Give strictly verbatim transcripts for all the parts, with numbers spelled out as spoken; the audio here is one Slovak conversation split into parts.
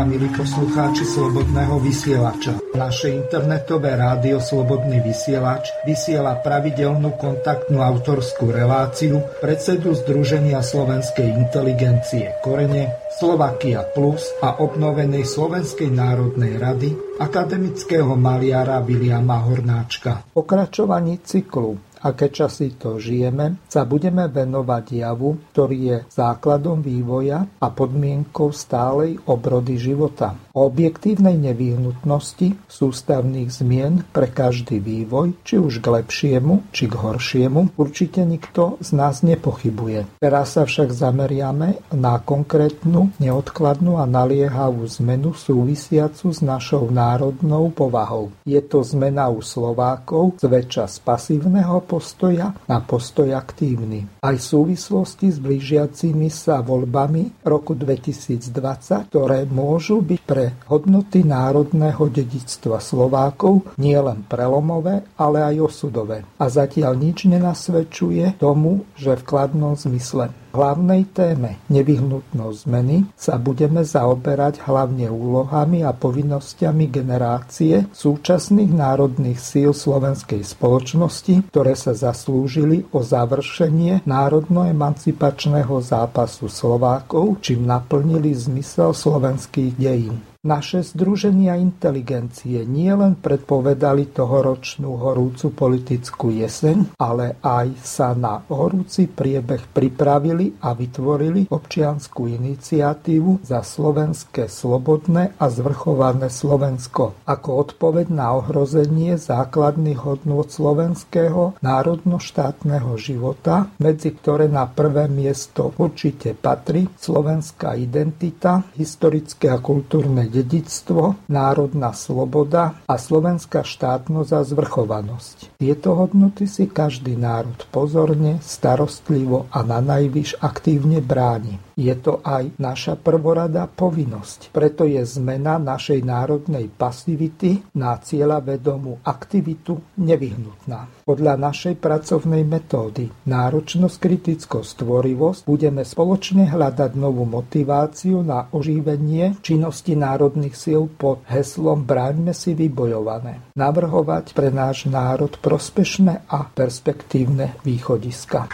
a milí poslucháči Slobodného vysielača. Naše internetové rádio Slobodný vysielač vysiela pravidelnú kontaktnú autorskú reláciu predsedu Združenia slovenskej inteligencie Korene, Slovakia Plus a obnovenej Slovenskej národnej rady akademického maliara Viliama Hornáčka. Pokračovaní cyklu Aké časy to žijeme, sa budeme venovať javu, ktorý je základom vývoja a podmienkou stálej obrody života. O objektívnej nevyhnutnosti sústavných zmien pre každý vývoj, či už k lepšiemu, či k horšiemu, určite nikto z nás nepochybuje. Teraz sa však zameriame na konkrétnu, neodkladnú a naliehavú zmenu súvisiacu s našou národnou povahou. Je to zmena u Slovákov zväčša z pasívneho postoja na postoj aktívny. Aj v súvislosti s blížiacimi sa voľbami roku dvetisícdvadsať, ktoré môžu byť pre hodnoty národného dedičstva Slovákov nielen prelomové, ale aj osudové. A zatiaľ nič nenasvedčuje tomu, že v kladnom zmysle. V hlavnej téme nevyhnutnosť zmeny sa budeme zaoberať hlavne úlohami a povinnosťami generácie súčasných národných síl slovenskej spoločnosti, ktoré sa zaslúžili o završenie národno-emancipačného zápasu Slovákov, čím naplnili zmysel slovenských dejín. Naše združenia inteligencie nielen predpovedali tohoročnú horúcu politickú jeseň, ale aj sa na horúci priebeh pripravili a vytvorili občiansku iniciatívu Za slovenské slobodné a zvrchované Slovensko ako odpoveď na ohrozenie základných hodnôt slovenského národno-štátneho života, medzi ktoré na prvé miesto určite patrí slovenská identita, historické a kultúrne dedičstvo, národná sloboda a slovenská štátnosť a zvrchovanosť. Tieto hodnoty si každý národ pozorne, starostlivo a nanajvýš aktívne bráni. Je to aj naša prvorada povinnosť. Preto je zmena našej národnej pasivity na cieľavedomú aktivitu nevyhnutná. Podľa našej pracovnej metódy náročnosť, kritickosť, tvorivosť budeme spoločne hľadať novú motiváciu na oživenie činnosti národných síl pod heslom Bráňme si vybojované. Navrhovať pre náš národ prospešné a perspektívne východiska.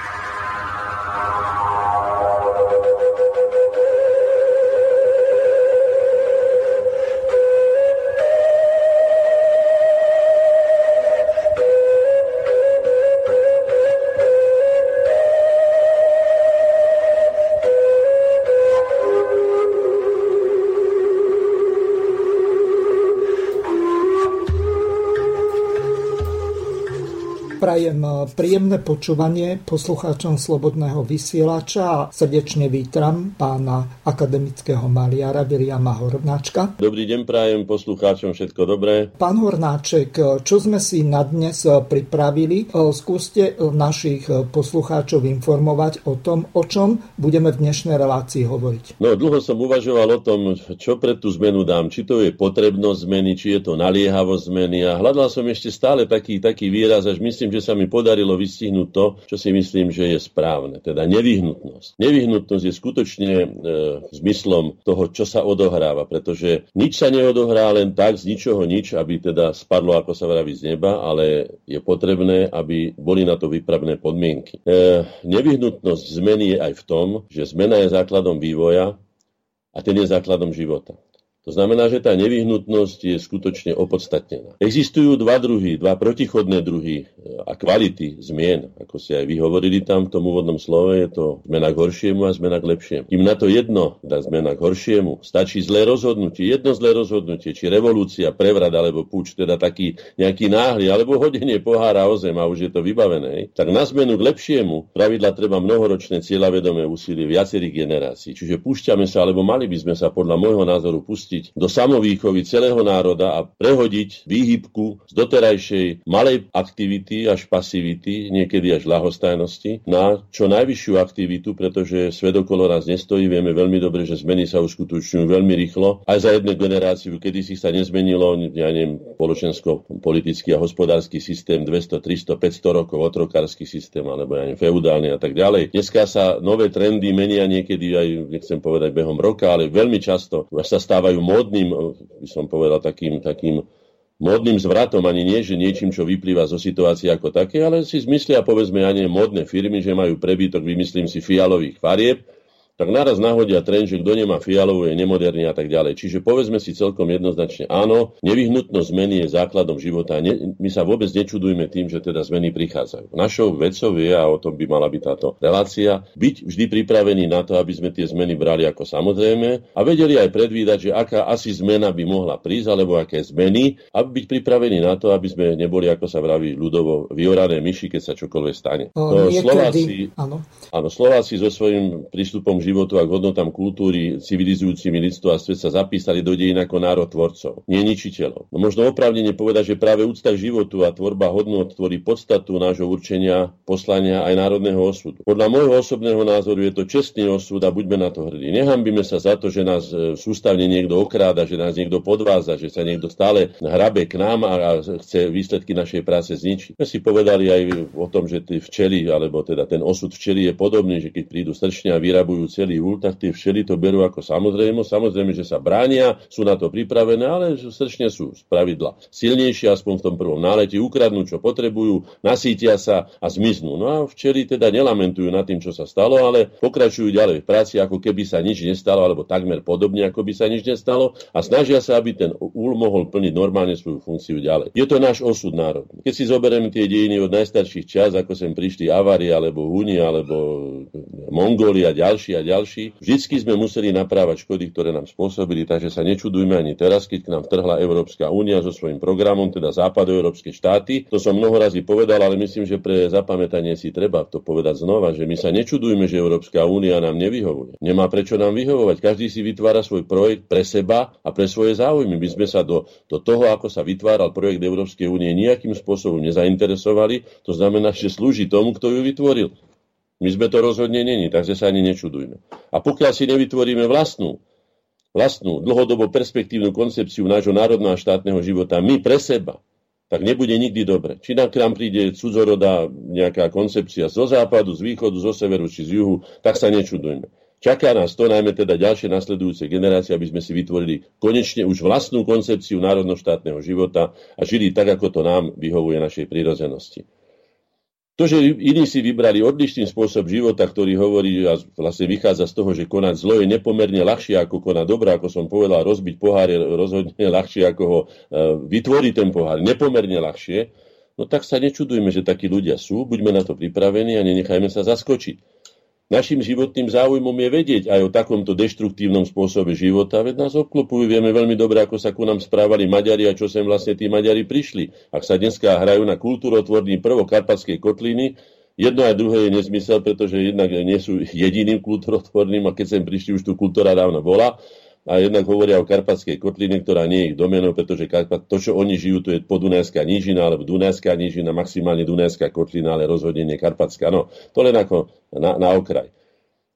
Prajem príjemné počúvanie poslucháčom Slobodného vysielača a srdečne vítam pána akademického maliara Viliama Hornáčka. Dobrý deň, prajem poslucháčom všetko dobré. Pán Hornáček, čo sme si na dnes pripravili, skúste našich poslucháčov informovať o tom, o čom budeme v dnešnej relácii hovoriť. No, dlho som uvažoval o tom, čo pre tú zmenu dám, či to je potrebnosť zmeny, či je to naliehavosť zmeny a hľadal som ešte stále taký, taký výraz, až myslím, že sa mi podarilo vystihnúť to, čo si myslím, že je správne, teda nevyhnutnosť. Nevyhnutnosť je skutočne e, zmyslom toho, čo sa odohráva, pretože nič sa neodohrá len tak, z ničoho nič, aby teda spadlo, ako sa vraví, z neba, ale je potrebné, aby boli na to výpravné podmienky. E, nevyhnutnosť zmeny je aj v tom, že zmena je základom vývoja a ten je základom života. To znamená, že tá nevyhnutnosť je skutočne opodstatnená. Existujú dva druhy, dva protichodné druhy a kvality zmien, ako ste aj vy hovorili tam v tom úvodnom slove, je to zmena k horšiemu a zmena k lepšiemu. Kým na to jedno, dá zmena k horšiemu, stačí zlé rozhodnutie, jedno zlé rozhodnutie, či revolúcia, prevrat alebo puč, teda taký nejaký náhly, alebo hodenie pohára o zem a už je to vybavené, tak na zmenu k lepšiemu pravidla treba mnohoročné cieľavedomé úsilie viacerých generácií. Čiže púšťame sa, alebo mali by sme sa podľa môjho názoru pustiť do samovýchovy celého národa a prehodiť výhybku z doterajšej malej aktivity až pasivity, niekedy až ľahostajnosti, na čo najvyššiu aktivitu, pretože svet okolo nás nestojí. Vieme veľmi dobre, že zmeny sa uskutočňujú veľmi rýchlo. Aj za jednu generáciu, kedy si sa nezmenilo, ja neviem, spoločensko-politický a hospodársky systém dvesto, tristo, päťsto rokov, otrokársky systém, alebo ja neviem, feudálny a tak ďalej. Dneska sa nové trendy menia niekedy aj, nechcem povedať behom roka, ale veľmi často sa stávajú módnym, by som povedal, takým, takým módnym zvratom, ani nie, že niečím, čo vyplýva zo situácie ako také, ale si zmyslia, povedzme, ani módne firmy, že majú prebytok, vymyslím si, fialových farieb, tak naraz nahodia trend, že kto nemá fialovú, je nemoderný a tak ďalej. Čiže povedzme si celkom jednoznačne áno, nevyhnutnosť zmeny je základom života. Ne, my sa vôbec nečudujme tým, že teda zmeny prichádzajú. Našou vecou je, a o tom by mala byť táto relácia, byť vždy pripravený na to, aby sme tie zmeny brali ako samozrejme a vedeli aj predvídať, že aká asi zmena by mohla prísť, alebo aké zmeny, aby byť pripravení na to, aby sme neboli, ako sa vraví ľudovo, vyorané myši, keď sa čokoľvek stane. O, Slováci, áno. Áno, Slováci so svojím prístupom životu a k hodnotám kultúry civilizujúcimi lidstvo a svet sa zapísali do dejín ako národ tvorcov, nie ničiteľov. No možno oprávnene povedať, že práve úcta k životu a tvorba hodnot tvorí podstatu nášho určenia, poslania aj národného osudu. Podľa môjho osobného názoru je to čestný osud a buďme na to hrdí. Nehanbíme sa za to, že nás sústavne niekto okráda, že nás niekto podváza, že sa niekto stále hrabe k nám a chce výsledky našej práce zničiť. My si povedali aj o tom, že tie včely, alebo teda ten osud včely je podobný, že keď prídu sršne a vyrabujú celý húl, tak tie včely to berú ako samozrejme. Samozrejme, že sa bránia, sú na to pripravené, ale srčne sú spravidla silnejšie, aspoň v tom prvom nálete, ukradnú, čo potrebujú, nasítia sa a zmiznú. No a včely teda nelamentujú nad tým, čo sa stalo, ale pokračujú ďalej v práci, ako keby sa nič nestalo, alebo takmer podobne, ako by sa nič nestalo a snažia sa, aby ten úl mohol plniť normálne svoju funkciu ďalej. Je to náš osud národný. Keď si zoberieme tie dejiny od najstarších čas, ako sem prišli Avári, alebo Huni, alebo Mongoli a ďalší a ďalší. Vždycky sme museli naprávať škody, ktoré nám spôsobili, takže sa nečudujme ani teraz, keď k nám vtrhla Európska únia so svojím programom, teda západoeurópske štáty. To som mnoho razy povedal, ale myslím, že pre zapamätanie si treba to povedať znova, že my sa nečudujme, že Európska únia nám nevyhovuje. Nemá prečo nám vyhovovať. Každý si vytvára svoj projekt pre seba a pre svoje záujmy. My sme sa do, do toho, ako sa vytváral projekt Európskej únie, nejakým spôsobom nezainteresovali. To znamená, že slúži tomu, kto ju vytvoril. My sme to rozhodne není, takže sa ani nečudujme. A pokiaľ si nevytvoríme vlastnú, vlastnú dlhodobo perspektívnu koncepciu nášho národného a štátneho života my pre seba, tak nebude nikdy dobre. Či k nám príde cudzoroda nejaká koncepcia zo západu, z východu, zo severu či z juhu, tak sa nečudujme. Čaká nás to, najmä teda ďalšie nasledujúce generácie, aby sme si vytvorili konečne už vlastnú koncepciu národno-štátneho života a žili tak, ako to nám vyhovuje našej prírodzenosti. To, že iní si vybrali odlišný spôsob života, ktorý hovorí a vlastne vychádza z toho, že konať zlo je nepomerne ľahšie ako konať dobré, ako som povedal, rozbiť pohár je rozhodne ľahšie ako ho vytvoriť ten pohár, nepomerne ľahšie, no tak sa nečudujme, že takí ľudia sú, buďme na to pripravení a nenechajme sa zaskočiť. Našim životným záujmom je vedieť aj o takomto deštruktívnom spôsobe života, veď nás obklopujú, vieme veľmi dobre, ako sa ku nám správali Maďari a čo sem vlastne tí Maďari prišli. Ak sa dneska hrajú na kultúrotvorný prvok Karpatskej kotliny, jedno aj druhé je nezmysel, pretože jednak nie sú jediným kultúrotvorným a keď sem prišli, už tu kultúra dávno bola. A jednak hovoria o Karpatskej kotline, ktorá nie je ich doménou, pretože Karpat, to, čo oni žijú, to je podunajská nížina, alebo dunajská nížina, maximálne dunajská kotlina, ale rozhodne nie Karpatská. No, to len ako na, na okraj.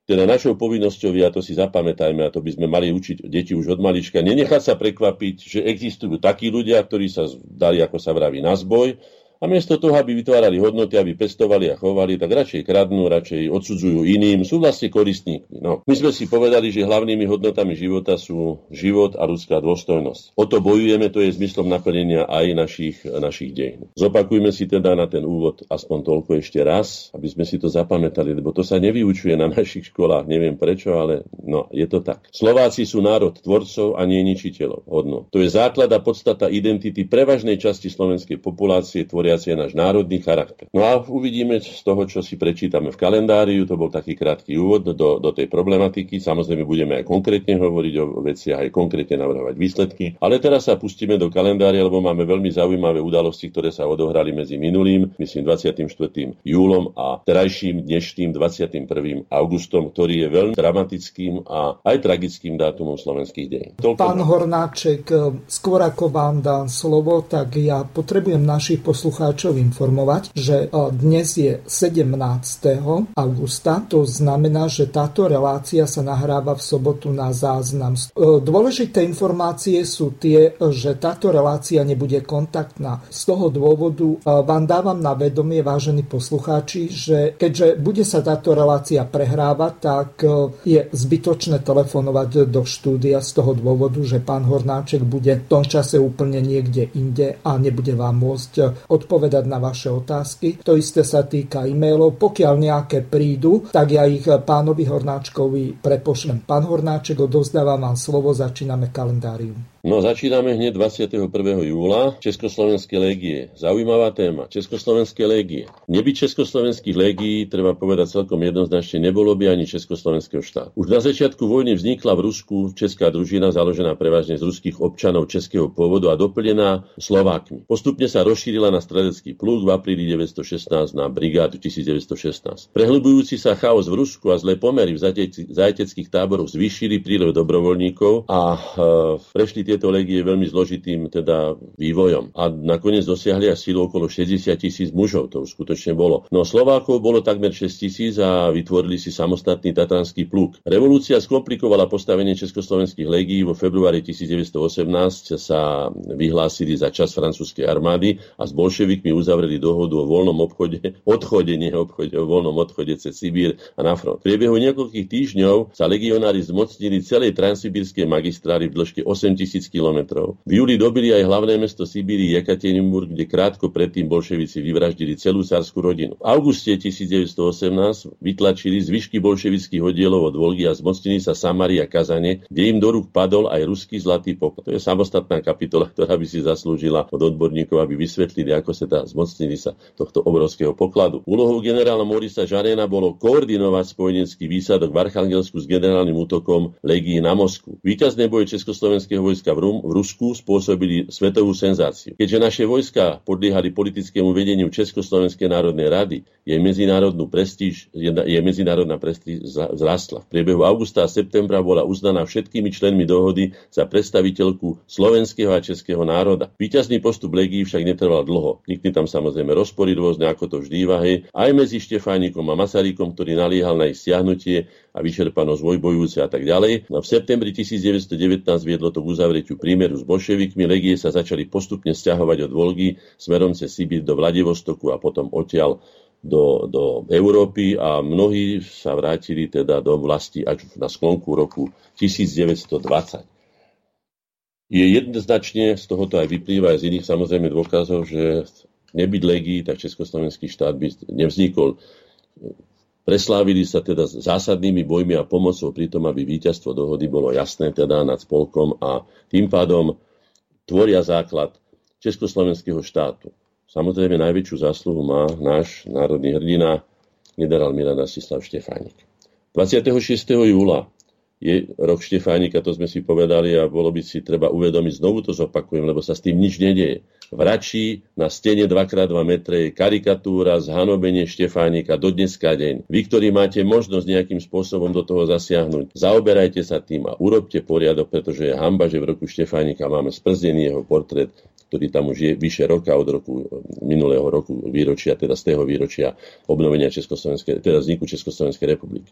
Teda našou povinnosťou, a to si zapamätajme, a to by sme mali učiť deti už od malička, nenechať sa prekvapiť, že existujú takí ľudia, ktorí sa dali, ako sa vraví, na zboj, a miesto toho, aby vytvárali hodnoty, aby pestovali a chovali, tak radšej kradnú, radšej odsudzujú iným, sú vlastne koristníkmi. No. My sme si povedali, že hlavnými hodnotami života sú život a ľudská dôstojnosť. O to bojujeme, to je zmyslom naplnenia aj našich, našich dejín. Zopakujme si teda na ten úvod aspoň toľko ešte raz, aby sme si to zapamätali, lebo to sa nevyučuje na našich školách, neviem prečo, ale no, je to tak. Slováci sú národ tvorcov a nie ničiteľov hodnot. To je základ a podstata identity prevažnej časti slovenskej populácie, tvoria je náš národný charakter. No a uvidíme z toho, čo si prečítame v kalendáriu, to bol taký krátky úvod do, do tej problematiky. Samozrejme budeme aj konkrétne hovoriť o veciach, aj konkrétne navrhovať výsledky, ale teraz sa pustíme do kalendária, lebo máme veľmi zaujímavé udalosti, ktoré sa odohrali medzi minulým, myslím dvadsiatym štvrtým júlom a terajším dnešným dvadsiatym prvým augustom, ktorý je veľmi dramatickým a aj tragickým dátumom slovenských dejín. Toľko... Pán Hornáček, skôr ako vám dám slovo, tak ja potrebujem našich poslucháčov poslucháčov informovať, že dnes je sedemnásteho augusta, to znamená, že táto relácia sa nahráva v sobotu na záznam. Dôležité informácie sú tie, že táto relácia nebude kontaktná. Z toho dôvodu vám dávam na vedomie, vážení poslucháči, že keďže bude sa táto relácia prehrávať, tak je zbytočné telefonovať do štúdia z toho dôvodu, že pán Hornáček bude v tom čase úplne niekde inde a nebude vám môcť odpovedať na vaše otázky. To isté sa týka e-mailov. Pokiaľ nejaké prídu, tak ja ich pánovi Hornáčkovi prepošlem. Pán Hornáček, odovzdávam vám slovo, začíname kalendárium. No, začíname hneď dvadsiateho prvého júla Československé légie. Zaujímavá téma. Československé légie. Nebyť československých légií, treba povedať celkom jednoznačne, nebolo by ani československého štátu. Už na začiatku vojny vznikla v Rusku česká družina založená prevažne z ruských občanov českého pôvodu a doplnená Slovákmi. Postupne sa rozšírila na Stradecký pluk, v apríli devätnásťstošestnásť na brigádu tisícdeväťstošestnásť. Prehlbujúci sa chaos v Rusku a zlé pomery v zajateckých táboroch zvýšili prílev dobrovoľníkov a e, prešli tieto legie veľmi zložitým teda vývojom. A nakoniec dosiahli až sílu okolo šesťdesiat tisíc mužov, to už skutočne bolo. No Slovákov bolo takmer šesť tisíc a vytvorili si samostatný tatranský pluk. Revolúcia skomplikovala postavenie československých legií. Vo februári devätnásťstoosemnásť sa vyhlásili za čas francúzskej armády a s bolševikmi uzavreli dohodu o voľnom obchode, odchode, nie obchode, o voľnom odchode cez Sibír a na front. V priebehu niekoľkých týždňov sa legionári zmocnili celej transsibírskej magistrály v dĺžke osem tisíc kilometrov. V júli dobili aj hlavné mesto Sibíry Jekaterinburg, kde krátko predtým bolševici vyvraždili celú carskú rodinu. V auguste devätnásťstoosemnásť vytlačili zvyšky bolševických oddielov od Volgy a zmocnili sa Samary a Kazane, kde im do rúk padol aj ruský zlatý poklad. To je samostatná kapitola, ktorá by si zaslúžila od odborníkov, aby vysvetlili, ako sa tá zmocnili sa tohto obrovského pokladu. Úlohou generála Morisa Žarena bolo koordinovať spojenecký výsadok v Archangelsku s generálnym útokom legií na Moskvu. Víťazné boje československého vojska v Rusku spôsobili svetovú senzáciu. Keďže naše vojska podliehali politickému vedeniu Československej národnej rady, jej medzinárodnú prestíž, jej medzinárodná prestíž vzrastla. V priebehu augusta a septembra bola uznaná všetkými členmi dohody za predstaviteľku slovenského a českého národa. Víťazný postup legií však netrval dlho. Nikdy tam samozrejme rozpory rôzne, ako to vždy váhe, aj medzi Štefánikom a Masarykom, ktorý naliehal na ich stiahnutie a vyčerpanosť vojbojúce a tak ďalej. V septembri devätnásťstodevätnásť viedlo to k uzavretiu prímeru s bolševikmi. Legie sa začali postupne stiahovať od Volgy smerom cez Sibír do Vladivostoku a potom odtiaľ do, do Európy a mnohí sa vrátili teda do vlasti až na sklonku roku devätnásťstodvadsať. Je jednoznačne, z tohoto aj vyplýva aj z iných samozrejme dôkazov, že nebyť legií, tak československý štát by nevznikol. Preslávili sa teda zásadnými bojmi a pomocou pri tom, aby víťazstvo dohody bolo jasné teda nad spolkom a tým pádom tvoria základ československého štátu. Samozrejme najväčšiu zásluhu má náš národný hrdina generál Milan Rastislav Štefánik. dvadsiateho šiesteho júla je rok Štefánika, to sme si povedali a bolo by si treba uvedomiť, znovu to zopakujem, lebo sa s tým nič nedieje. V Račí na stene dva krát dva metre je karikatúra, zhanobenie Štefánika do dneska deň. Vy, ktorí máte možnosť nejakým spôsobom do toho zasiahnuť, zaoberajte sa tým a urobte poriadok, pretože je hanba, že v roku Štefánika máme sprzdený jeho portrét, ktorý tam už je vyše roka od roku minulého roku výročia, teda z tého výročia obnovenia Československej, teda vzniku Československej republiky.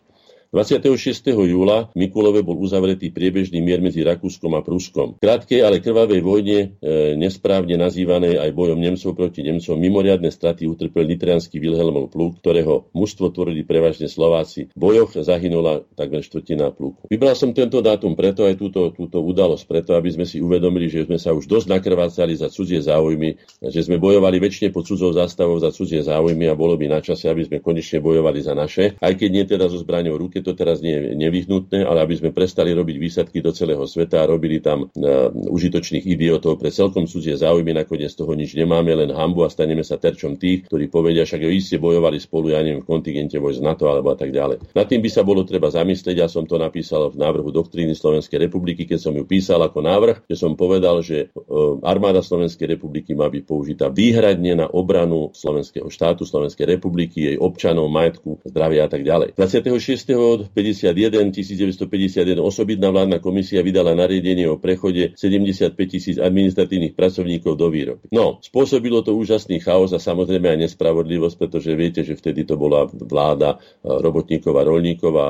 dvadsiateho šiesteho júla Mikulove bol uzavretý priebežný mier medzi Rakúskom a Pruskom. Krátkej, ale krvavej vojne, e, nesprávne nazývanej aj bojom Nemcov proti Nemcom, mimoriadne straty utrpel nitriansky Wilhelmov pluk, ktorého mužstvo tvorili prevažne Slováci. V bojoch zahynula takmer štvrtina pluku. Vybral som tento dátum preto aj túto, túto udalosť, preto aby sme si uvedomili, že sme sa už dosť nakrvácali za cudzie záujmy, že sme bojovali väčšine pod cudzou zástavou za cudzie záujmy a bolo by na čase, aby sme konečne bojovali za naše, aj keď nie teda zo zbraňou ruky. To teraz nie je nevyhnutné, ale aby sme prestali robiť výsadky do celého sveta a robili tam e, užitočných idiotov pre celkom cudzie záujmy, nakoniec toho nič nemáme, len hanbu a staneme sa terčom tých, ktorí povedia, však jo iste bojovali spolu, ja neviem, v kontingente vojsk NATO alebo a tak ďalej. Nad tým by sa bolo treba zamyslieť, ja som to napísal v návrhu doktríny Slovenskej republiky, keď som ju písal ako návrh, že som povedal, že e, armáda Slovenskej republiky má byť použitá výhradne na obranu slovenského štátu, Slovenskej republiky, jej občanov, majetku, zdravia a tak ďalej. dvadsiateho šiesteho deväťsto päťdesiatjeden tisíc deväťsto päťdesiatjeden osobitná vládna komisia vydala nariadenie o prechode sedemdesiatpäť tisíc administratívnych pracovníkov do výroby. No, spôsobilo to úžasný chaos a samozrejme aj nespravodlivosť, pretože viete, že vtedy to bola vláda robotníkov a roľníkov a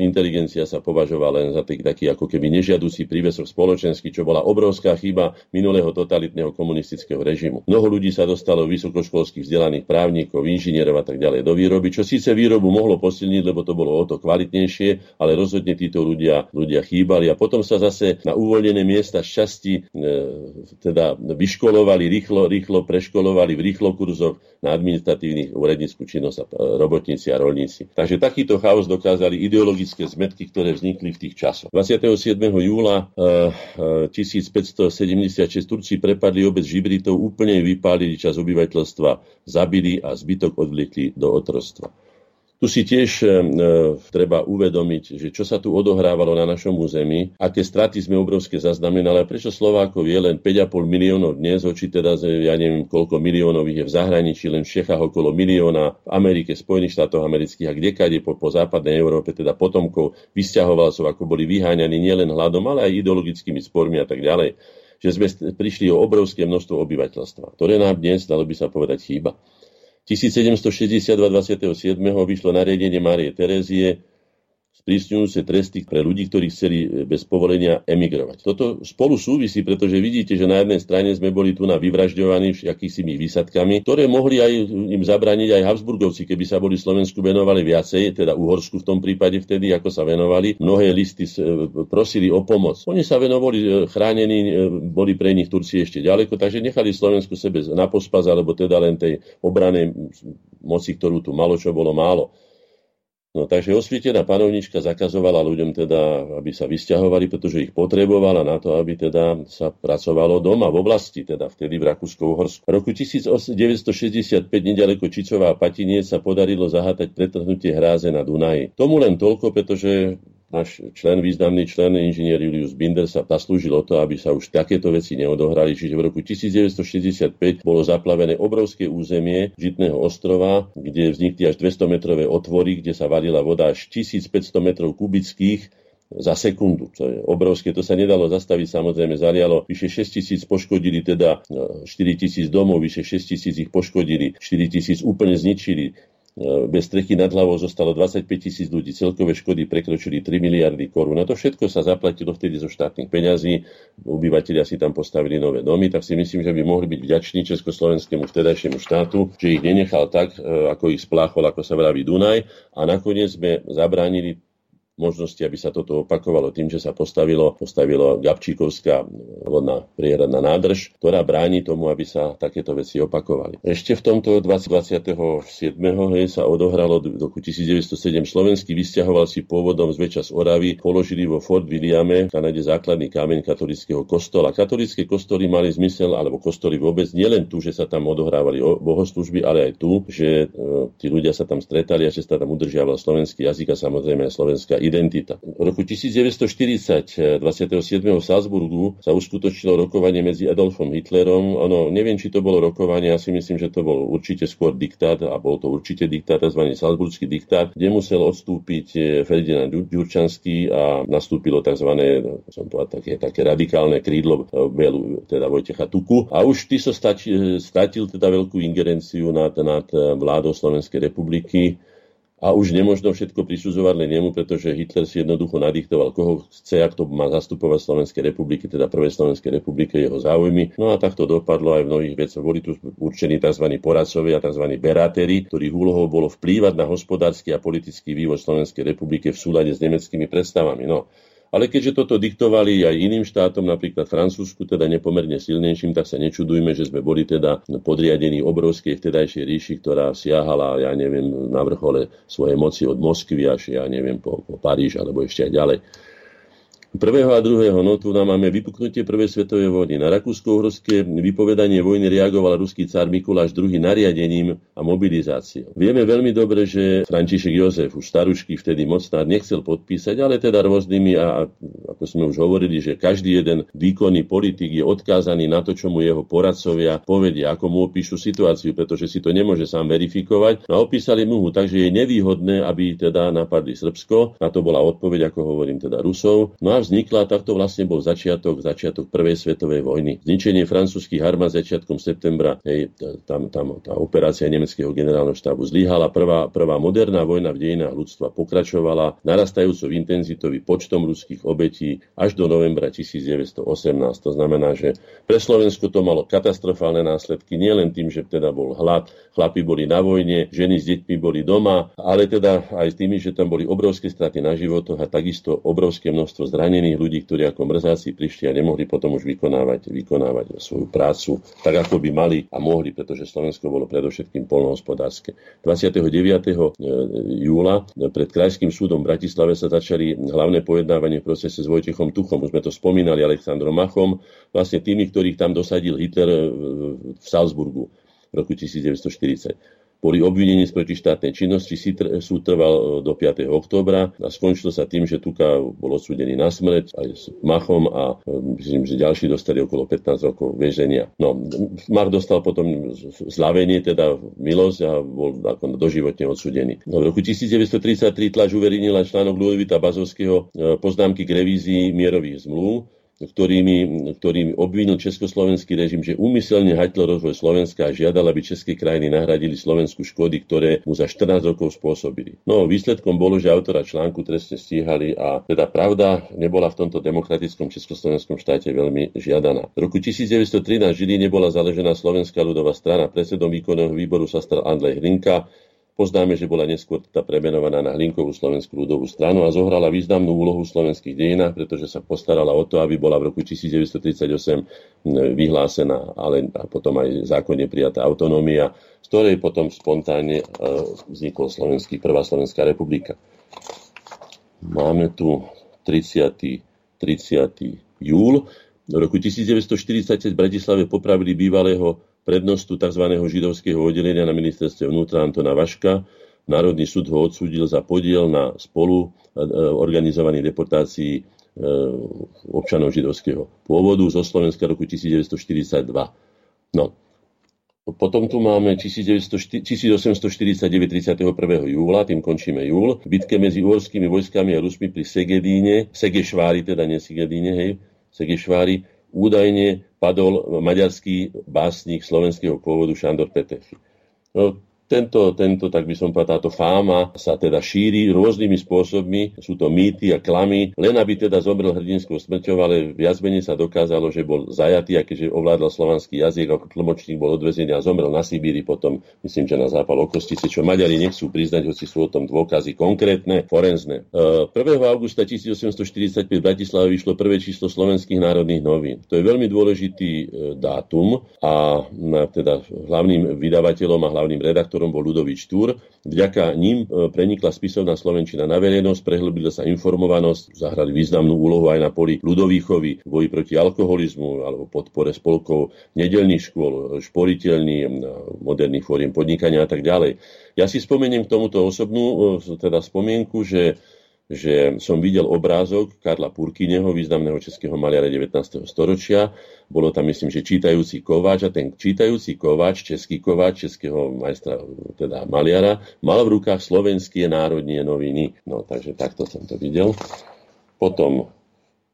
inteligencia sa považovala len za tých taký ako keby nežiadúci prívesok spoločenský, čo bola obrovská chyba minulého totalitného komunistického režimu. Mnoho ľudí sa dostalo vysokoškolských vzdelaných právnikov, inžinierov a tak ďalej do výroby, čo síce výrobu mohlo posilniť, lebo to bolo o to kvalitnejšie, ale rozhodne títo ľudia, ľudia chýbali a potom sa zase na uvoľnené miesta z časti e, teda vyškolovali, rýchlo, rýchlo preškolovali v rýchlo kurzoch na administratívnych úradnícku činnosť a robotníci a roľníci. Takže takýto chaos dokázali ideologické zmetky, ktoré vznikli v tých časoch. dvadsiateho siedmeho júla e, e, tisícpäťstosedemdesiatšesť Turci prepadli obec Žibritov, úplne vypálili časť obyvateľstva, zabili a zbytok odvliekli do otroctva. Tu si tiež e, treba uvedomiť, že čo sa tu odohrávalo na našom území, aké straty sme obrovské zaznamenali a prečo Slovákov je len päť a pol miliónov dnes, oči teda, ja neviem, koľko miliónov je v zahraničí, len v Čechách okolo milióna, v Amerike, Spojených štátoch amerických a kdekade po, po západnej Európe, teda potomkov vysťahovalcov, ako boli vyháňaní nielen hladom, ale aj ideologickými spormi a tak ďalej. Že sme prišli o obrovské množstvo obyvateľstva, ktoré nám dnes, dalo by sa povedať, chýba. sedemnásťstošesťdesiatdva dvadsiateho siedmeho vyšlo nariadenie Márie Terezie sprísňujúce tresty pre ľudí, ktorí chceli bez povolenia emigrovať. Toto spolu súvisí, pretože vidíte, že na jednej strane sme boli tu na vyvražďovaní akýsimi výsadkami, ktoré mohli aj im zabrániť aj Habsburgovci, keby sa boli Slovensku venovali viacej, teda Uhorsku v tom prípade vtedy, ako sa venovali. Mnohé listy prosili o pomoc. Oni sa venovali, chránení, boli pre nich Turci ešte ďaleko, takže nechali Slovensku sebe na pospas, alebo teda len tej obranej moci, ktorú tu malo, čo bolo málo. No, takže osvietená panovnička zakazovala ľuďom teda, aby sa vysťahovali, pretože ich potrebovala na to, aby teda sa pracovalo doma v oblasti, teda vtedy v Rakúsko-Uhorsku. V roku devätnásťstošesťdesiatpäť nedaleko Čičova a Patiniec sa podarilo zahátať pretrhnutie hráze na Dunaji. Tomu len toľko, pretože náš člen, významný člen, inžinier Julius Binder sa zaslúžil o to, aby sa už takéto veci neodohrali. Čiže v roku devätnásťstošesťdesiatpäť bolo zaplavené obrovské územie Žitného ostrova, kde vznikli až dvestometrové otvory, kde sa varila voda až tisícpäťsto metrov kubických za sekundu. To je obrovské, to sa nedalo zastaviť, samozrejme zalialo. Vyše šesťtisíc poškodili, teda štyritisíc domov, vyše šesťtisíc ich poškodili, štyritisíc úplne zničili. Bez strechy nad hlavou zostalo dvadsaťpäť tisíc ľudí. Celkové škody prekročili tri miliardy korún. A to všetko sa zaplatilo vtedy zo štátnych peňazí. Obyvatelia si tam postavili nové domy, tak si myslím, že by mohli byť vďační československému vtedajšiemu štátu, že ich nenechal tak, ako ich spláchol, ako sa vraví Dunaj. A nakoniec sme zabránili možnosti, aby sa toto opakovalo tým, že sa postavilo, postavilo Gabčíkovská lodná priehradná nádrž, ktorá bráni tomu, aby sa takéto veci opakovali. Ešte v tomto dvadsiateho siedmeho hej, sa odohralo v roku devätnásťstosedem slovenskí vysťahovalci pôvodom zväčša z Oravy položili vo Fort Williame v Kanade základný kameň katolického kostola. Katolické kostoly mali zmysel, alebo kostoly vôbec, nielen tu, že sa tam odohrávali bohoslužby, ale aj tu, že e, tí ľudia sa tam stretali a že sa tam udržiaval slovenský jazyk a samozrejme aj slovenská identita. V roku devätnásťstoštyridsať dvadsiateho siedmeho v Salzburgu sa uskutočnilo rokovanie medzi Adolfom Hitlerom. Ono, neviem, či to bolo rokovanie, ja si myslím, že to bol určite skôr diktát a bol to určite diktát, tzv. Salzburský diktát, kde musel odstúpiť Ferdinand Ďurčanský a nastúpilo tzv. som povedal, také, také radikálne krídlo Belu, teda Vojtecha Tuku. A už ty so stačil, statil teda veľkú ingerenciu nad, nad vládou Slovenskej republiky. A už nemožno všetko prisudzovať len jemu, pretože Hitler si jednoducho nadiktoval, koho chce, ak to má zastupovať Slovenskej republiky, teda Prvej Slovenskej republiky, jeho záujmy. No a takto dopadlo aj v mnohých veciach. Boli tu určení tzv. Poradcovia a tzv. Berátori, ktorých úlohou bolo vplývať na hospodársky a politický vývoj Slovenskej republiky v súlade s nemeckými predstavami. No. Ale keďže toto diktovali aj iným štátom, napríklad Francúzsku, teda nepomerne silnejším, tak sa nečudujme, že sme boli teda podriadení obrovskej vtedajšej ríši, ktorá siahala, ja neviem, na vrchole svojej moci od Moskvy až, ja neviem, po, po Paríž, alebo ešte aj ďalej. prvého a druhého tu nám máme vypuknutie prvej svetovej vojny. Na rakúsko-uhorské vypovedanie vojny reagoval ruský cár Mikuláš druhý nariadením a mobilizáciou. Vieme veľmi dobre, že František Jozef, už starušky, vtedy mocnár, nechcel podpísať, ale teda rôznymi, a ako sme už hovorili, že každý jeden výkonný politik je odkázaný na to, čo mu jeho poradcovia povedia, ako mu opíšu situáciu, pretože si to nemôže sám verifikovať. A opísali mu, takže je nevýhodné, aby teda napadli Srbsko. Na to bola odpoveď, ako hovorím, teda Rusov. No vznikla, takto vlastne bol začiatok, začiatok prvej svetovej vojny. Zničenie francúzskych armád začiatkom septembra, hej, tam, tam tá operácia nemeckého generálneho štábu zlyhala, prvá, prvá moderná vojna v dejinách ľudstva pokračovala narastajúcou intenzitou i počtom ľudských obetí až do novembra devätnásť osemnásť. To znamená, že pre Slovensko to malo katastrofálne následky, nielen tým, že teda bol hlad, chlapi boli na vojne, ženy s deťmi boli doma, ale teda aj s tými, že tam boli obrovské straty na životoch a takisto obrovské množstvo zraní ranených ľudí, ktorí ako mrzáci prišli a nemohli potom už vykonávať, vykonávať svoju prácu tak, ako by mali a mohli, pretože Slovensko bolo predovšetkým poľnohospodárske. dvadsiateho deviateho júla pred Krajským súdom v Bratislave sa začali hlavné pojednávanie v procese s Vojtechom Tuchom, už sme to spomínali, Alexandrom Machom, vlastne tými, ktorých tam dosadil Hitler v Salzburgu v roku devätnásť štyridsať. Boli obvinení z protištátnej činnosti, súd trval do piateho októbra a skončilo sa tým, že Tuka bol odsúdený na smrť aj s Machom a myslím, že ďalší dostali okolo pätnásť rokov väzenia. No, Mach dostal potom zľavenie, teda milosť a bol ako doživotne odsúdený. No, v roku devätnásť tridsaťtri tlač uverejnila článok Ľudovita Bazovského poznámky k revízii mierových zmluv, ktorými, ktorými obvinil československý režim, že úmyselne hatil rozvoj Slovenska a žiadal, aby české krajiny nahradili Slovensku škody, ktoré mu za štrnásť rokov spôsobili. No výsledkom bolo, že autora článku trestne stíhali a teda pravda nebola v tomto demokratickom československom štáte veľmi žiadaná. V roku devätnásť trinásť v Žiline bola založená Slovenská ľudová strana. Predsedom výkonného výboru sa stal Andrej Hlinka. Poznáme, že bola neskôr tá premenovaná na Hlinkovú slovenskú ľudovú stranu a zohrala významnú úlohu v slovenských dejinách, pretože sa postarala o to, aby bola v roku devätnásť tridsaťosem vyhlásená, ale a potom aj zákonne prijatá autonómia, z ktorej potom spontánne vznikla slovenský, prvá Slovenská republika. Máme tu tridsiateho júla. V roku devätnásť štyridsať v Bratislave popravili bývalého prednostu tzv. Židovského oddelenia na ministerstve vnútra Antona Vaška. Národný súd ho odsúdil za podiel na spolu organizovanej deportácii občanov židovského pôvodu zo Slovenska roku devätnásť štyridsaťdva. No. Potom tu máme osemnásť štyridsaťdeväť tridsiateho prvého júla, tým končíme júl. V bitke medzi uhorskými vojskami a Rusmi pri Segedíne, Segešvári, teda nie Segedíne, hej, Segešvári, údajne padol maďarský básnik slovenského pôvodu Šándor Petőfi. No, tento, tento, tak by som povedal, táto fáma sa teda šíri rôznymi spôsobmi, sú to mýty a klamy, len aby teda zomrel hrdinskou smrťou, ale viac menej sa dokázalo, že bol zajatý, a keďže ovládal slovanský jazyk, ako tlmočník bol odvezený a zomrel na Sibíri, potom myslím, že na zápal okostice, čo Maďari nechcú priznať, hoci sú o tom dôkazy konkrétne, forenzné. prvého augusta osemnásť štyridsaťpäť v Bratislave vyšlo prvé číslo Slovenských národných novín. To je veľmi dôležitý dátum a teda hlavným vydavateľom a hlavným redaktorom ktorom bol Ľudovít Štúr. Vďaka ním prenikla spisovná slovenčina na verejnosť, prehlbila sa informovanosť, zahrali významnú úlohu aj na poli ľudovýchovy, boji proti alkoholizmu alebo podpore spolkov nedeľných škôl, šporiteľní, moderných fóriem podnikania a tak ďalej. Ja si spomeniem k tomuto osobnú teda spomienku, že že som videl obrázok Karla Purkyneho, významného českého maliara devätnásteho storočia. Bolo tam, myslím, že čítajúci kováč a ten čítajúci kováč, český kováč, českého majstra, teda maliara, mal v rukách slovenské národné noviny. No, takže takto som to videl. Potom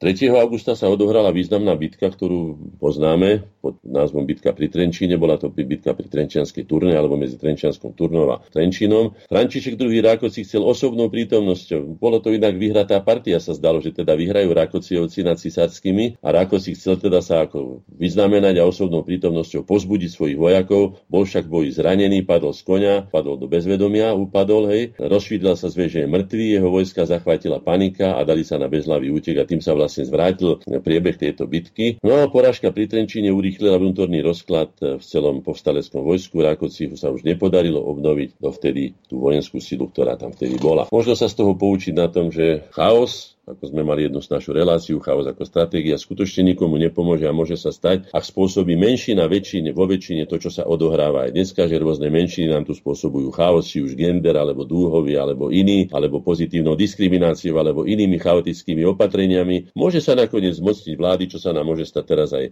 tretieho augusta sa odohrala významná bitka, ktorú poznáme pod názvom bitka pri Trenčíne. Bola to bitka pri Trenčianskej turne alebo medzi Trenčianskom turnou a Trenčínom. František druhý Rákoci chcel osobnou prítomnosťou. Bolo to inak vyhratá partia, sa zdalo, že teda vyhrajú Rákociovci nad Cisáckými a Rákoci chcel teda sa ako vyznamenať a osobnou prítomnosťou pozbudiť svojich vojakov. Bol však v boji zranený, padol z koňa, padol do bezvedomia, upadol, hej. Rozšvydla sa zväže mŕtvy, jeho vojska zachvátila panika a dali sa na bezhlavý útek a tým sa vlastne zvrátil priebeh tejto bitky. No a porážka pri Trenčíne urýchlila vnútorný rozklad v celom povstaleckom vojsku. Rákociu sa už nepodarilo obnoviť dovtedy tú vojenskú silu, ktorá tam vtedy bola. Možno sa z toho poučiť na tom, že chaos ako sme mali jednu našu reláciu, chaos ako stratégia skutočne nikomu nepomôže a môže sa stať, ak spôsobí menšina väčšine, vo väčšine to, čo sa odohráva aj dneska, že rôzne menšiny nám tu spôsobujú chaos, či už gender, alebo dúhovy, alebo iný, alebo pozitívnou diskrimináciou, alebo inými chaotickými opatreniami. Môže sa nakoniec zmocniť vlády, čo sa nám môže stať teraz aj e,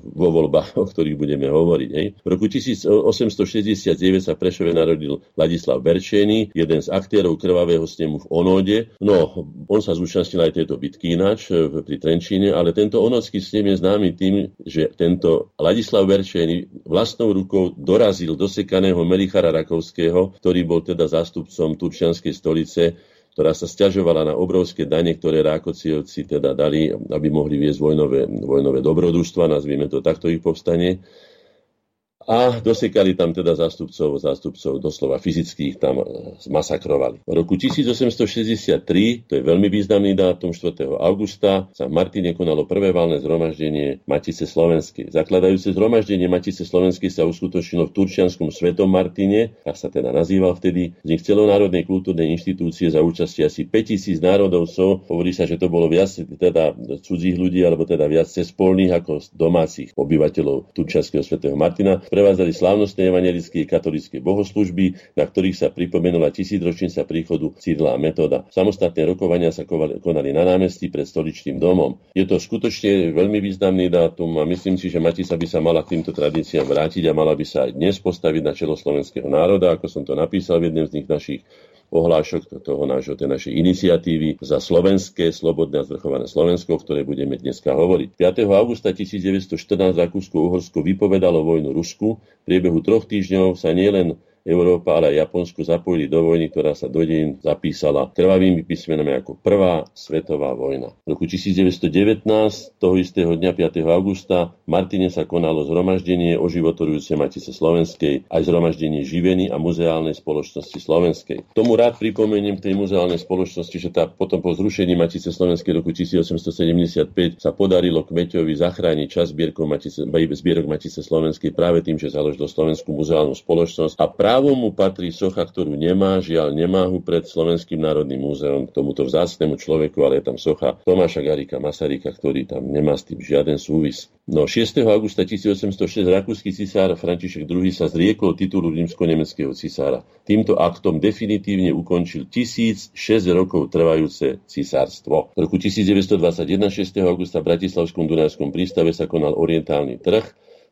vo voľbách, o ktorých budeme hovoriť. Hej. V roku tisícosemstošesťdesiatdeväť sa v Prešove narodil Ladislav Bercsényi, jeden z aktérov krvavého snemu v Onode. No, on sa zúčastnil aj tejto bitky ináč pri Trenčíne, ale tento onodský snem je známy tým, že tento Ladislav Bercsényi vlastnou rukou dorazil do sekaného Melichára Rakovského, ktorý bol teda zástupcom turčianskej stolice, ktorá sa sťažovala na obrovské dane, ktoré Rákocievci teda dali, aby mohli viesť vojnové, vojnové dobrodružstva, nazvime to takto ich povstanie. A dosekali tam teda zástupcov, zástupcov doslova fyzických tam masakrovali. V roku tisícosemstošesťdesiattri, to je veľmi významný dátum, štvrtého augusta, sa v Martine konalo prvé valné zhromaždenie Matice slovenskej. Zakladajúce zhromaždenie Matice slovenskej sa uskutočnilo v turčianskom Svetom Martine, tak sa teda nazýval vtedy, z nich celonárodnej kultúrnej inštitúcie za účasti asi päťtisíc národovcov. Hovorí sa, že to bolo viac teda cudzích ľudí, alebo teda viac cespolných ako domácich obyvateľov turčianskeho Svätého Martina. Prevádzali slávnostné evanjelické katolícke bohoslužby, na ktorých sa pripomenula tisícročnica príchodu Cyrila a Metoda. Samostatné rokovania sa konali na námestí pred Stoličným domom. Je to skutočne veľmi významný dátum a myslím si, že Matica by sa mala k týmto tradíciám vrátiť a mala by sa aj dnes postaviť na čelo slovenského národa, ako som to napísal v jednom z nich našich ohlášok toho nášho, tej našej iniciatívy za slovenské, slobodné a zvrchované Slovensko, o ktorej budeme dneska hovoriť. piateho augusta tisícdeväťstoštrnásť Rakúsko-Uhorsko vypovedalo vojnu Rusku. V priebehu troch týždňov sa nielen Európa, ale aj Japonsko zapojili do vojny, ktorá sa do dejín zapísala krvavými písmenami ako Prvá svetová vojna. V roku tisícdeväťstodevätnásť, toho istého dňa piateho augusta, v Martine sa konalo zhromaždenie oživotorujúce Matice slovenskej, aj zhromaždenie Živeny a Muzeálnej spoločnosti slovenskej. Tomu rád pripomeniem tej muzeálnej spoločnosti, že tá potom po zrušení Matice slovenskej roku tisícosemstosedemdesiatpäť sa podarilo Kmeťovi zachrániť čas zbierkov Matice, zbierok Matice slovenskej práve tým, že založil Slovenskú muzeálnu spoločnosť a práve Právo mu patrí socha, ktorú nemá, žiaľ nemá ho pred Slovenským národným múzeom, tomuto vzácnemu človeku, ale je tam socha Tomáša Garika Masaryka, ktorý tam nemá s tým žiaden súvis. No šiesteho augusta tisícosemstošesť rakúsky cisár František druhý sa zriekol titulu rímsko-nemeckého cisára. Týmto aktom definitívne ukončil tisícšesť rokov trvajúce cisárstvo. V roku tisícdeväťstodvadsaťjeden šiesteho augusta v bratislavskom Dunajskom prístave sa konal orientálny trh.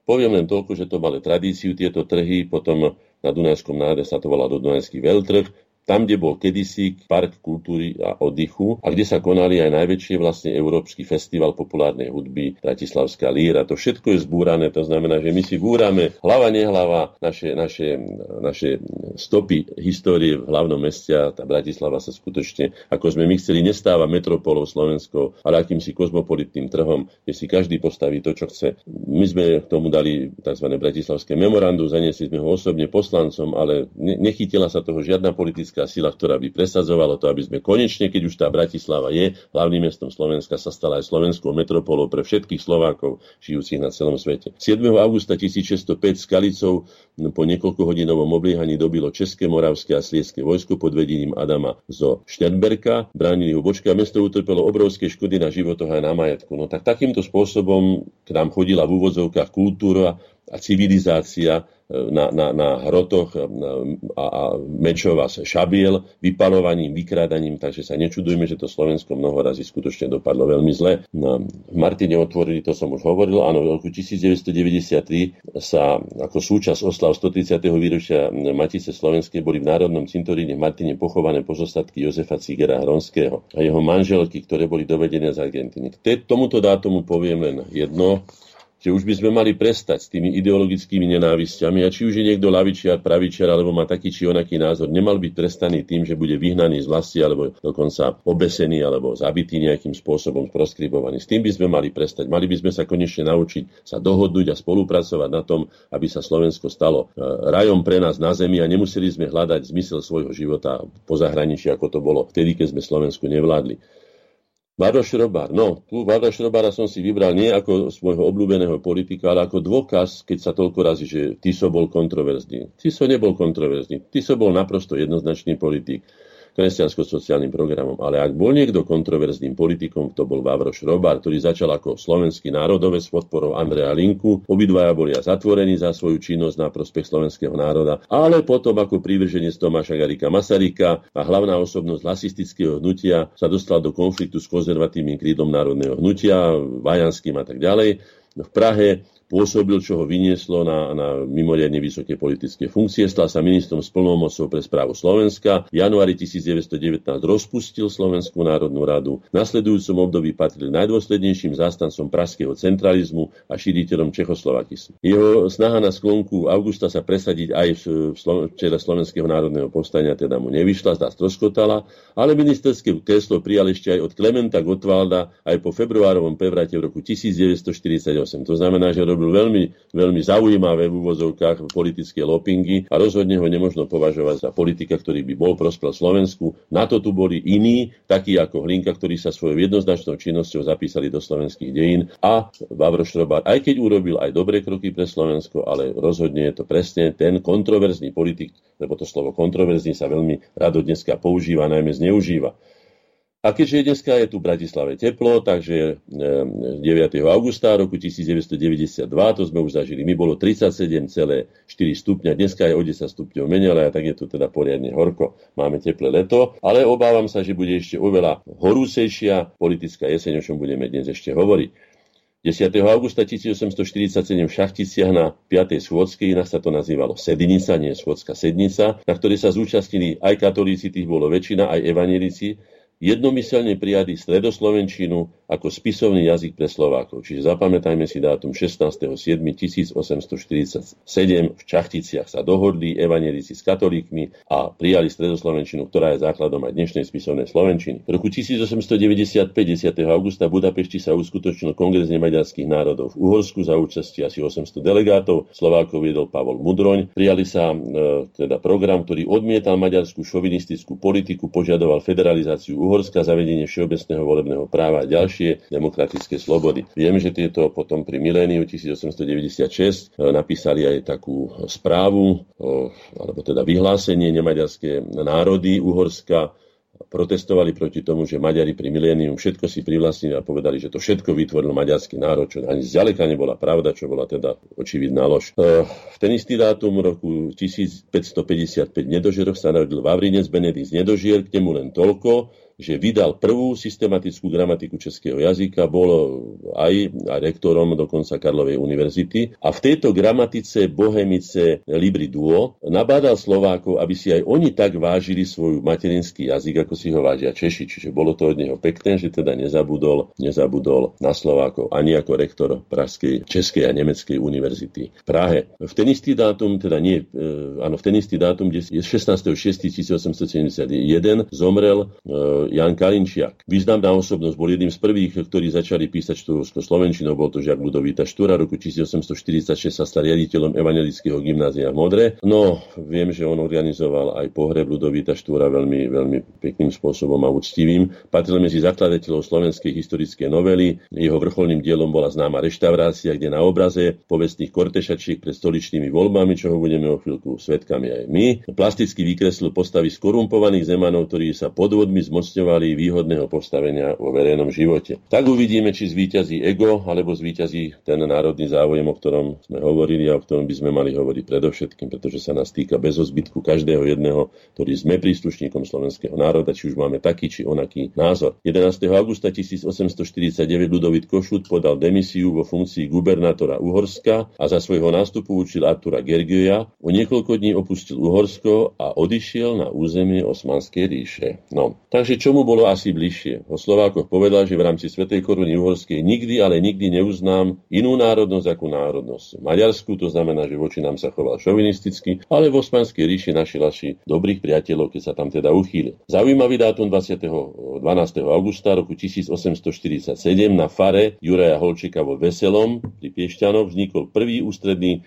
Poviem len toľko, že to mali tradíciu tieto trhy, potom na Dunajskom náde sa to volá Dunajský veľtrh, tam, kde bol kedysi park kultúry a oddychu a kde sa konali aj najväčšie vlastne európsky festival populárnej hudby Bratislavská líra. To všetko je zbúrané, to znamená, že my si búrame hlava nehlava naše, naše, naše stopy histórie v hlavnom meste a tá Bratislava sa skutočne, ako sme my chceli, nestáva metropolou slovenskou, ale akýmsi kozmopolitným trhom, kde si každý postaví to, čo chce. My sme k tomu dali tzv. Bratislavské memorandum, zaniesli sme ho osobne poslancom, ale nechytila sa toho žiadna politická sila, ktorá by presadzovala to, aby sme konečne, keď už tá Bratislava je hlavným mestom Slovenska, sa stala aj slovenskou metropolou pre všetkých Slovákov žijúcich na celom svete. siedmeho augusta tisícšesťstopäť Skalicou po niekoľko hodinovom obliehaní dobilo české, moravské a sliezské vojsko pod vedením Adama zo Štenberka. Bránili ho bočka, mesto utrpelo obrovské škody na životoch aj na majetku. No tak takýmto spôsobom k nám chodila v úvodzovkách kultúra a civilizácia na, na, na hrotoch a, a mečov a šabiel, vypalovaním, vykrádaním, takže sa nečudujme, že to Slovensko mnoho razy skutočne dopadlo veľmi zle. No, v Martine otvorili, to som už hovoril, áno, v roku tisícdeväťstodeväťdesiattri sa ako súčasť oslav stotridsiateho výročia Matice slovenskej boli v Národnom cintoríne v Martine pochované pozostatky Jozefa Cigera Hronského a jeho manželky, ktoré boli dovedené z Argentíny. K tomuto dátumu poviem len jedno, že už by sme mali prestať s tými ideologickými nenávistiami a či už je niekto ľavičiar, pravičiar alebo má taký či onaký názor, nemal byť trestaný tým, že bude vyhnaný z vlasti alebo dokonca obesený alebo zabitý nejakým spôsobom, proskribovaný. S tým by sme mali prestať. Mali by sme sa konečne naučiť sa dohodnúť a spolupracovať na tom, aby sa Slovensko stalo rajom pre nás na zemi a nemuseli sme hľadať zmysel svojho života po zahraničí, ako to bolo vtedy, keď sme Slovensku nevládli. Vavro Šrobár. No, tu Vavra Šrobára som si vybral nie ako svojho obľúbeného politika, ale ako dôkaz, keď sa toľko razí, že Tiso bol kontroverzný. Tiso nebol kontroverzný. Tiso bol naprosto jednoznačný politik. kresťansko-sociálnym programom. Ale ak bol niekto kontroverzným politikom, to bol Vavro Šrobár, ktorý začal ako slovenský národovec s podporou Andreja Hlinku. Obidvaja boli zatvorení za svoju činnosť na prospech slovenského národa, ale potom ako prívrženec Tomáša Garika Masaryka a hlavná osobnosť hasistického hnutia sa dostal do konfliktu s konzervatívnym krídlom národného hnutia, Vajanským a tak ďalej. V Prahe pôsobil, čo ho vynieslo na, na mimoriadne vysoké politické funkcie. Stal sa ministrom s plnou mocou pre správu Slovenska. V januári devätnásťstodevätnásť rozpustil Slovenskú národnú radu. V nasledujúcom období patril najdôslednejším zástancom praského centralizmu a šíriteľom čechoslovakizmu. Jeho snaha na sklonku augusta sa presadiť aj v, v, v čele Slovenského národného povstania teda mu nevyšla, zdá stroskotala, ale ministerské kreslo prijal ešte aj od Klementa Gottwalda aj po februárovom prevrate v roku devätnásťstoštyridsaťosem. To znamená, že robil veľmi, veľmi zaujímavé v úvozovkách politické lopingy a rozhodne ho nemožno považovať za politika, ktorý by bol prospel Slovensku. Na to tu boli iní, takí ako Hlinka, ktorí sa svojou jednoznačnou činnosťou zapísali do slovenských dejín, a Vavro Šrobár, aj keď urobil aj dobré kroky pre Slovensko, ale rozhodne je to presne ten kontroverzný politik, lebo to slovo kontroverzný sa veľmi rado dneska používa, najmä zneužíva. A keďže dneska je tu v Bratislave teplo, takže deviateho augusta roku devätnásťstodeväťdesiatdva, to sme už zažili, mi bolo tridsaťsedem celé štyri stupňa, dneska je o desať stupňov menej, ale tak je tu teda poriadne horko, máme teplé leto, ale obávam sa, že bude ešte oveľa horúcejšia politická jeseň, o čom budeme dnes ešte hovoriť. desiateho augusta tisícosemstoštyridsaťsedem v Šachticiach na piatej schôdzke, inak sa to nazývalo Sednica, nie schôdzka, Sednica, na ktorej sa zúčastnili aj katolíci, tých bolo väčšina, aj evanjelici, jednomyselne prijali stredoslovenčinu ako spisovný jazyk pre Slovákov. Čiže zapamätajme si dátum šestnásteho siedmeho tisícosemstoštyridsaťsedem. V Čachticiach sa dohodli evanjelici s katolíkmi a prijali stredoslovenčinu, ktorá je základom aj dnešnej spisovnej slovenčiny. V roku tisícosemstodeväťdesiatpäť, desiateho augusta, v Budapešti sa uskutočnil Kongres nemaďarských národov. V Uhorsku za účasti asi osemsto delegátov. Slovákov viedol Pavol Mudroň. Prijali sa e, teda program, ktorý odmietal maďarskú šovinistickú politiku, požiadoval federalizáciu Uhorska, zavedenie všeobecného volebného práva a ďalšie demokratické slobody. Vieme, že tieto potom pri miléniu tisícosemstodeväťdesiatšesť napísali aj takú správu, alebo teda vyhlásenie nemaďarské národy Uhorska, protestovali proti tomu, že Maďari pri milénium všetko si privlastnili a povedali, že to všetko vytvoril maďarský národ, čo ani zďaleka nebola pravda, čo bola teda očividná lož. V ten istý dátum roku tisícpäťstopäťdesiatpäť v Nedožieroch sa narodil Vavrinec Benedis Nedožier, k nemu len toľko, že vydal prvú systematickú gramatiku českého jazyka, bol aj rektorom dokonca Karlovej univerzity, a v tejto gramatice Bohemice Libri Duo nabádal Slovákov, aby si aj oni tak vážili svoj materinský jazyk, ako si ho vážia Češi. Čiže bolo to od neho pekné, že teda nezabudol, nezabudol na Slovákov ani ako rektor Pražskej, Českej a Nemeckej univerzity v Prahe. V ten istý dátum, teda nie, áno, v ten istý dátum, šestnásteho júna osemnásťstosedemdesiatjeden zomrel Jan Kalinčiak. Významná osobnosť, bol jedným z prvých, ktorí začali písať štúrovsko-slovenčinou, bol to žiak Ľudovíta Štúra, roku tisícosemstoštyridsaťšesť sa stal riaditeľom evangelického gymnázia v Modre. No, viem, že on organizoval aj pohreb Ľudovíta Štúra veľmi, veľmi pekným spôsobom a úctivým. Patril medzi zakladateľov slovenskej historickej novely. Jeho vrcholným dielom bola známa reštaurácia, kde na obraze povestných kortešačiek pred stoličnými voľbami, čoho budeme o chvíľku svedkami aj my, plasticky vykreslil postavy skorumpovaných zemanov, ktorí sa podvodmi zmocňovali výhodného postavenia vo verejnom živote. Tak uvidíme, či zvíťazí ego, alebo zvíťazí ten národný záujem, o ktorom sme hovorili a o ktorom by sme mali hovoriť predovšetkým, pretože sa nás týka bez zbytku každého jedného, ktorý sme príslušníkom slovenského národa, či už máme taký, či onaký názor. jedenásteho augusta tisícosemstoštyridsaťdeväť Ľudovít Kossuth podal demisiu vo funkcii gubernátora Uhorska a za svojho nástupu učil Artúra Görgeja. O niekoľko dní opustil Uhorsko a odišiel na územie Osmanskej ríše. No, takže čo mu bolo asi bližšie. O Slovákoch povedal, že v rámci Svätej koruny uhorskej nikdy, ale nikdy neuznám inú národnosť ako národnosť maďarskú, to znamená, že voči nám sa choval šovinisticky, ale v Osmanskej ríši našiel asi dobrých priateľov, keď sa tam teda uchýlil. Zaujímavý dátum dvanásť. augusta roku tisícosemstoštyridsaťsedem na fare Juraja Holčeka vo Veselom pri Piešťanoch vznikol prvý ústredný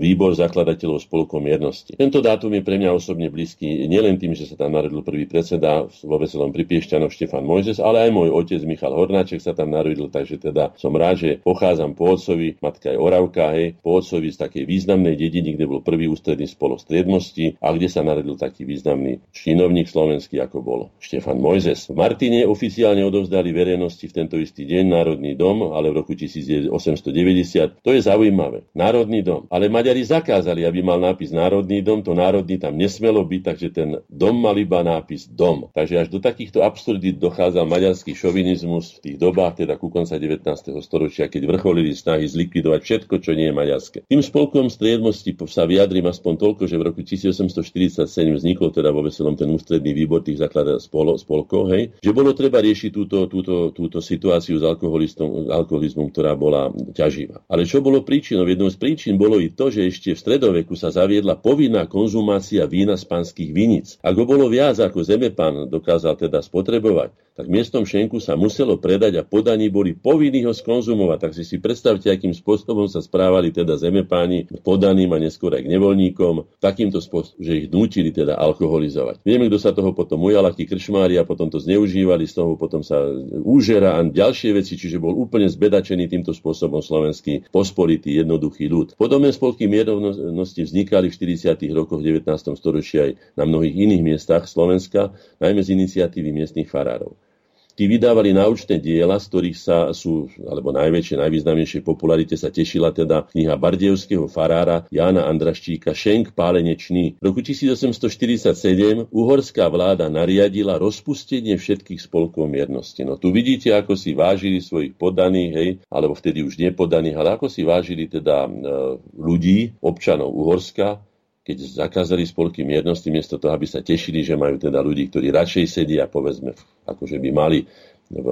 výbor zakladateľov spolkom Miernosti. Tento dátum je pre mňa osobne blízky nielen tým, že sa tam narodil prvý predseda vo veselom pri Piešťanoch Štefan Mojzes, ale aj môj otec Michal Hornáček sa tam narodil, takže teda som rád, že pochádzam po otcovi, matka je Oravka, hej, po otcovi z takej významnej dediny, kde bol prvý ústredný spolok striednosti a kde sa narodil taký významný činovník slovenský, ako bol Štefan Mojzes. V Martine oficiálne odovzdali verejnosti v tento istý deň Národný dom, ale v roku tisíc osemsto deväťdesiat. To je zaujímavé. Národný dom. Ale Maďari zakázali, aby mal nápis Národný dom, to národný tam nesmelo byť, takže ten dom mal iba nápis dom. Takže až do takýchto absurdít dochádzal maďarský šovinizmus v tých dobách, teda ku konca devätnásteho storočia, keď vrcholili snahy zlikvidovať všetko, čo nie je maďarské. Tým spolkom striednosti sa vyjadrím aspoň toľko, že v roku tisíc osemsto štyridsaťsedem vznikol teda vo Veselom ten ústredný výbor tých zakladá spolkov, hej, že bolo treba riešiť túto, túto, túto situáciu s alkoholizmom, ktorá bola ťaživá. Ale čo bolo príčinou? Jednou z príčin bolo i to, že ešte v stredoveku sa zaviedla povinná konzumácia vína z panských viníc. Ak ho bolo viac, ako zemepán dokázal teda spotrebovať, tak miestom šenku sa muselo predať a podaní boli povinní ho skonzumovať. Takže si predstavte, akým spôsobom sa správali teda zemepáni podaným a neskôr aj k nevoľníkom, takýmto spôsobom, že ich nútili teda alkoholizovať. Vieme, kto sa toho potom ujal, akí krčmári, a potom to zneužívali, z toho potom sa úžera a ďalšie veci, čiže bol úplne zbedačený týmto spôsobom slovenský pospolitý jednoduchý ľud. Podobné spolky mierovnosti vznikali v štyridsiatych rokoch devätnásteho storočia aj na mnohých iných miestach Slovenska, najmä z iniciatívy miestnych farárov. Tí vydávali naučné diela, z ktorých sa sú, alebo najväčšie, najvýznamnejšie popularite sa tešila teda kniha bardejovského farára Jána Andraščíka Šenk pálenečný. V roku tisíc osemsto štyridsaťsedem uhorská vláda nariadila rozpustenie všetkých spolkov miernosti. No tu vidíte, ako si vážili svojich podaných, hej, alebo vtedy už nepodaných, ale ako si vážili teda e, ľudí, občanov Uhorska, keď zakázali spolky miernosti, miesto toho, aby sa tešili, že majú teda ľudí, ktorí radšej sedia, povedzme, akože by mali,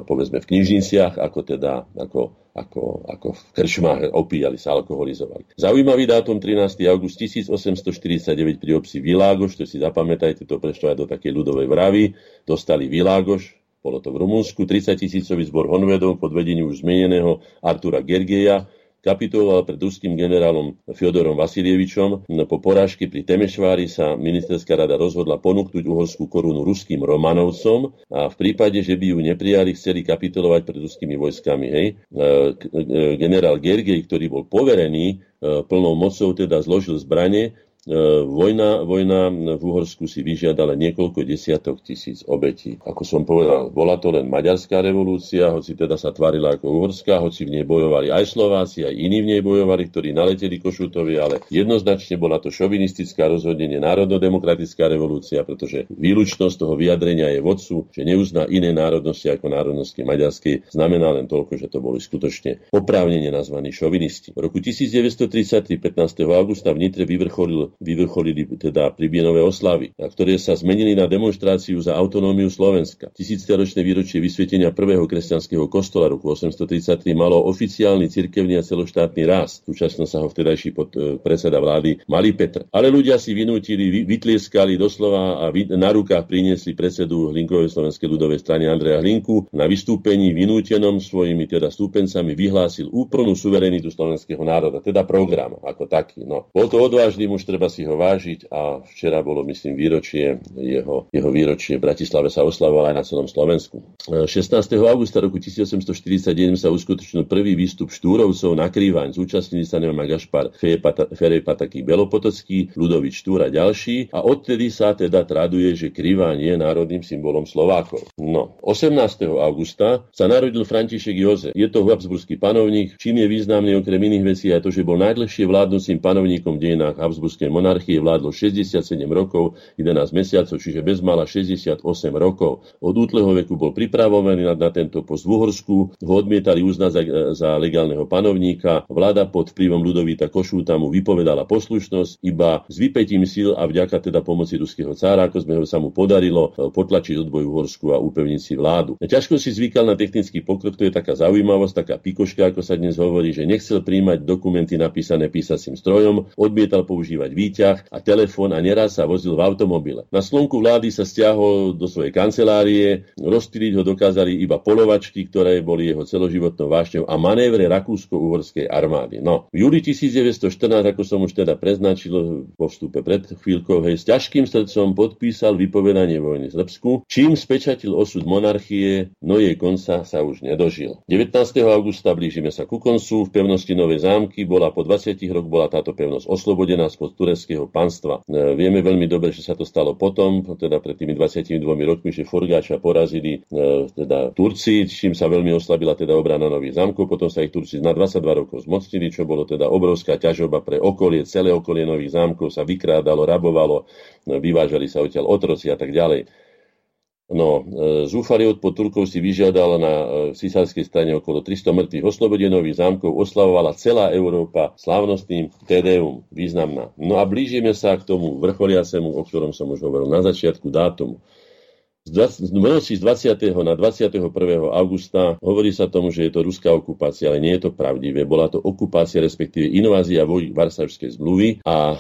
povedzme, v knižniciach, ako teda, ako Ako, ako v krčmách opíjali sa, alkoholizovali. Zaujímavý dátum trinásteho augusta tisíc osemsto štyridsaťdeväť pri obci Világos, to si zapamätajte, to prešlo aj do takej ľudovej vravy, dostali Világos, bolo to v Rumunsku, tridsaťtisícový zbor honvedov pod vedením už zmeneného Artúra Görgeja, kapituloval pred ruským generálom Fjodorom Vasilievičom. Po porážke pri Temešvári sa ministerská rada rozhodla ponúknuť uhorskú korunu ruským Romanovcom a v prípade, že by ju neprijali, chceli kapitulovať pred ruskými vojskami. Hej. Generál Görgey, ktorý bol poverený plnou mocou, teda zložil zbrane. Vojna, vojna v Uhorsku si vyžiadala niekoľko desiatok tisíc obetí. Ako som povedal, bola to len maďarská revolúcia, hoci teda sa tvárila ako uhorská, hoci v nej bojovali aj Slováci, aj iní v nej bojovali, ktorí naleteli Košutovi, ale jednoznačne bola to šovinistická, rozhodne národnodemokratická revolúcia, pretože výlučnosť toho vyjadrenia je vodcu, že neuzná iné národnosti ako národnosti maďarskej, znamená len toľko, že to boli skutočne oprávnene nazvaní šovinisti. V roku devätnásť tridsaťtri pätnásteho augusta v Nitre vyvrcholil vyvrcholili teda pribienové oslavy, ktoré sa zmenili na demonštráciu za autonómiu Slovenska. Tisícročné výročie vysvetenia prvého kresťanského kostola roku osemsto tridsaťtri malo oficiálny cirkevný a celoštátny ráz. Súčasne sa ho vtedajší pod predseda vlády Malý Petr. Ale ľudia si vynútili, vytlieskali doslova a na rukách priniesli predsedu Hlinkovej slovenskej ľudovej strany Andreja Hlinku. Na vystúpení vynútenom svojimi teda stúpencami vyhlásil úplnú suverenitu slovenského národa, teda program ako taký. No, bol to odvážny muž, treba si ho vážiť, a včera bolo, myslím, výročie, jeho, jeho výročie v Bratislave sa oslavovalo aj na celom Slovensku. šestnásteho augusta roku osemsto štyridsaťjeden sa uskutočnil prvý výstup Štúrovcov na Krývaň. Zúčastnili sa Nemanja Gašpar, Ferej Pataký Belopotocký, Ľudovít Štúr a ďalší, a odtedy sa teda traduje, že Krývaň je národným symbolom Slovákov. No, osemnásteho augusta sa narodil František Jozef. Je to habsburský panovník, čím je významný okrem iných vecí aj to, že bol najdlhšie vládnúcim panovníkom v dejinách habsburskej monarchie, vládlo šesťdesiatsedem rokov, jedenásť mesiacov, čiže bezmála šesťdesiatosem rokov. Od útleho veku bol pripravovaný na, na tento post v Uhorsku, ho odmietali uznať za, za legálneho panovníka, vláda pod vplyvom Ľudovíta Kossuta mu vypovedala poslušnosť, iba s vypätím síl a vďaka teda pomoci ruského cára, ako sme ho sa mu podarilo potlačiť odboj v Uhorsku a upevniť si vládu. Ťažko si zvykal na technický pokrok, to je taká zaujímavosť, taká pikoška, ako sa dnes hovorí, že nechcel príjmať dokumenty napísané písacím strojom, odmietal používať výťah a telefón a neraz sa vozil v automobile. Na slnku vlády sa stiahol do svojej kancelárie, roztýliť ho dokázali iba polovačky, ktoré boli jeho celoživotnou vášňou a manévre rakúsko-uhorskej armády. No, v júli devätnásťstoštrnásť, ako som už teda preznačil po vstupe pred chvíľkou, hej, s ťažkým srdcom podpísal vypovedanie vojny Srbsku, čím spečatil osud monarchie, no jej konca sa už nedožil. devätnásteho augusta, blížime sa ku koncu, v pevnosti Nové Zámky bola po dvadsiatich rokoch bola táto pevnosť oslobodená spod tureckého panstva. E, vieme veľmi dobre, že sa to stalo potom, teda pred tými dvadsiatimi dvomi rokmi, že Forgáča porazili e, teda Turci, čím sa veľmi oslabila teda obrana Nových Zámkov, potom sa ich Turci na dvadsaťdva rokov zmocnili, čo bolo teda obrovská ťažoba pre okolie, celé okolie Nových Zámkov sa vykrádalo, rabovalo, e, vyvážali sa odtiaľ otroci a tak ďalej. No, zúfalý odpor Turkov si vyžiadal na císarskej strane okolo tristo mŕtvych. Oslobodených zámkov oslavovala celá Európa slávnostným Te Deum, významná. No a blížime sa k tomu vrcholiacemu, o ktorom som už hovoril na začiatku, dátumu. Z noci z dvadsiateho na dvadsiateho prvého augusta hovorí sa tomu, že je to ruská okupácia, ale nie je to pravdivé. Bola to okupácia, respektíve invázia Varšavskej zmluvy a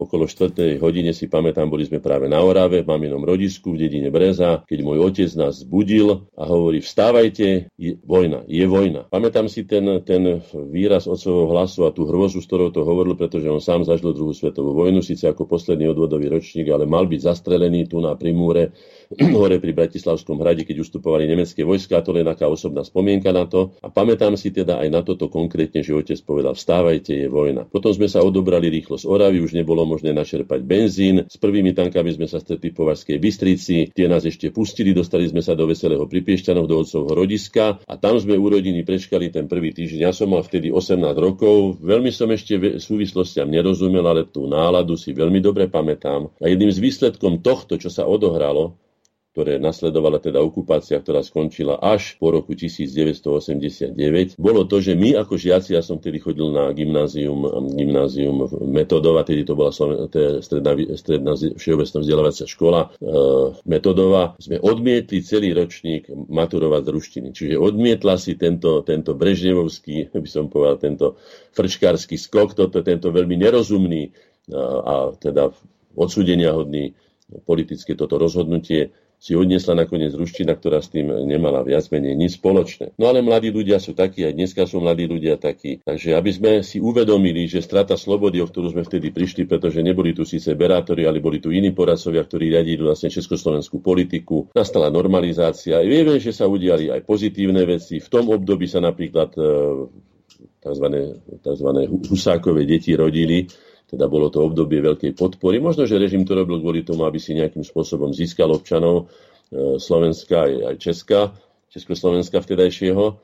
okolo štvrtej hodine, si pamätám, boli sme práve na Orave, v maminom rodisku v dedine Breza, keď môj otec nás zbudil a hovorí: vstávajte, je vojna, je vojna. Pamätám si ten, ten výraz otcovho hlasu a tú hrôzu, s ktorou to hovoril, pretože on sám zažil druhú svetovú vojnu, síce ako posledný odvodový ročník, ale mal byť zastrelený tu na Primúre, hore pri Bratislavskom hrade, keď ustupovali nemecké vojska, to len aká osobná spomienka na to. A pamätám si teda aj na toto konkrétne, že otec povedal: vstávajte, je vojna. Potom sme sa odobrali rýchlo z Oravy, už nebolo možné načerpať benzín. S prvými tankami sme sa stretli v Považskej Bystrici, tie nás ešte pustili, dostali sme sa do Veselého pri Piešťanoch, do otcovho rodiska a tam sme u rodiny prečkali ten prvý týždeň. Ja som mal vtedy osemnásť rokov, veľmi som ešte súvislostiam nerozumel, ale tú náladu si veľmi dobre pamätám. A jedným z výsledkom tohto, čo sa odohralo, ktoré nasledovala teda okupácia, ktorá skončila až po roku devätnásťstoosemdesiatdeväť, bolo to, že my ako žiaci, ja som tedy chodil na gymnázium, gymnázium Metodova, tedy to bola stredná, stredná všeobecná vzdelávacia škola e, Metodova, sme odmietli celý ročník maturovať z ruštiny. Čiže odmietla si tento, tento brežnevovský, by som povedal, tento frčkársky skok, toto, tento veľmi nerozumný a, a teda odsúdeniahodný politické toto rozhodnutie si odniesla nakoniec ruština, ktorá s tým nemala viac menej nič spoločné. No ale mladí ľudia sú takí, aj dneska sú mladí ľudia takí. Takže aby sme si uvedomili, že strata slobody, o ktorú sme vtedy prišli, pretože neboli tu síce berátori, ale boli tu iní poradcovia, ktorí riadili vlastne československú politiku, nastala normalizácia. Vieme, že sa udiali aj pozitívne veci. V tom období sa napríklad tzv. tzv. Husákové deti rodili. Teda bolo to obdobie veľkej podpory. Možno, že režim to robil kvôli tomu, aby si nejakým spôsobom získal občanov Slovenska aj Česka, Československa vtedajšieho,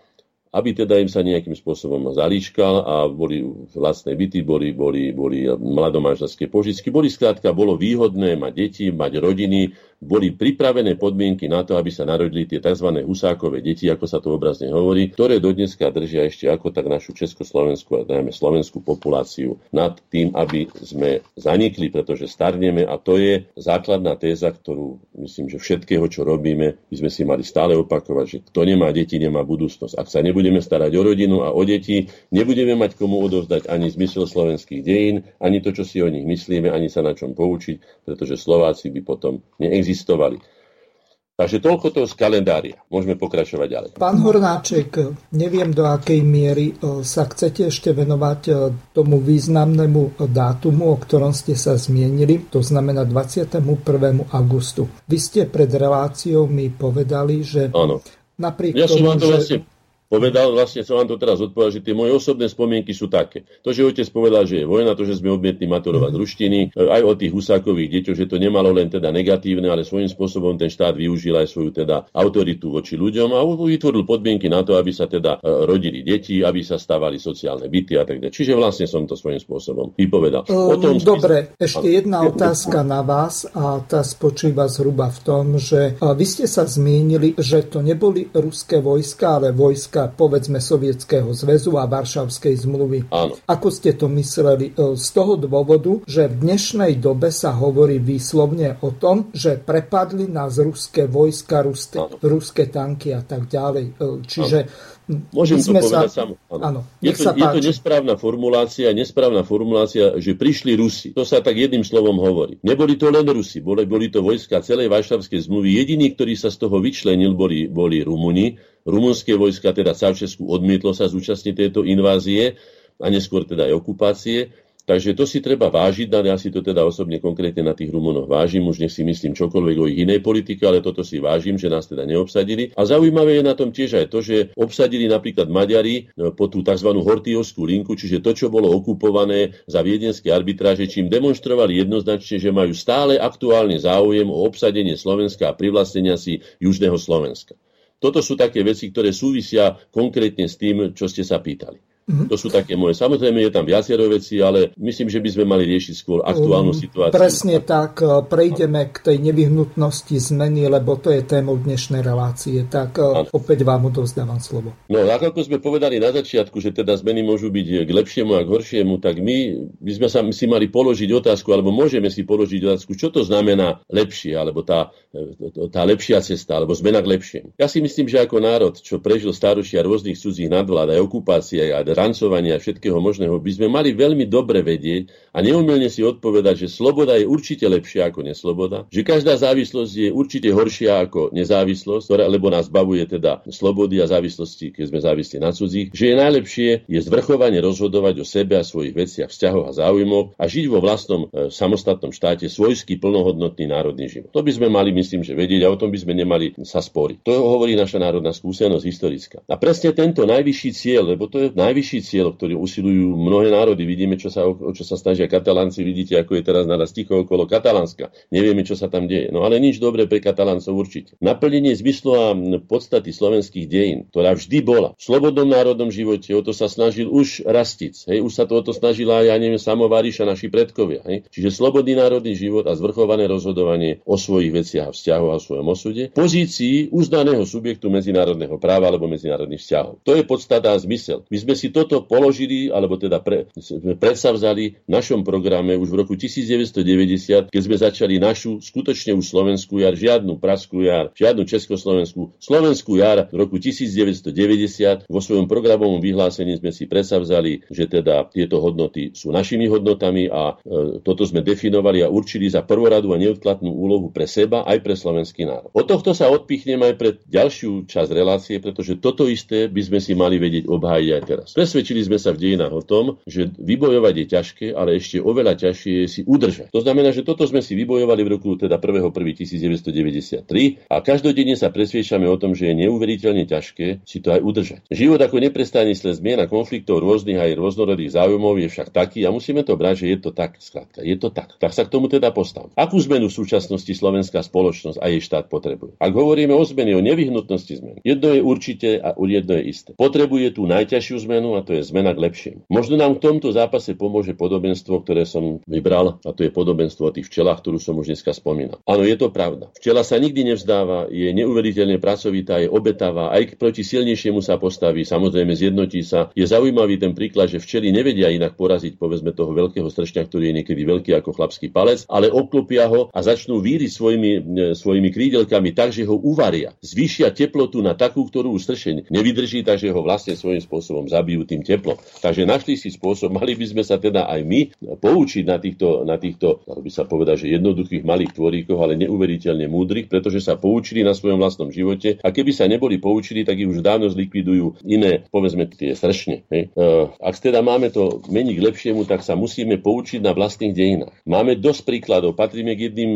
aby teda im sa nejakým spôsobom zalíškal a boli vlastné byty, boli, boli, boli mladomanželské požitky. Boli skrátka, bolo výhodné mať deti, mať rodiny, boli pripravené podmienky na to, aby sa narodili tie tzv. Husákové deti, ako sa to obrazne hovorí, ktoré dodneska držia ešte ako tak našu československú a najmä slovenskú populáciu nad tým, aby sme zanikli, pretože starneme a to je základná téza, ktorú myslím, že všetkého, čo robíme, by sme si mali stále opakovať, že kto nemá deti, nemá budúcnosť. Ak sa nebudeme starať o rodinu a o deti, nebudeme mať komu odovzdať ani zmysel slovenských dejín, ani to, čo si o nich myslíme, ani sa na čom poučiť, pretože Slováci by potom neexistovali. Existovali. Takže toľko toho z kalendária. Môžeme pokračovať ďalej. Pán Hornáček, neviem, do akej miery sa chcete ešte venovať tomu významnému dátumu, o ktorom ste sa zmienili, to znamená dvadsiateho prvého augusta. Vy ste pred reláciou mi povedali, že... Áno. Napriek ja tomu, som vám to že... vlastne povedal, vlastne som vám to teraz odpovedal, že tie moje osobné spomienky sú také. To, že otec povedal, že je vojna, to, že sme odmietli maturovať z ruštiny, aj o tých husákových deťoch, že to nemalo len teda negatívne, ale svojím spôsobom ten štát využil aj svoju teda autoritu voči ľuďom a vytvoril podmienky na to, aby sa teda rodili deti, aby sa stávali sociálne byty a tak ďalej. Čiže vlastne som to svojím spôsobom vypovedal. O tom, dobre, spíš... ešte jedna otázka na vás a tá spočíva zhruba v tom, že vy ste sa zmienili, že to neboli ruské vojska, ale vojska povedzme Sovietskeho zväzu a Varšavskej zmluvy. Áno. Ako ste to mysleli? Z toho dôvodu, že v dnešnej dobe sa hovorí výslovne o tom, že prepadli nás ruské vojska, ruské, ruské tanky a tak ďalej. Čiže Môžem to povedať sa... samo. Áno. Je, to, je to nesprávna formulácia, nesprávna formulácia, že prišli Rusi. To sa tak jedným slovom hovorí. Neboli to len Rusi, boli, boli to vojska celej Varšavskej zmluvy. Jediní, ktorí sa z toho vyčlenil, boli, boli Rumuni. Rumunské vojska, teda Čaušesku, odmietlo sa zúčastniť tejto invázie a neskôr teda aj okupácie. Takže to si treba vážiť, ale ja si to teda osobne konkrétne na tých Rumunoch vážim, už nech si myslím čokoľvek o ich inej politike, ale toto si vážim, že nás teda neobsadili. A zaujímavé je na tom tiež aj to, že obsadili napríklad Maďari po tú tzv. Hortijovskú linku, čiže to, čo bolo okupované za viedenské arbitráže, čím demonstrovali jednoznačne, že majú stále aktuálny záujem o obsadenie Slovenska a privlastnenia si južného Slovenska. Toto sú také veci, ktoré súvisia konkrétne s tým, čo ste sa pýtali. Mm-hmm. To sú také moje. Samozrejme, je tam viacero vecí, ale myslím, že by sme mali riešiť skôr aktuálnu situáciu. Presne tak. Prejdeme k tej nevyhnutnosti zmeny, lebo to je témou dnešnej relácie. Tak ano. Opäť vám odovzdávam slovo. No, ako sme povedali na začiatku, že teda zmeny môžu byť k lepšiemu a k horšiemu, tak my by sme sa si mali položiť otázku, alebo môžeme si položiť otázku, čo to znamená lepšie, alebo tá, tá lepšia cesta, alebo zmena k lepšiemu. Ja si myslím, že ako národ, čo prežil stáročia rôznych cudzích nadvlád, aj okupácie, aj rancovania všetkého možného, by sme mali veľmi dobre vedieť a neumilne si odpovedať, že sloboda je určite lepšia ako nesloboda, že každá závislosť je určite horšia ako nezávislosť, lebo nás bavuje teda slobody a závislosti, keď sme závislí na cudzích, že je najlepšie je zvrchovane rozhodovať o sebe a svojich veciach, vzťahoch a záujmov a žiť vo vlastnom e, samostatnom štáte svojský plnohodnotný národný život. To by sme mali, myslím, že vedieť a o tom by sme nemali sa sporiť. To hovorí naša národná skúsenosť historická. A presne tento najvyšší cieľ, lebo to je najvyšší cieľ, ktorý usilujú mnohé národy. Vidíme, čo sa, o čo sa snažia Katalánci. Vidíte, ako je teraz naraz ticho okolo Katalánska. Nevieme, čo sa tam deje. No ale nič dobré pre Kataláncov určite. Naplnenie zmyslu a podstaty slovenských dejín, ktorá vždy bola v slobodnom národnom živote, o to sa snažil už Rastic. Hej, už sa to o to snažila, ja neviem, Samováriša, naši predkovia. Hej. Čiže slobodný národný život a zvrchované rozhodovanie o svojich veciach a vzťahoch a o svojom osude, pozícii uznaného subjektu medzinárodného práva alebo medzinárodných vzťahov. To je podstata a zmysel. My sme si toto položili, alebo teda pre, predsavzali v našom programe už v roku devätnásťstodeväťdesiat, keď sme začali našu skutočne už slovenskú jar, žiadnu praskú jar, žiadnu československú, slovenskú jar v roku devätnásťstodeväťdesiat. Vo svojom programovom vyhlásení sme si predsavzali, že teda tieto hodnoty sú našimi hodnotami a e, toto sme definovali a určili za prvoradu a neodkladnú úlohu pre seba aj pre slovenský národ. Od tohto sa odpichnem aj pre ďalšiu časť relácie, pretože toto isté by sme si mali vedieť obhájiť aj teraz. Presvedčili sme sa v dejinách o tom, že vybojovať je ťažké, ale ešte oveľa ťažšie je si udržať. To znamená, že toto sme si vybojovali v roku teda prvého prvého devätnásťstodeväťdesiattri a každodenne sa presviečame o tom, že je neuveriteľne ťažké si to aj udržať. Život ako neprestaný sled zmien a konfliktov rôznych aj rôznorodých záujmov je však taký a musíme to brať, že je to tak, skrátka, je to tak. Tak sa k tomu teda postavme. Akú zmenu v súčasnosti slovenská spoločnosť a jej štát potrebuje? Ak hovoríme o zmene, o nevyhnutnosti zmeny, jedno je určite a jedno je isté. Potrebuje tú najťažšiu zmenu, a to je zmena k lepšiemu. Možno nám v tomto zápase pomôže podobenstvo, ktoré som vybral, a to je podobenstvo o tých včelách, ktorú som už dneska spomínal. Áno, je to pravda. Včela sa nikdy nevzdáva, je neuveriteľne pracovitá, je obetavá, aj proti silnejšiemu sa postaví, samozrejme zjednotí sa. Je zaujímavý ten príklad, že včely nevedia inak poraziť, povedzme, toho veľkého sršňa, ktorý je niekedy veľký ako chlapský palec, ale obklopia ho a začnú víriť svojimi, svojimi krídelkami tak, že ho uvaria. Zvýšia teplotu na takú, ktorú sršeň nevydrží, takže ho vlastne svojím spôsobom zabijú tým teplom. Takže našli si spôsob, mali by sme sa teda aj my poučiť na týchto, na týchto, ako by sa povedal, že jednoduchých malých tvoríkoch, ale neuveriteľne múdrych, pretože sa poučili na svojom vlastnom živote a keby sa neboli poučili, tak ich už dávno zlikvidujú iné, povedzme, tie sršne. E, ak teda máme to meniť k lepšiemu, tak sa musíme poučiť na vlastných dejinách. Máme dosť príkladov, patríme k jedným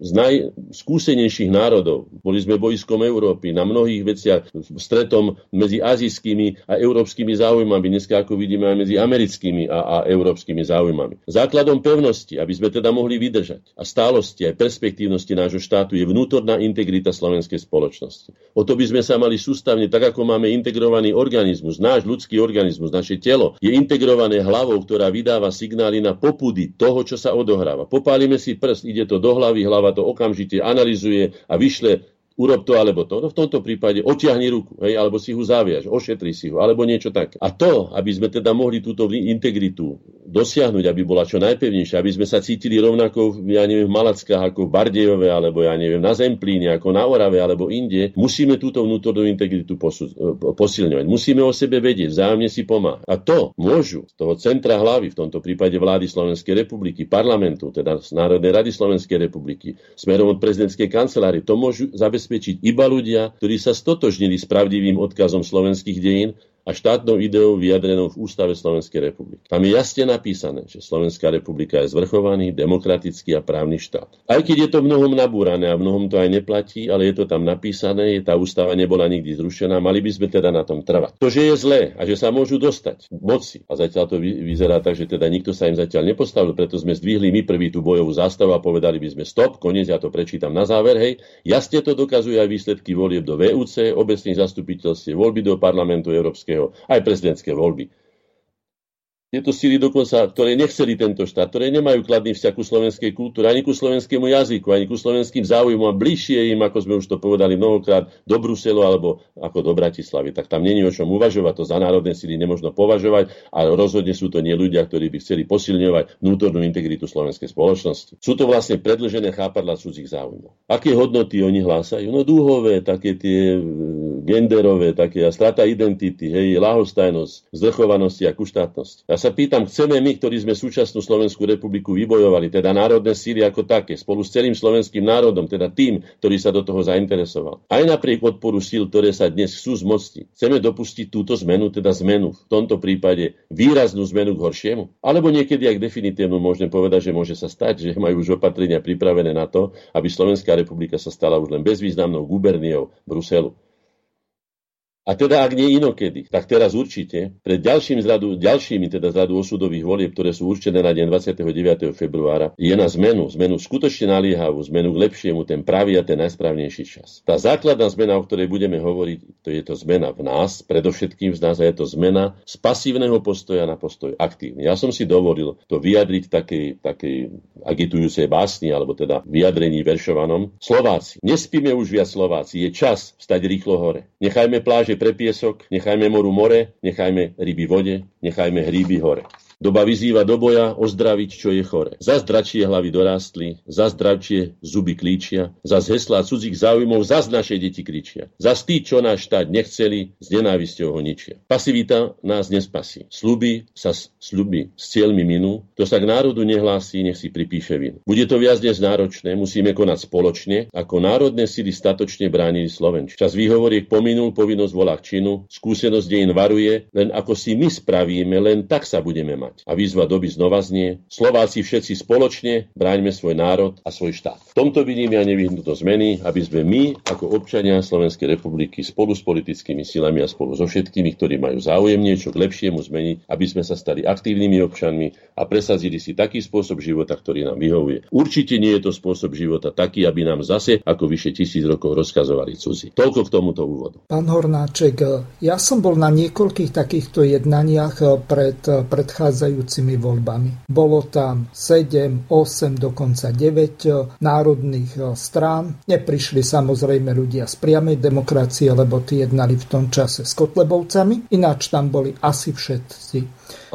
z najskúsenejších národov. Boli sme bojskom Európy, na mnohých veciach stretom medzi azijskými a európskymi záujmami, dneska ako vidíme aj medzi americkými a, a európskymi záujmami. Základom pevnosti, aby sme teda mohli vydržať a stálosti aj perspektívnosti nášho štátu je vnútorná integrita slovenskej spoločnosti. O to by sme sa mali sústavne, tak ako máme integrovaný organizmus, náš ľudský organizmus, naše telo je integrované hlavou, ktorá vydáva signály na popudy toho, čo sa odohráva. Popálime si prst, ide to do hlavy, hlava to okamžite analyzuje a vyšle urob to alebo to. No v tomto prípade odtiahni ruku, hej, alebo si ho zaviaž, ošetri si ho, alebo niečo také. A to, aby sme teda mohli túto integritu dosiahnuť, aby bola čo najpevnejšia, aby sme sa cítili rovnako, ja neviem, v Malackách, ako v Bardejove, alebo ja neviem, na Zemplíne, ako na Orave, alebo inde, musíme túto vnútornú integritu posu- posilňovať. Musíme o sebe vedieť, vzájomne si pomáhať. A to môžu z toho centra hlavy, v tomto prípade vlády Slovenskej republiky, parlamentu, teda Národnej rady Slovenskej republiky, smerom od prezidentskej kancelárie, to môžu zabezpečiť iba ľudia, ktorí sa stotožnili s pravdivým odkazom slovenských dejín a štátnou ideou vyjadrenou v Ústave Slovenskej republiky. Tam je jasne napísané, že Slovenská republika je zvrchovaný, demokratický a právny štát. Aj keď je to mnohom nabúrané a mnohom to aj neplatí, ale je to tam napísané, tá ústava nebola nikdy zrušená, mali by sme teda na tom trvať. To, že je zlé a že sa môžu dostať moci, a zatiaľ to vyzerá tak, že teda nikto sa im zatiaľ nepostavil, preto sme zdvihli my prvý tú bojovú zástavu a povedali by sme stop, koniec, ja to prečítam na záver, hej. Jasne to dokazujú aj výsledky volieb do vé ú cé, obecných zastupiteľstiev, voľby do parlamentu Európskej aj prezidentské voľby. Tieto síly dokonca, ktoré nechceli tento štát, ktoré nemajú kladný vzťah ku slovenskej kultúre, ani ku slovenskému jazyku, ani ku slovenským záujmom a bližšie im, ako sme už to povedali mnohokrát, do Bruselu alebo ako do Bratislavy. Tak tam není o čom uvažovať, to za národné síly nemožno považovať a rozhodne sú to nie ľudia, ktorí by chceli posilňovať vnútornú integritu slovenskej spoločnosti. Sú to vlastne predĺžené chápadlá cudzích záujmov. Aké hodnoty oni hlásajú? No dúhové, také tie genderové, také strata identity, hej, ľahostajnosť, zvrchovanosti a kuštátnosť. Ja sa pýtam, chceme my, ktorí sme súčasnú Slovenskú republiku vybojovali, teda národné síly ako také, spolu s celým slovenským národom, teda tým, ktorý sa do toho zainteresoval. Aj napriek odporu síl, ktoré sa dnes chcú zmocniť, chceme dopustiť túto zmenu, teda zmenu, v tomto prípade výraznú zmenu k horšiemu. Alebo niekedy aj definitívnu môžem povedať, že môže sa stať, že majú už opatrenia pripravené na to, aby Slovenská republika sa stala už len bezvýznamnou guberniou Bruselu. A teda ak nie inokedy, tak teraz určite pred ďalším zradu, ďalšími teda zradu osudových volieb, ktoré sú určené na deň dvadsiateho deviateho februára, je na zmenu, zmenu skutočne naliehavú, zmenu k lepšiemu, ten pravý a ten najsprávnejší čas. Tá základná zmena, o ktorej budeme hovoriť, to je to zmena v nás, predovšetkým v nás, a je to zmena z pasívneho postoja na postoj aktívny. Ja som si dovolil to vyjadriť v takej, takej agitujúcej básni, alebo teda vyjadrení veršovanom. Slováci, nespíme už viac Slováci, je čas vstať rýchlo hore. Nechajme pláže pre piesok, nechajme moru more, nechajme ryby vode, nechajme hríby hore. Doba vyzýva do boja ozdraviť, čo je chore. Za zdračie hlavy dorástli, za zdravčie zuby klíčia, za heslá cudzích záujmov, za naše deti kričia. Za tí, čo náš štát nechceli, s nenávisťou ho ničia. Pasivita nás nespasí. Sľuby sa sľuby s cieľmi minú, to sa k národu nehlási, nech si pripíše vinu. Bude to viac než náročné, musíme konať spoločne, ako národné sily statočne bránili Slovenčinu. Čas výhovoriek pominul, povinnosť volá k činu, skúsenosť dejín varuje, len ako si my spravíme, len tak sa budeme mať. A výzva doby znova znie: Slováci všetci spoločne bráňme svoj národ a svoj štát. V tomto vidím ja nevyhnutnosť zmeny, aby sme my ako občania Slovenskej republiky spolu s politickými silami a spolu so všetkými, ktorí majú záujem niečo k lepšiemu zmeniť, aby sme sa stali aktívnymi občanmi a presadzili si taký spôsob života, ktorý nám vyhovuje. Určite nie je to spôsob života taký, aby nám zase ako vyše tisíc rokov rozkazovali cudzí. Toľko k tomuto úvodu. Pán Hornáček, ja som bol na niekoľkých takýchto jednaniach pred predchádzajúcimi voľbami. Bolo tam sedem, osem, dokonca deväť národných strán. Neprišli samozrejme ľudia z priamej demokracie, lebo tí jednali v tom čase s Kotlebovcami. Ináč tam boli asi všetci.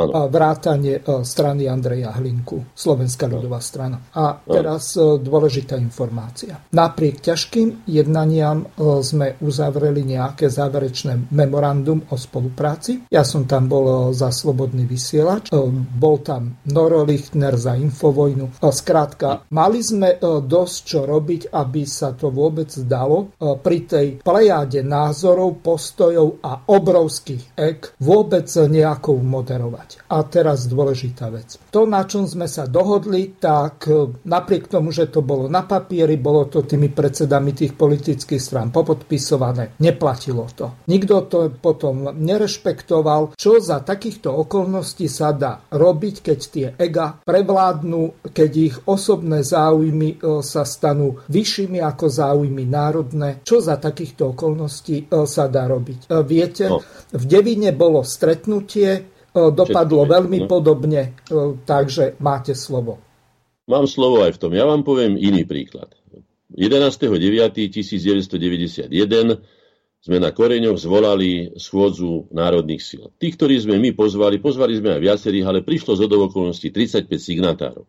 Ano. Vrátanie strany Andreja Hlinku, Slovenská ľudová strana. A teraz dôležitá informácia. Napriek ťažkým jednaniam sme uzavreli nejaké záverečné memorandum o spolupráci. Ja som tam bol za Slobodný vysielač. Bol tam Noro Lichtner za Infovojnu. Skrátka, mali sme dosť čo robiť, aby sa to vôbec dalo. Pri tej plejáde názorov, postojov a obrovských ek vôbec nejakou moderovať. A teraz dôležitá vec. To, na čom sme sa dohodli, tak napriek tomu, že to bolo na papieri, bolo to tými predsedami tých politických strán popodpisované, neplatilo to. Nikto to potom nerešpektoval, čo za takýchto okolností sa dá robiť, keď tie ega prevládnu, keď ich osobné záujmy sa stanú vyššími ako záujmy národné. Čo za takýchto okolností sa dá robiť? Viete, no. V Devine bolo stretnutie, dopadlo Všetko, veľmi no. podobne, takže máte slovo. Mám slovo aj v tom. Ja vám poviem iný príklad. jedenásteho deviateho devätnásťstodeväťdesiatjeden sme na Koreňoch zvolali schôdzu národných síl. Tých, ktorí sme my pozvali, pozvali sme aj viacerých, ale prišlo zo okolností tridsaťpäť signatárov.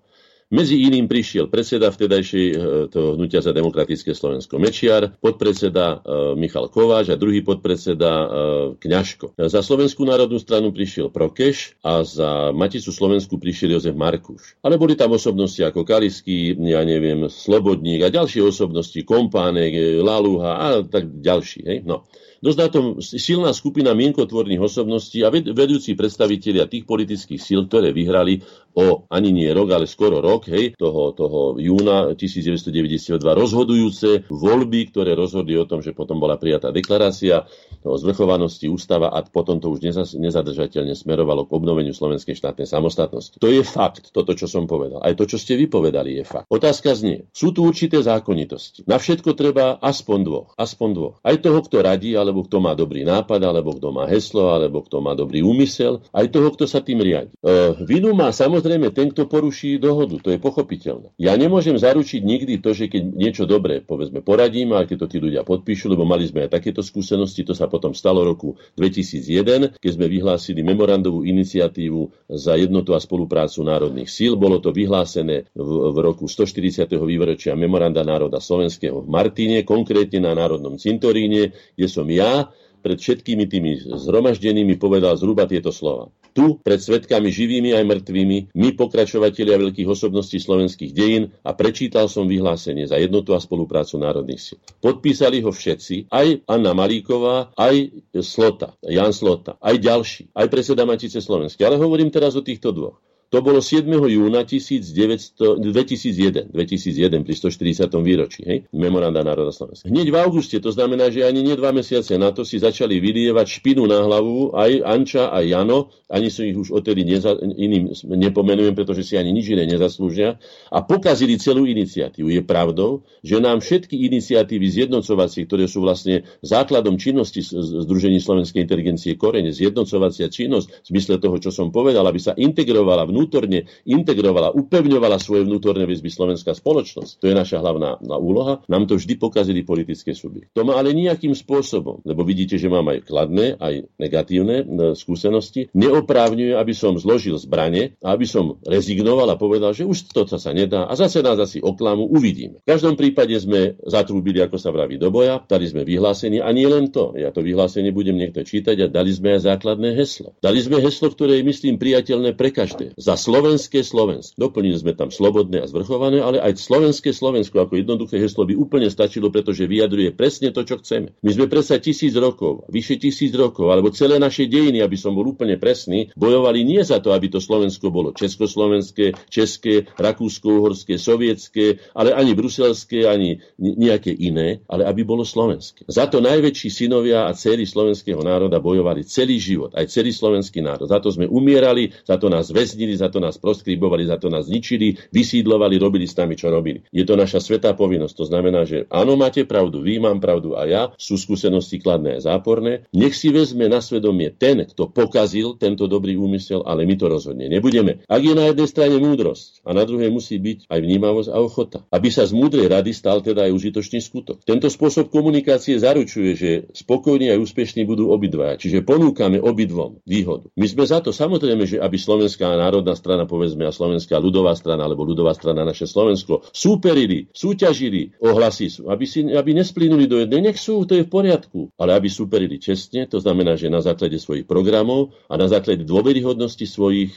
Medzi iným prišiel predseda vtedajšej toho hnutia za demokratické Slovensko Mečiar, podpredseda Michal Kováč a druhý podpredseda Kňažko. Za Slovenskú národnú stranu prišiel Prokeš a za Maticu Slovensku prišiel Jozef Markuš. Ale boli tam osobnosti ako Kaliský, ja neviem, Slobodník a ďalšie osobnosti, Kompánek, Laluha a tak ďalší. Hej? No. Dosť na tom silná skupina mienkotvorných osobností a vedúci predstavitelia tých politických síl, ktoré vyhrali o ani nie rok, ale skoro rok, hej, toho, toho júna devätnásťstodeväťdesiatdva rozhodujúce voľby, ktoré rozhodli o tom, že potom bola prijatá deklarácia o zvrchovanosti ústava a potom to už nezadržateľne smerovalo k obnoveniu slovenskej štátnej samostatnosti. To je fakt, toto, čo som povedal. Aj to, čo ste vypovedali, je fakt. Otázka znie, sú tu určité zákonitosti. Na všetko treba aspoň dvoch, aspoň dvoch. Aj toho, kto radí, ale alebo kto má dobrý nápad, alebo kto má heslo, alebo kto má dobrý úmysel, aj toho, kto sa tým riadi. E, vinu má samozrejme ten, kto poruší dohodu, to je pochopiteľné. Ja nemôžem zaručiť nikdy to, že keď niečo dobré, povedzme, poradím, a keď to tí ľudia podpíšu, lebo mali sme aj takéto skúsenosti, to sa potom stalo roku dvetisícjeden, keď sme vyhlásili memorandovú iniciatívu za jednotu a spoluprácu národných síl. Bolo to vyhlásené v, v roku stoštyridsiateho výročia memoranda národa slovenského v Martíne, konkrétne na Národnom cintoríne, kde som ja Ja pred všetkými tými zhromaždenými povedal zhruba tieto slova. Tu, pred svedkami živými aj mŕtvými, my pokračovatelia veľkých osobností slovenských dejín a prečítal som vyhlásenie za jednotu a spoluprácu národných síl. Podpísali ho všetci, aj Anna Malíková, aj Slota, Ján Slota, aj ďalší, aj predseda Matice slovenskej. Ale hovorím teraz o týchto dvoch. To bolo siedmeho júna dvetisícjeden, dvetisícjeden pri stoštyridsiatom výročí, hej, memoranda národa slovenského. Hneď v auguste, to znamená, že ani nie dva mesiace na to si začali vylievať špinu na hlavu aj Anča a Jano, ani som ich už odtedy neza, iným nepomenujem, pretože si ani nič iné nezaslúžia, a pokazili celú iniciatívu. Je pravdou, že nám všetky iniciatívy zjednocovacie, ktoré sú vlastne základom činnosti Združení slovenskej inteligencie Korene, zjednocovacia činnosť v zmysle toho, čo som povedal, aby sa integrovala vnú vnútorne integrovala, upevňovala svoje vnútorné väzby slovenská spoločnosť. To je naša hlavná úloha. Nám to vždy pokazili politické subjekty. To ma ale nejakým spôsobom, lebo vidíte, že mám aj kladné, aj negatívne skúsenosti, neoprávňuje, aby som zložil zbrane a aby som rezignoval a povedal, že už toto sa nedá a zase nás asi oklamu uvidíme. V každom prípade sme zatrúbili, ako sa vraví, do boja, dali sme vyhlásenie a nie len to. Ja to vyhlásenie budem niekto čítať a dali sme aj základné heslo. Dali sme heslo, ktoré je, myslím, priateľné pre každého. Za slovenské Slovensko. Doplnili sme tam slobodné a zvrchované, ale aj slovenské Slovensko ako jednoduché heslo by úplne stačilo, pretože vyjadruje presne to, čo chceme. My sme predsa tisíc rokov, vyše tisíc rokov, alebo celé naše dejiny, aby som bol úplne presný, bojovali nie za to, aby to Slovensko bolo československé, české, rakúsko-uhorské, sovietské, ale ani bruselské, ani nejaké iné, ale aby bolo slovenské. Za to najväčší synovia a dcéry slovenského národa bojovali celý život, aj celý slovenský národ. Za to sme umierali, za to nás väznili, za to nás proskribovali, za to nás ničili, vysídlovali, robili s nami, čo robili. Je to naša svätá povinnosť. To znamená, že áno, máte pravdu, vy, mám pravdu a ja. Sú skúsenosti kladné a záporné. Nech si vezme na svedomie ten, kto pokazil tento dobrý úmysel, ale my to rozhodne nebudeme. Ak je na jednej strane múdrosť a na druhej musí byť aj vnímavosť a ochota. Aby sa z múdrej rady stal teda aj užitočný skutok. Tento spôsob komunikácie zaručuje, že spokojní a úspešní budú obidvaja, čiže ponúkame obidvom výhodu. My sme za to samozrejme, že aby slovenská národná strana, povedzme, a slovenská ľudová strana alebo ľudová strana naše Slovensko súperili, súťažili o hlasy, aby, si, aby nesplínuli do jednej, nech sú, to je v poriadku, ale aby súperili čestne, to znamená, že na základe svojich programov a na základe dôveryhodnosti svojich,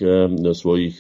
svojich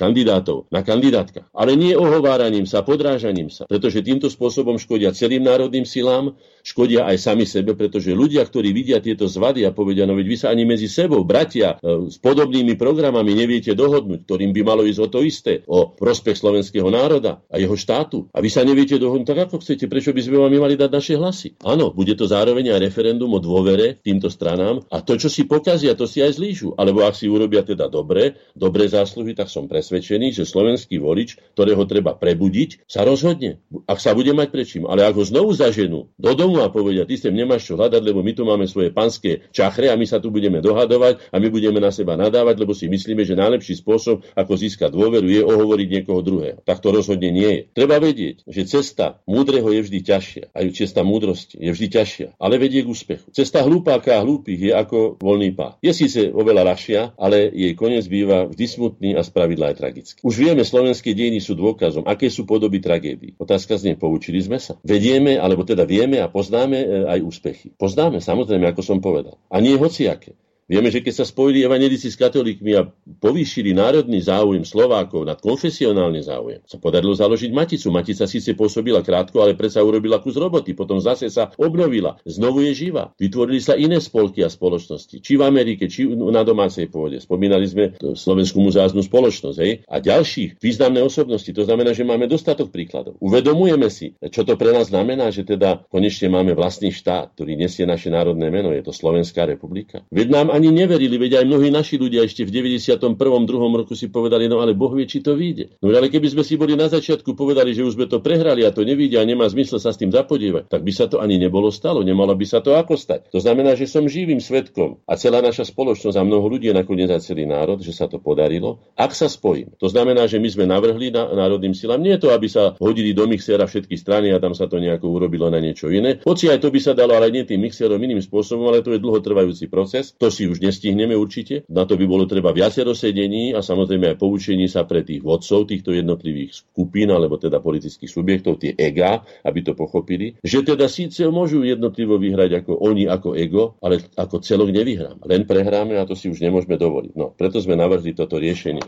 kandidátov na kandidátkach. Ale nie ohováraním sa, podrážaním sa, pretože týmto spôsobom škodia celým národným silám, škodia aj sami sebe, pretože ľudia, ktorí vidia tieto zvady a povedia, no veď vy sa ani medzi sebou, bratia, s podobnými programami neviete dohodnúť, ktorým by malo ísť o to isté, o prospech slovenského národa a jeho štátu. A vy sa neviete dohodnúť tak, ako chcete, prečo by sme vám mali dať naše hlasy. Áno, bude to zároveň aj referendum o dôvere týmto stranám a to, čo si pokazia, to si aj zlížu. Alebo ak si urobia teda dobre, dobré zásluhy, tak som presvedčený, že slovenský volič, ktorého treba prebudiť, sa rozhodne. Ak sa bude mať prečím, ale ak ho znovu zaženú do domu mu má povedať, ty sem nemáš čo hľadať, lebo my tu máme svoje panské čachre a my sa tu budeme dohadovať a my budeme na seba nadávať, lebo si myslíme, že najlepší spôsob, ako získať dôveru, je ohovoriť niekoho druhého. Tak to rozhodne nie je. Treba vedieť, že cesta múdreho je vždy ťažšia, aj cesta múdrosti je vždy ťažšia, ale vedie k úspechu. Cesta hlúpáka a hlúpých je ako voľný pád. Je síce oveľa ľahšia, ale jej koniec býva vždy smutný a spravidla aj tragický. Už vieme, slovenské dejiny sú dôkazom, aké sú podoby tragédií. Otázka znie, poučili sme sa. Vedieme, alebo teda vieme a poznáme aj úspechy. Poznáme, samozrejme, ako som povedal. A nie hociaké. Vieme, že keď sa spojili evanjelici s katolíkmi a povýšili národný záujem Slovákov nad konfesionálny záujem, sa podarilo založiť Maticu. Matica síce pôsobila krátko, ale predsa urobila kus roboty, potom zase sa obnovila, znovu je živá. Vytvorili sa iné spolky a spoločnosti, či v Amerike, či na domácej pôde. Spomínali sme Slovenskú muzeálnu spoločnosť, hej? A ďalších významné osobnosti. To znamená, že máme dostatok príkladov. Uvedomujeme si, čo to pre nás znamená, že teda konečne máme vlastný štát, ktorý nesie naše národné meno, je to Slovenská republika. Viednám ani neverili, veď aj mnohí naši ľudia ešte v deväťdesiatom prvom druhom roku si povedali, no ale Boh vie, či to vyjde. No ale keby sme si boli na začiatku povedali, že už sme to prehrali a to nevyjde a nemá zmysel sa s tým zapodievať, tak by sa to ani nebolo stalo, nemalo by sa to ako stať. To znamená, že som živým svedkom a celá naša spoločnosť a mnoho ľudí nakoniec aj celý národ, že sa to podarilo, ak sa spojím. To znamená, že my sme navrhli na, národným silám, nie je to, aby sa hodili do mixéra všetky strany a tam sa to nejako urobilo na niečo iné. Hoci aj to by sa dalo, ale nie tým mixérom, iným spôsobom, ale to je dlhotrvajúci proces. To si už nestihneme určite. Na to by bolo treba viacero sedení a samozrejme aj poučení sa pre tých vodcov týchto jednotlivých skupín alebo teda politických subjektov, tie ega, aby to pochopili, že teda síce môžu jednotlivo vyhrať ako oni, ako ego, ale ako celok nevyhráme. Len prehráme a to si už nemôžeme dovoliť. No, preto sme navrhli toto riešenie.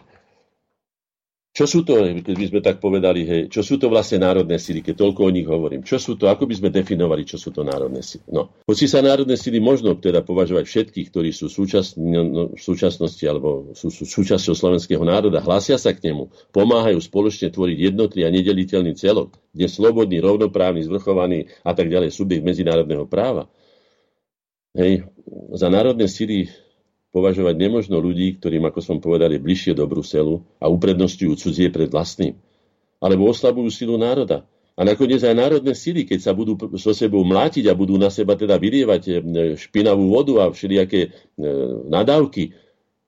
Čo sú to, keď by sme tak povedali, hej, čo sú to vlastne národné sily, keď toľko o nich hovorím? Čo sú to, ako by sme definovali, čo sú to národné sily? No, hoci sa národné sily možno teda považovať všetkých, ktorí sú v súčasnosti alebo sú, sú súčasťou slovenského národa, hlásia sa k nemu, pomáhajú spoločne tvoriť jednotný a nedeliteľný celok, kde slobodný, rovnoprávny, zvrchovaný a tak ďalej subjekt medzinárodného práva. Hej, za národné sily považovať nemožno ľudí, ktorým, ako som povedal, je bližšie do Bruselu a uprednostňujú cudzie pred vlastným. Alebo oslabujú silu národa. A nakoniec aj národné sily, keď sa budú so sebou mlátiť a budú na seba teda vylievať špinavú vodu a všelijaké nadávky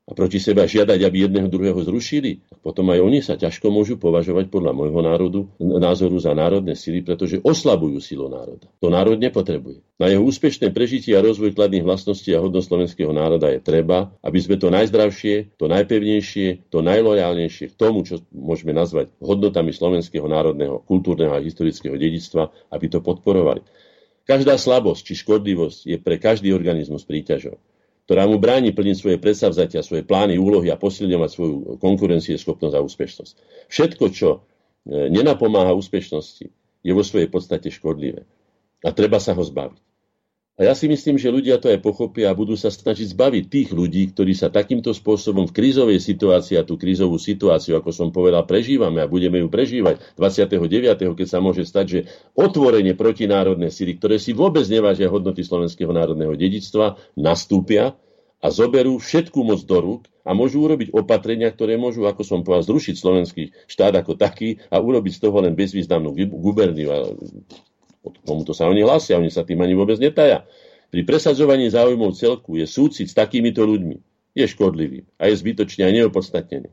a proti seba žiadať, aby jedného druhého zrušili, potom aj oni sa ťažko môžu považovať podľa môjho národu, názoru za národné sily, pretože oslabujú silu národa. To národ nepotrebuje. Na jeho úspešné prežitie a rozvoj kladných vlastností a hodnot slovenského národa je treba, aby sme to najzdravšie, to najpevnejšie, to najlojálnejšie k tomu, čo môžeme nazvať hodnotami slovenského národného, kultúrneho a historického dedičstva, aby to podporovali. Každá slabosť či škodlivosť je pre každý organizmus príťažou, ktorá mu bráni plniť svoje predsavzatia, svoje plány, úlohy a posilňovať svoju konkurencieschopnosť a úspešnosť. Všetko, čo nenapomáha úspešnosti, je vo svojej podstate škodlivé. A treba sa ho zbaviť. A ja si myslím, že ľudia to aj pochopia a budú sa snažiť zbaviť tých ľudí, ktorí sa takýmto spôsobom v krízovej situácii a tú krízovú situáciu, ako som povedal, prežívame a budeme ju prežívať dvadsiateho deviateho keď sa môže stať, že otvorene protinárodné sily, ktoré si vôbec nevážia hodnoty slovenského národného dedičstva, nastúpia a zoberú všetku moc do rúk a môžu urobiť opatrenia, ktoré môžu, ako som povedal, zrušiť slovenský štát ako taký a urobiť z toho len bezvýznamnú guberniu. K tomuto sa oni hlásia, oni sa tým ani vôbec netajá. Pri presadzovaní záujmov celku je súcit s takýmito ľuďmi. Je škodlivý a je zbytočný a neopodstatnený.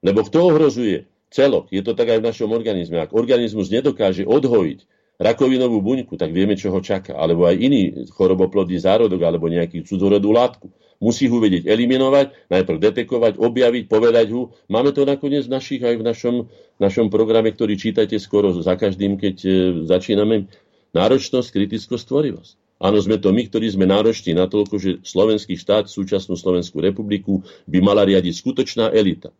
Lebo kto ohrozuje celok, je to tak aj v našom organizme. Ak organizmus nedokáže odhojiť rakovinovú buňku, tak vieme, čo ho čaká. Alebo aj iný choroboplodný zárodok, alebo nejaký cudzorodú látku. Musí ho vedieť eliminovať, najprv detekovať, objaviť, povedať ho. Máme to nakoniec v našich, aj v našom, našom programe, ktorý čítate skoro za každým, keď začíname. Náročnosť, kritickosť, tvorivosť. Áno, sme to my, ktorí sme nároční natoľko, že slovenský štát, súčasnú Slovenskú republiku by mala riadiť skutočná elita,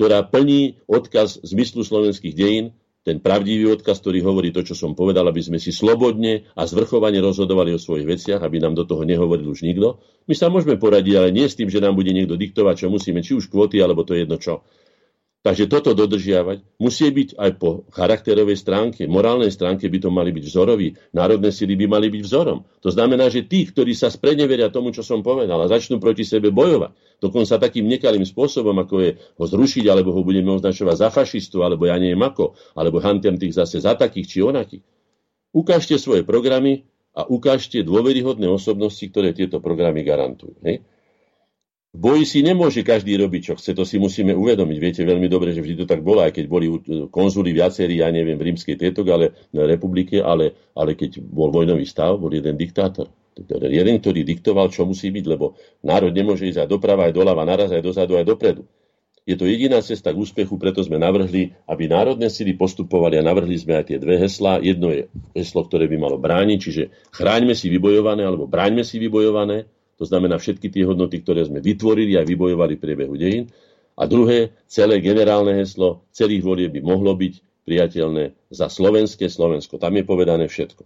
ktorá plní odkaz zmyslu slovenských dejín, ten pravdivý odkaz, ktorý hovorí to, čo som povedal, aby sme si slobodne a zvrchovane rozhodovali o svojich veciach, aby nám do toho nehovoril už nikto. My sa môžeme poradiť, ale nie s tým, že nám bude niekto diktovať, čo musíme, či už kvóty, alebo to je jedno čo. Takže toto dodržiavať musí byť aj po charakterovej stránke, morálnej stránke by to mali byť vzoroví, národné sily by mali byť vzorom. To znamená, že tí, ktorí sa spreneveria tomu, čo som povedal, a začnú proti sebe bojovať, dokonca takým nekalým spôsobom, ako je ho zrušiť, alebo ho budeme označovať za fašistu, alebo ja neviem ako, alebo hantem tých zase za takých či onakých. Ukážte svoje programy a ukážte dôveryhodné osobnosti, ktoré tieto programy garantujú. Hej? V boji si nemôže každý robiť, čo chce, to si musíme uvedomiť. Viete veľmi dobre, že vždy to tak bolo, aj keď boli konzuli viacerí, ja neviem, v rímskej tétok, ale na republike, ale, ale keď bol vojnový stav, bol jeden diktátor. Jeden, ktorý diktoval, čo musí byť, lebo národ nemôže ísť aj doprava, aj doľava, naraz, aj dozadu, aj dopredu. Je to jediná cesta k úspechu, preto sme navrhli, aby národné sily postupovali a navrhli sme aj tie dve heslá. Jedno je heslo, ktoré by malo brániť, čiže chráňme si vybojované, alebo bráňme si vybojované, to znamená všetky tie hodnoty, ktoré sme vytvorili a vybojovali v priebehu dejín. A druhé, celé generálne heslo celých volieb by mohlo byť priateľné za slovenské Slovensko. Tam je povedané všetko.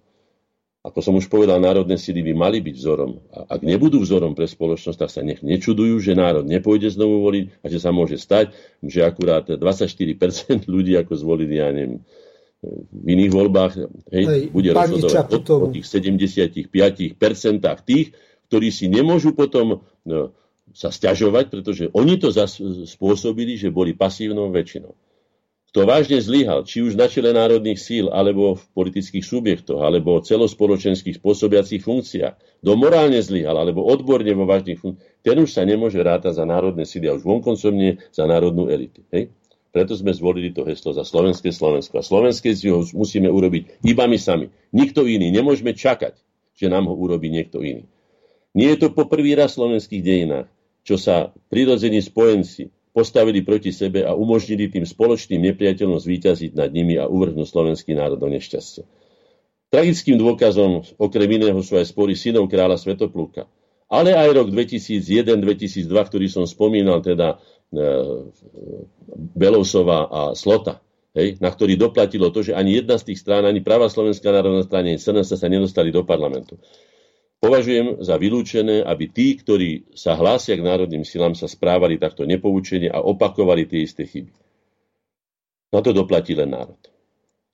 Ako som už povedal, národné sily by mali byť vzorom. A ak nebudú vzorom pre spoločnosť, tak sa nech nečudujú, že národ nepôjde znovu voliť a že sa môže stať, že akurát dvadsaťštyri percent ľudí, ako zvolili, ja neviem, v iných voľbách, hej, hej, bude rozhodovať o tých sedemdesiatpäť percent tých, ktorí si nemôžu potom no, sa sťažovať, pretože oni to zas spôsobili, že boli pasívnou väčšinou. Kto vážne zlyhal, či už na čele národných síl, alebo v politických subjektoch, alebo celospoločenských spôsobiacich funkciách, kto morálne zlyhal, alebo odborne vo vážnych funkciách, ten už sa nemôže rátať za národné síly a už vonkoncom nie za národnú elitu. Hej? Preto sme zvolili to heslo za slovenské Slovensko. A slovenské si ho musíme urobiť iba my sami. Nikto iný. Nemôžeme čakať, že nám ho urobí niekto iný. Nie je to po prvý raz v slovenských dejinách, čo sa prirodzení spojenci postavili proti sebe a umožnili tým spoločným nepriateľom zvíťaziť nad nimi a uvrhnúť slovenský národ do nešťastia. Tragickým dôkazom okrem iného sú aj spory synov kráľa Svätopluka, ale aj rok dvetisícjeden dvetisícdva, ktorý som spomínal, teda e, Belousová a Slota, hej, na ktorý doplatilo to, že ani jedna z tých strán, ani pravá Slovenská národná strana, ani es en es sa nedostali do parlamentu. Považujem za vylúčené, aby tí, ktorí sa hlásia k národným silám, sa správali takto nepoučene a opakovali tie isté chyby. Na to doplatí len národ.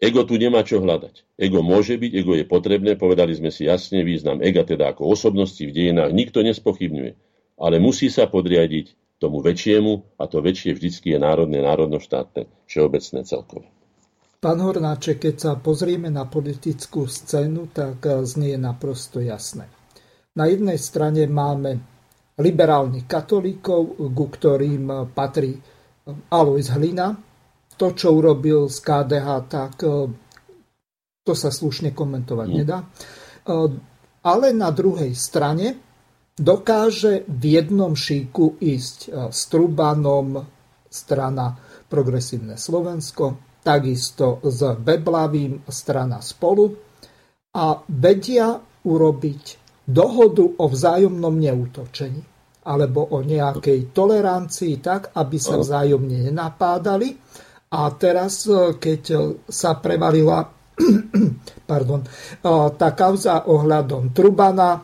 Ego tu nemá čo hľadať. Ego môže byť, ego je potrebné, povedali sme si jasne význam ega, teda ako osobnosti v dejinách, nikto nespochybňuje. Ale musí sa podriadiť tomu väčšiemu a to väčšie vždycky je národné, národno-štátne, všeobecné celkové. Pán Hornáček, keď sa pozrieme na politickú scénu, tak znie naprosto jasné. Na jednej strane máme liberálnych katolíkov, ku ktorým patrí Alojz Hlina. To, čo urobil z ká dé há, tak to sa slušne komentovať nedá. Ale na druhej strane dokáže v jednom šíku ísť s Trubanom, strana Progresívne Slovensko, takisto s Beblavým, strana Spolu, a vedia urobiť dohodu o vzájomnom neútočení alebo o nejakej tolerancii tak, aby sa vzájomne nenapádali. A teraz, keď sa prevalila pardon, tá kauza ohľadom Trubana,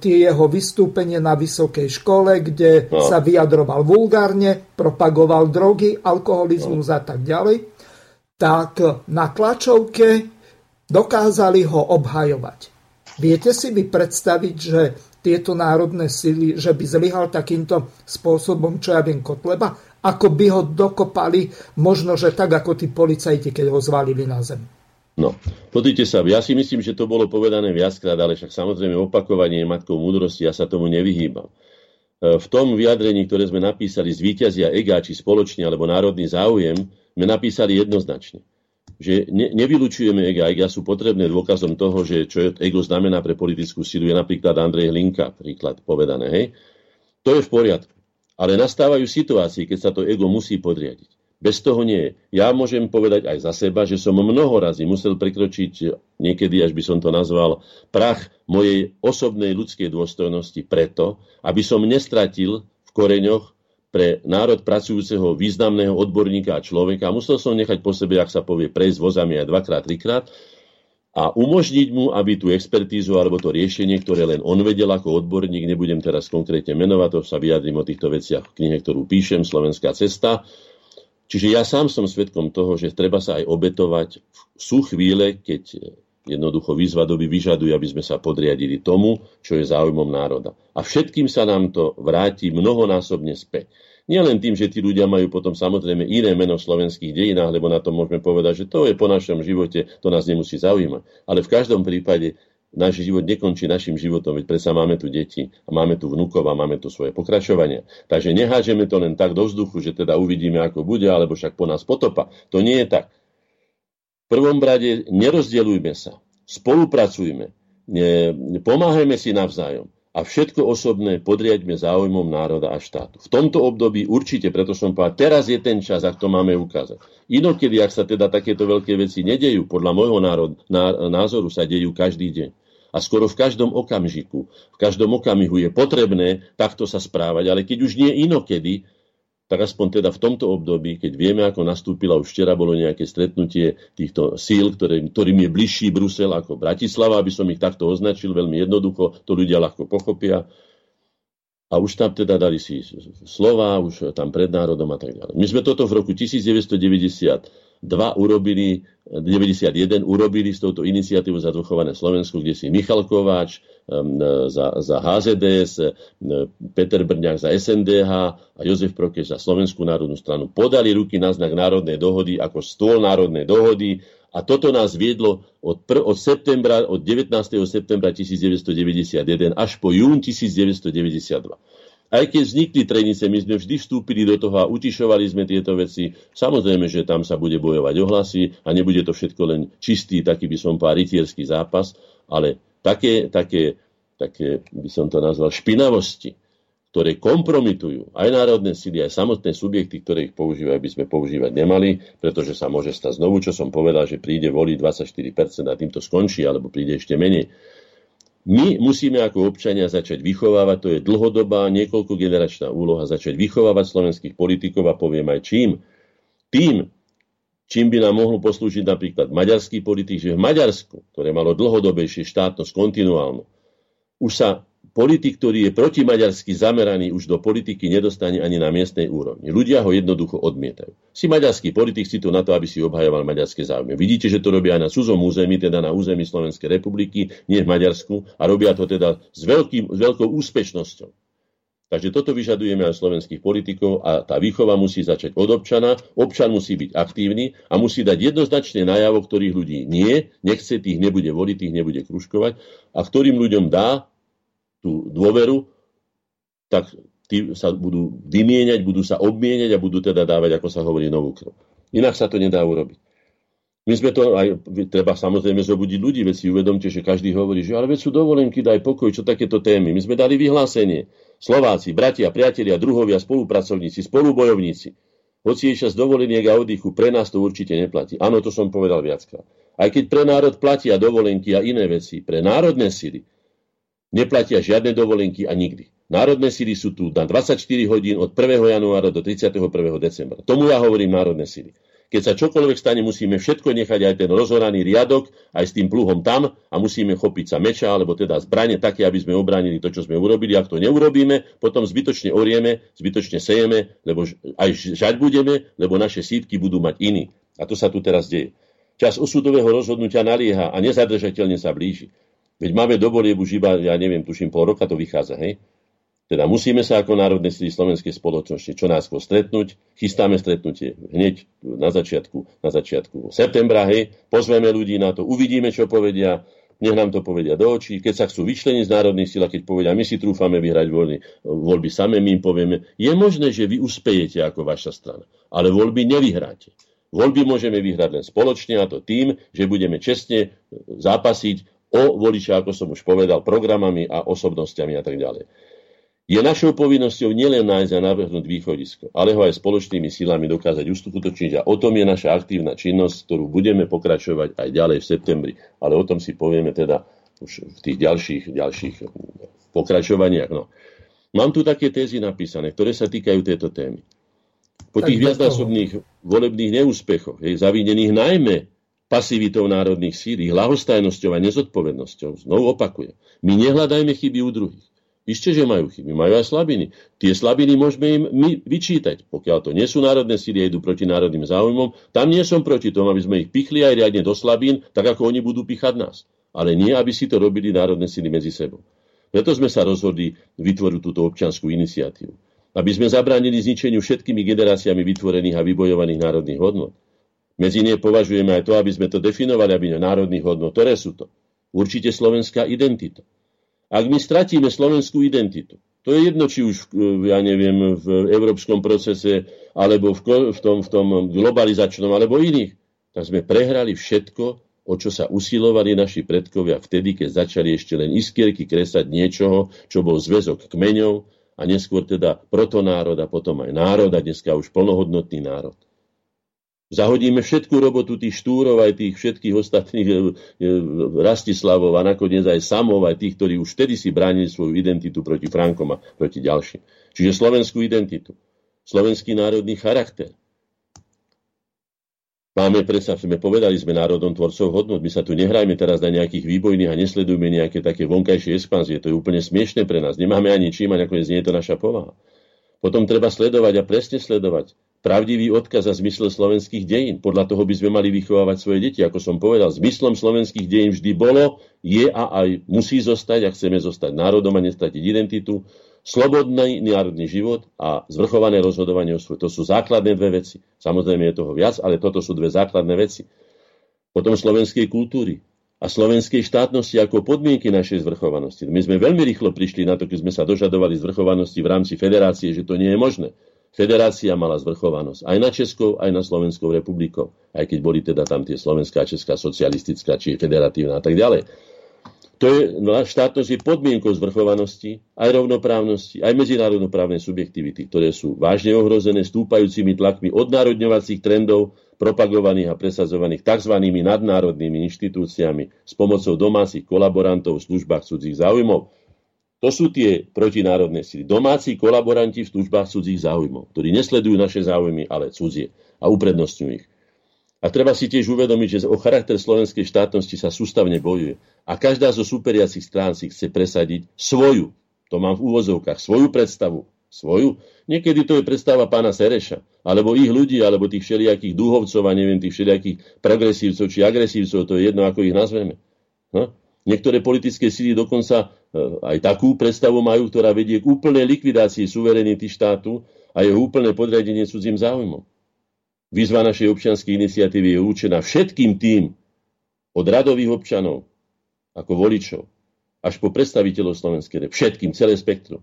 tie jeho vystúpenie na vysokej škole, kde no. sa vyjadroval vulgárne, propagoval drogy, alkoholizmus no. a tak ďalej, tak na tlačovke dokázali ho obhajovať. Viete si vy predstaviť, že tieto národné sily, že by zlyhal takýmto spôsobom, čo ja viem, Kotleba, ako by ho dokopali, možno, že tak ako tí policajti, keď ho zvalili na zem? No, podrite sa, ja si myslím, že to bolo povedané viackrát, ale však samozrejme opakovanie je matkou múdrosti, ja sa tomu nevyhýbam. V tom vyjadrení, ktoré sme napísali, zvíťazia ega, či spoločne, alebo národný záujem, sme napísali jednoznačne, že ne, nevylučujeme ega. Ega sú potrebné, dôkazom toho, že čo ego znamená pre politickú silu, je napríklad Andrej Hlinka, príklad povedané, hej. To je v poriadku. Ale nastávajú situácie, keď sa to ego musí podriadiť. Bez toho nie je. Ja môžem povedať aj za seba, že som mnoho razy musel prekročiť, niekedy až by som to nazval, prach mojej osobnej ľudskej dôstojnosti preto, aby som nestratil v koreňoch pre národ pracujúceho významného odborníka a človeka. Musel som nechať po sebe, ak sa povie, prejsť vozami aj dvakrát, trikrát a umožniť mu, aby tú expertízu alebo to riešenie, ktoré len on vedel ako odborník, nebudem teraz konkrétne menovať, to sa vyjadrím o týchto veciach v knihe, ktorú píšem, Slovenská cesta. Čiže ja sám som svedkom toho, že treba sa aj obetovať. Sú chvíle, keď jednoducho výzva doby vyžaduje, aby sme sa podriadili tomu, čo je záujmom národa. A všetkým sa nám to vráti mnohonásobne späť. Nie len tým, že tí ľudia majú potom samozrejme iné meno v slovenských dejinách, lebo na to môžeme povedať, že to je po našom živote, to nás nemusí zaujímať. Ale v každom prípade náš život nekončí našim životom, veď predsa máme tu deti a máme tu vnúkov a máme tu svoje pokračovanie. Takže nehážeme to len tak do vzduchu, že teda uvidíme, ako bude, alebo však po nás potopa. To nie je tak. V prvom rade nerozdeľujme sa, spolupracujme, pomáhajme si navzájom a všetko osobné podriaďme záujmom národa a štátu. V tomto období určite, preto som povedal, teraz je ten čas, ak to máme ukázať. Inokedy, ak sa teda takéto veľké veci nedejú, podľa môjho národ, ná, názoru sa dejú každý deň. A skoro v každom okamžiku, v každom okamihu je potrebné takto sa správať, ale keď už nie inokedy, tak aspoň teda v tomto období, keď vieme, ako nastúpila, už včera bolo nejaké stretnutie týchto síl, ktorým, ktorým je bližší Brusel ako Bratislava, aby som ich takto označil veľmi jednoducho, to ľudia ľahko pochopia. A už tam teda dali si slova, už tam pred národom a tak ďalej. My sme toto v roku tisíc deväťsto deväťdesiatdva urobili, deväťdesiatjeden urobili s touto iniciatívou za dôchované Slovensko, kde si Michal Kováč, Za, za há zet dé es, Peter Brňák za es en dé há a Jozef Prokeš za Slovenskú národnú stranu podali ruky na znak národnej dohody ako stôl národnej dohody a toto nás viedlo od, pr- od, septembra, od devätnásteho septembra devätnásťstodeväťdesiatjeden až po jún devätnásťstodeväťdesiatdva. Aj keď vznikli trenice, my sme vždy vstúpili do toho a utišovali sme tieto veci. Samozrejme, že tam sa bude bojovať o hlasy a nebude to všetko len čistý, taký by som pár rytierský zápas, ale Také, také, také, by som to nazval, špinavosti, ktoré kompromitujú aj národné síly, aj samotné subjekty, ktoré ich používajú, by sme používať nemali, pretože sa môže stať znovu, čo som povedal, že príde voliť dvadsaťštyri percent a týmto skončí, alebo príde ešte menej. My musíme ako občania začať vychovávať, to je dlhodobá, niekoľkogeneračná úloha, začať vychovávať slovenských politikov a poviem aj čím. Tým, čím by nám mohol poslúžiť napríklad maďarský politik, že v Maďarsku, ktoré malo dlhodobejšie štátnosť kontinuálnu, už sa politik, ktorý je protimaďarsky zameraný, už do politiky nedostane ani na miestnej úrovni. Ľudia ho jednoducho odmietajú. Si maďarský politik si tu na to, aby si obhajoval maďarské záujmy. Vidíte, že to robia aj na cudzom území, teda na území Slovenskej republiky, nie v Maďarsku, a robia to teda s, veľkým, s veľkou úspešnosťou. Takže toto vyžadujeme aj slovenských politikov a tá výchova musí začať od občana. Občan musí byť aktívny a musí dať jednoznačne najavo, ktorých ľudí nie, nechce, tých nebude voliť, tých nebude kružkovať a ktorým ľuďom dá tú dôveru, tak tí sa budú vymieňať, budú sa obmieniať a budú teda dávať, ako sa hovorí, novú krv. Inak sa to nedá urobiť. My sme to aj, treba samozrejme zobudiť ľudí, veď si uvedomte, že každý hovorí, že ale veď sú dovolenky, daj pokoj, čo takéto témy. My sme dali vyhlásenie. Slováci, bratia, priatelia, druhovia, spolupracovníci, spolubojovníci. Hoci je čas dovoleniek a oddychu, pre nás to určite neplatí. Áno, to som povedal viackrát. Aj keď pre národ platia dovolenky a iné veci, pre národné sily neplatia žiadne dovolenky a nikdy. Národné sily sú tu na dvadsaťštyri hodín od prvého januára do tridsiateho prvého decembra. Tomu ja hovorím národné sily. Keď sa čokoľvek stane, musíme všetko nechať, aj ten rozhoraný riadok, aj s tým pluhom tam a musíme chopiť sa meča, alebo teda zbrane také, aby sme obránili to, čo sme urobili. Ak to neurobíme, potom zbytočne orieme, zbytočne sejeme, lebo aj žať budeme, lebo naše sítky budú mať iní. A to sa tu teraz deje. Čas osudového rozhodnutia nalieha a nezadržateľne sa blíži. Veď máme doborie už iba, ja neviem, tuším, pol roka to vychádza, hej? Teda musíme sa ako národné sily slovenskej spoločnosti čo náskôr stretnúť. Chystáme stretnutie hneď na začiatku, na začiatku septembra. Hej. Pozveme ľudí na to, uvidíme, čo povedia. Nech nám to povedia do očí. Keď sa chcú vyčleniť z národných síl, keď povedia, my si trúfame vyhrať voľby, voľby same, my im povieme, je možné, že vy uspejete ako vaša strana, ale voľby nevyhráte. Voľby môžeme vyhrať len spoločne, a to tým, že budeme čestne zápasiť o voliča, ako som už povedal, programami a osobnostiami a tak ďalej. Je našou povinnosťou nielen nájsť a navrhnúť východisko, ale ho aj spoločnými silami dokázať uskutočniť a o tom je naša aktívna činnosť, ktorú budeme pokračovať aj ďalej v septembri. Ale o tom si povieme teda už v tých ďalších, ďalších pokračovaniach. No. Mám tu také tézy napísané, ktoré sa týkajú tejto témy. Po tých viacnásobných volebných neúspechoch, hej, zavinených najmä pasivitou národných síl, ľahostajnosťou a nezodpovednosťou, znovu opakujem, my nehľadajme chyby u druhých. Isté, že majú chyby, majú aj slabiny. Tie slabiny môžeme im my vyčítať. Pokiaľ to nie sú národné síly, idú proti národným záujmom, tam nie som proti tomu, aby sme ich pichli aj riadne do slabín, tak ako oni budú pichať nás. Ale nie, aby si to robili národné síly medzi sebou. Preto sme sa rozhodli vytvoriť túto občiansku iniciatívu. Aby sme zabránili zničeniu všetkými generáciami vytvorených a vybojovaných národných hodnot. Medzi ne považujeme aj to, aby sme to definovali, aby národných hodnot, ktoré sú to. určite slovenská identita. Ak my stratíme slovenskú identitu, to je jedno, či už, ja neviem, v európskom procese, alebo v tom, v tom globalizačnom, alebo iných, tak sme prehrali všetko, o čo sa usilovali naši predkovia vtedy, keď začali ešte len iskierky kresať niečoho, čo bol zväzok kmeňov a neskôr teda protonárod a potom aj národ a dneska už plnohodnotný národ. Zahodíme všetku robotu tých Štúrov, aj tých všetkých ostatných Rastislavov a nakoniec aj Samov, aj tých, ktorí už vtedy si bránili svoju identitu proti Frankom a proti ďalším. Čiže slovenskú identitu, slovenský národný charakter. Máme predsa, sme povedali, sme národom tvorcov hodnot, my sa tu nehrajme teraz na nejakých výbojných a nesledujme nejaké také vonkajšie expanzie, to je úplne smiešne pre nás, nemáme ani čím a nakoniec nie je to naša povaha. Potom treba sledovať a presne sledovať pravdivý odkaz a zmysel slovenských dejín. Podľa toho by sme mali vychovávať svoje deti. Ako som povedal, zmyslom slovenských dejín vždy bolo, je a aj musí zostať, a chceme zostať národom a nestratiť identitu, slobodný národný život a zvrchované rozhodovanie o svojom. To sú základné dve veci. Samozrejme je toho viac, ale toto sú dve základné veci. Potom slovenskej kultúry a slovenskej štátnosti ako podmienky našej zvrchovanosti. My sme veľmi rýchlo prišli na to, keď sme sa dožadovali zvrchovanosti v rámci federácie, že to nie je možné. Federácia mala zvrchovanosť aj na Českou, aj na Slovenskou republikou, aj keď boli teda tam tie slovenská, česká, socialistická, či federatívna a tak ďalej. To je, štátnosť je podmienkou zvrchovanosti, aj rovnoprávnosti, aj medzinárodnoprávnej subjektivity, ktoré sú vážne ohrozené stúpajúcimi tlakmi odnárodňovacích trendov, propagovaných a presazovaných tzv. Nadnárodnými inštitúciami s pomocou domácich kolaborantov v službách cudzích záujmov. To sú tie protinárodné síly. Domáci kolaboranti v službách cudzích záujmov, ktorí nesledujú naše záujmy, ale cudzie a uprednostňujú ich. A treba si tiež uvedomiť, že o charakter slovenskej štátnosti sa sústavne bojuje. A každá zo superiacich strán si chce presadiť svoju, to mám v úvozovkách, svoju predstavu. Svoju? Niekedy to je predstava pána Sereša, alebo ich ľudí, alebo tých všelijakých dúhovcov a neviem, tých všelijakých progresívcov či agresívcov, to je jedno, ako ich nazveme. No? Niektoré politické síly dokonca aj takú predstavu majú, ktorá vedie k úplnej likvidácii suverenity štátu a jeho úplné podriadenie cudzím záujmom. Výzva našej občianskej iniciatívy je určená všetkým tým, od radových občanov, ako voličov, až po predstaviteľov slovenskej republiky, všetkým, celé spektrum,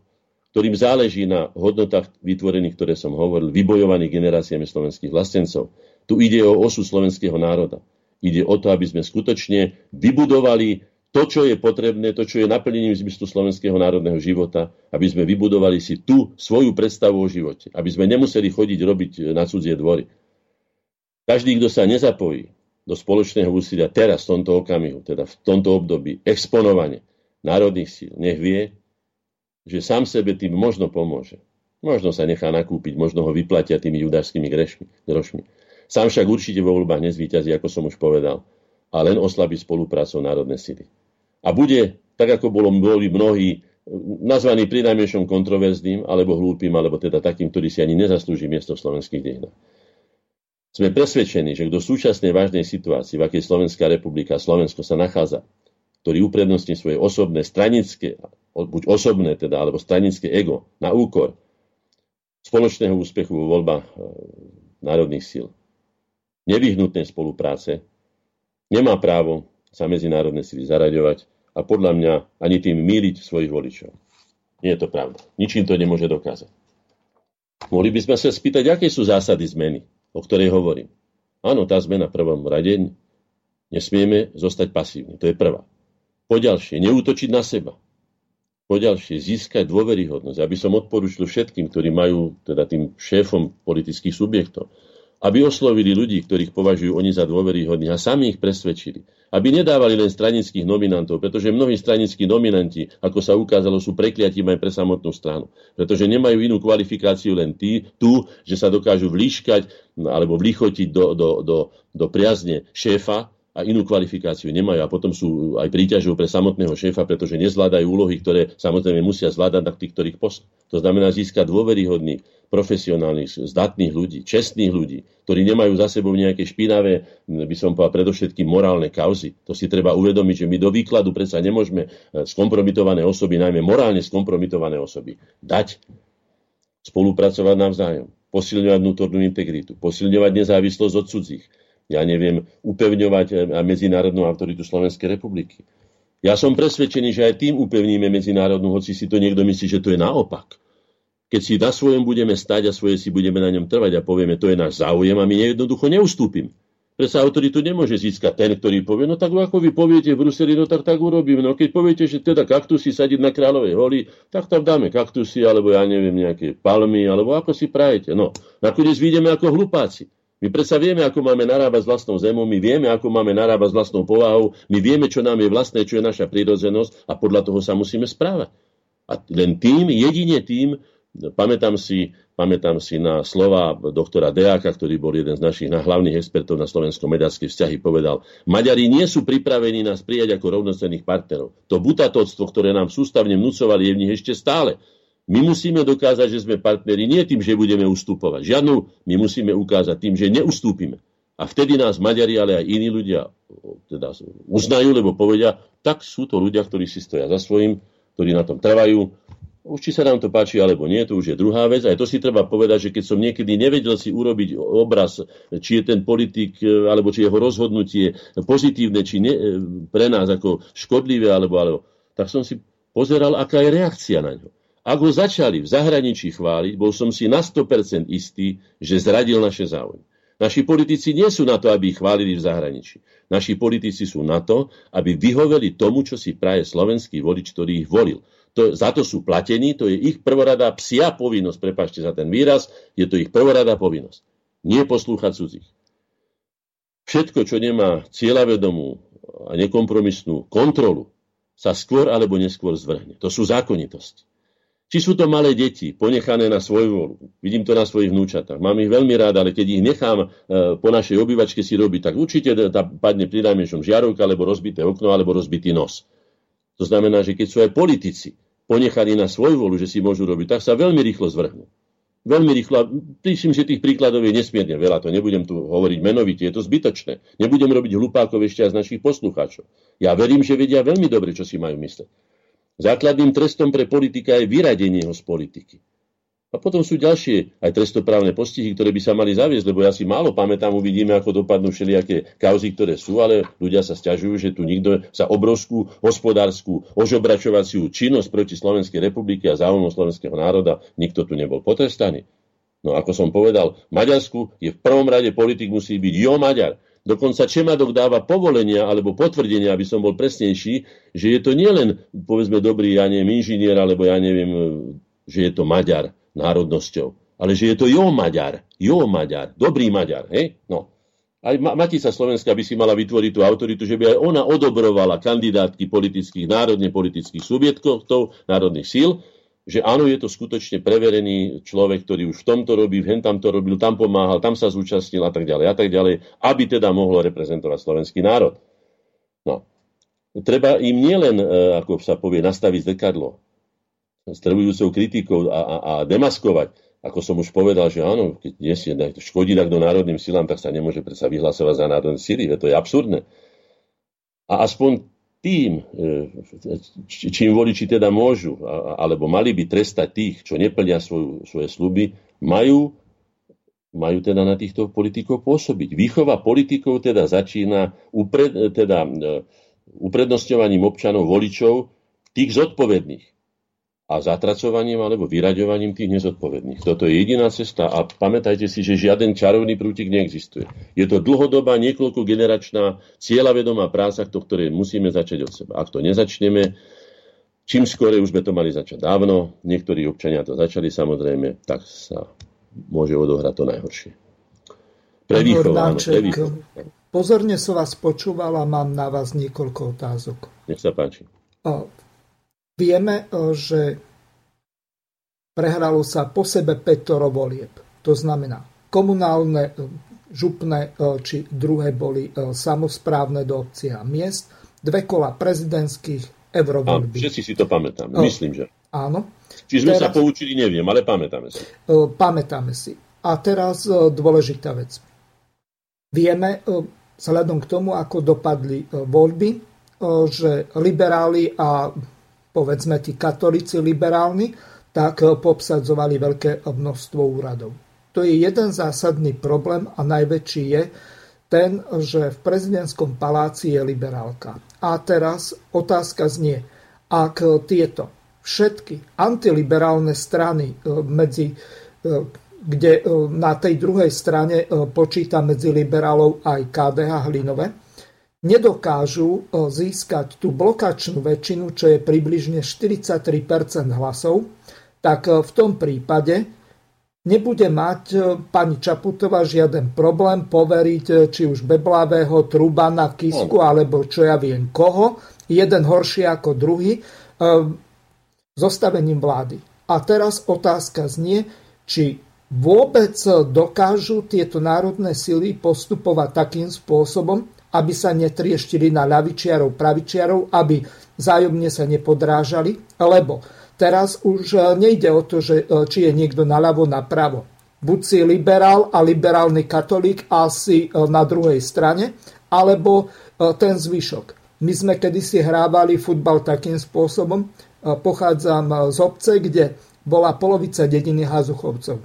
ktorým záleží na hodnotách vytvorených, ktoré som hovoril, vybojovaných generáciami slovenských vlastencov. Tu ide o osu slovenského národa. Ide o to, aby sme skutočne vybudovali to, čo je potrebné, to, čo je naplnením zmyslu slovenského národného života, aby sme vybudovali si tú svoju predstavu o živote. Aby sme nemuseli chodiť robiť na cudzie dvory. Každý, kto sa nezapojí do spoločného úsilia teraz, v tomto okamihu, teda v tomto období, exponovanie národných síl, nech vie, že sám sebe tým možno pomôže. Možno sa nechá nakúpiť, možno ho vyplatia tými judášskými grošmi. Sám však určite vo voľbách nezvíťazí, ako som už povedal, a len oslabí spoluprácou národné síly. A bude, tak ako bolo, boli mnohí, nazvaní prinajmenšom kontroverzným, alebo hlúpým, alebo teda takým, ktorý si ani nezaslúži miesto v slovenských dejinách. Sme presvedčení, že do súčasnej vážnej situácii, v akej Slovenská republika a Slovensko sa nachádza, ktorý uprednostní svoje osobné, stranické, buď osobné teda, alebo stranické ego na úkor spoločného úspechu vo voľbách národných síl, nevyhnutnej spolupráce, nemá právo sa medzinárodné síly zaraďovať a podľa mňa ani tým míriť svojich voličov. Nie je to pravda. Ničím to nemôže dokázať. Mohli by sme sa spýtať, aké sú zásady zmeny, o ktorej hovorím. Áno, tá zmena v prvom rade nesmieme zostať pasívni. To je prvá. Poďalšie, neútočiť na seba. Poďalšie, získať dôveryhodnosť. Aby som odporúčil všetkým, ktorí majú teda tým šéfom politických subjektov, aby oslovili ľudí, ktorých považujú oni za dôveryhodných a sami ich presvedčili. Aby nedávali len stranických nominantov, pretože mnohí stranickí nominanti, ako sa ukázalo, sú prekliatím aj pre samotnú stranu. Pretože nemajú inú kvalifikáciu len tí, tú, že sa dokážu vlíškať alebo vlichotiť do, do, do, do priazne šéfa a inú kvalifikáciu nemajú. A potom sú aj príťažou pre samotného šéfa, pretože nezvládajú úlohy, ktoré samozrejme musia zvládať na tých, ktorých poslú. To znamená získať dôveryhodných, profesionálnych, zdatných ľudí, čestných ľudí, ktorí nemajú za sebou nejaké špinavé, by som povedal, predovšetkým morálne kauzy. To si treba uvedomiť, že my do výkladu predsa nemôžeme skompromitované osoby, najmä morálne skompromitované osoby, dať spolupracovať navzájom, posilňovať vnútornú integritu, posilňovať nezávislosť od cudzích, ja neviem, upevňovať medzinárodnú autoritu Slovenskej republiky. Ja som presvedčený, že aj tým upevníme medzinárodnú, hoci si to niekto myslí, že to je naopak. Keď si na svojom budeme stať a svoje si budeme na ňom trvať a povieme, to je náš záujem a my jednoducho neustúpim. Prečo autoritu nemôže získať ten, ktorý povie, no tak ako vy poviete v Bruseli, no tak tak urobím. No keď poviete, že teda kaktusy sadiť na Kráľovej holi, tak tam dáme kaktusy, alebo ja neviem, nejaké palmy, alebo ako si prajete. No, nakoniec vyjdeme ako hlupáci. My predsa vieme, ako máme narábať s vlastnou zemou, my vieme, ako máme narábať s vlastnou povahou, my vieme, čo nám je vlastné, čo je naša prírodzenosť a podľa toho sa musíme správať. A len tým, jedine tým, Pamätám si, pamätám si na slova doktora Deáka, ktorý bol jeden z našich hlavných expertov na slovensko-maďarské vzťahy, povedal: Maďari nie sú pripravení nás prijať ako rovnocenných partnerov. To butatoctvo, ktoré nám sústavne vnúcovali, je v nich ešte stále. My musíme dokázať, že sme partneri nie tým, že budeme ustupovať. Žiadnu my musíme ukázať tým, že neustúpime. A vtedy nás Maďari, ale aj iní ľudia teda uznajú, lebo povedia, tak sú to ľudia, ktorí si stoja za svojím, ktorí na tom trvajú. Už či sa nám to páči, alebo nie, to už je druhá vec. Aj to si treba povedať, že keď som niekedy nevedel si urobiť obraz, či je ten politik, alebo či jeho rozhodnutie pozitívne, či ne, pre nás ako škodlivé, alebo, alebo, tak som si pozeral, aká je reakcia na ňo. Ak ho začali v zahraničí chváliť, bol som si na sto percent istý, že zradil naše záujmy. Naši politici nie sú na to, aby ich chválili v zahraničí. Naši politici sú na to, aby vyhoveli tomu, čo si praje slovenský volič, ktorý ich volil. To, za to sú platení, to je ich prvoradá psia povinnosť, prepáčte za ten výraz, je to ich prvoradá povinnosť. Nie poslúchať cudzích. Všetko, čo nemá cieľavedomú a nekompromisnú kontrolu, sa skôr alebo neskôr zvrhne. To sú zákonitosti. Či sú to malé deti, ponechané na svoju vôľu. Vidím to na svojich vnúčatách. Mám ich veľmi rád, ale keď ich nechám po našej obývačke si robiť, tak určite padne pri najmenšom žiarovka, alebo rozbité okno, alebo rozbitý nos. To znamená, že keď sú aj politici ponechaní na svoju vôľu, že si môžu robiť, tak sa veľmi rýchlo zvrhnú. Veľmi rýchlo. A príšim, že tých príkladov je nesmierne veľa. To nebudem tu hovoriť menovite, je to zbytočné. Nebudem robiť hlupákov ešte aj z našich poslucháčov. Ja verím, že vedia veľmi dobre, čo si majú mysleť. Základným trestom pre politika je vyradenie ho z politiky. A potom sú ďalšie aj trestoprávne postihy, ktoré by sa mali zaviesť, lebo ja si málo pamätám, uvidíme, ako dopadnú všelijaké kauzy, ktoré sú, ale ľudia sa sťažujú, že tu nikto sa obrovskú hospodárskú ožobračovaciu činnosť proti Slovenskej republike a záujmu slovenského národa nikto tu nebol potrestaný. No ako som povedal, Maďarsku je v prvom rade politik musí byť jo Maďar. Dokonca Čemadok dáva povolenia alebo potvrdenia, aby som bol presnejší, že je to nielen, povedzme, dobrý, ja neviem, inžinier, alebo ja neviem, že je to Maďar národnosťou, ale že je to jo Maďar, jo Maďar, dobrý Maďar, hej? No. Aj Matica Slovenska by si mala vytvoriť tú autoritu, že by aj ona odobrovala kandidátky politických, národne politických subjektov, národných síl, že áno, je to skutočne preverený človek, ktorý už v tomto robí, v hentam to robil, tam pomáhal, tam sa zúčastnil a tak ďalej a tak ďalej, aby teda mohlo reprezentovať slovenský národ. No. Treba im nielen, ako sa povie, nastaviť zrkadlo s trvujúcou kritikou a, a, a demaskovať. Ako som už povedal, že áno, keď nesie škodina k národným silám, tak sa nemôže predsa vyhlasovať za národné síly. To je absurdné. A aspoň tým, čím voliči teda môžu, alebo mali by trestať tých, čo neplnia svoju, svoje sľuby, majú, majú teda na týchto politikov pôsobiť. Výchova politikov teda začína upred, teda, uprednostňovaním občanov, voličov, tých zodpovedných a zatracovaním alebo vyraďovaním tých nezodpovedných. Toto je jediná cesta a pamätajte si, že žiaden čarovný prútik neexistuje. Je to dlhodobá, niekoľkogeneračná, cieľavedomá práca, ktorej musíme začať od seba. Ak to nezačneme, čím skôr už sme to mali začať dávno, niektorí občania to začali samozrejme, tak sa môže odohrať to najhoršie. Pre výchovu, áno, pre výchovu. Pozorne som vás počúval a mám na vás niekoľko otázok. Nech sa páči. O. Vieme, že prehralo sa po sebe päť volieb. To znamená, komunálne, župné či druhé boli samosprávne do obcí a miest, dve kola prezidentských, eurovoľby. Všetci si to pamätáme, myslím, že. Áno. Čiže sme sa poučili, neviem, ale pamätáme si. Pamätáme si. A teraz dôležitá vec. Vieme, vzhľadom k tomu, ako dopadli voľby, že liberáli a povedzme tí katolíci liberálni, tak poobsadzovali veľké množstvo úradov. To je jeden zásadný problém a najväčší je, ten, že v prezidentskom paláci je liberálka. A teraz otázka znie, ak tieto všetky antiliberálne strany, medzi, kde na tej druhej strane počíta medzi liberálov aj ká dé há Hlinové, nedokážu získať tú blokačnú väčšinu, čo je približne štyridsaťtri percent hlasov, tak v tom prípade nebude mať pani Čaputová žiaden problém poveriť či už Beblavého, Trubana, Kisku, alebo čo ja viem koho, jeden horší ako druhý, zostavením vlády. A teraz otázka znie, či vôbec dokážu tieto národné sily postupovať takým spôsobom, aby sa netrieštili na ľavičiarov, pravičiarov, aby vzájomne sa nepodrážali, lebo teraz už nejde o to, že, či je niekto naľavo, napravo. Buď si liberál a liberálny katolík a si na druhej strane, alebo ten zvyšok. My sme kedysi hrávali futbal takým spôsobom. Pochádzam z obce, kde bola polovica dediny Hazuchovcov.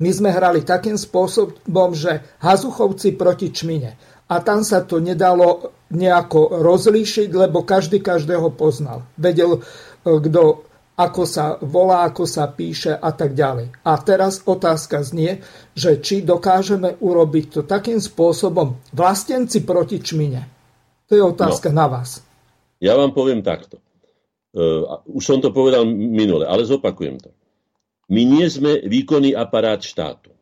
My sme hrali takým spôsobom, že Hazuchovci proti Čmine. A tam sa to nedalo nejako rozlíšiť, lebo každý každého poznal. Vedel kto, ako sa volá, ako sa píše a tak ďalej. A teraz otázka znie, že či dokážeme urobiť to takým spôsobom vlastenci proti Čmine. To je otázka no, na vás. Ja vám poviem takto. Už som to povedal minule, ale zopakujem to. My nie sme výkonný aparát štátu.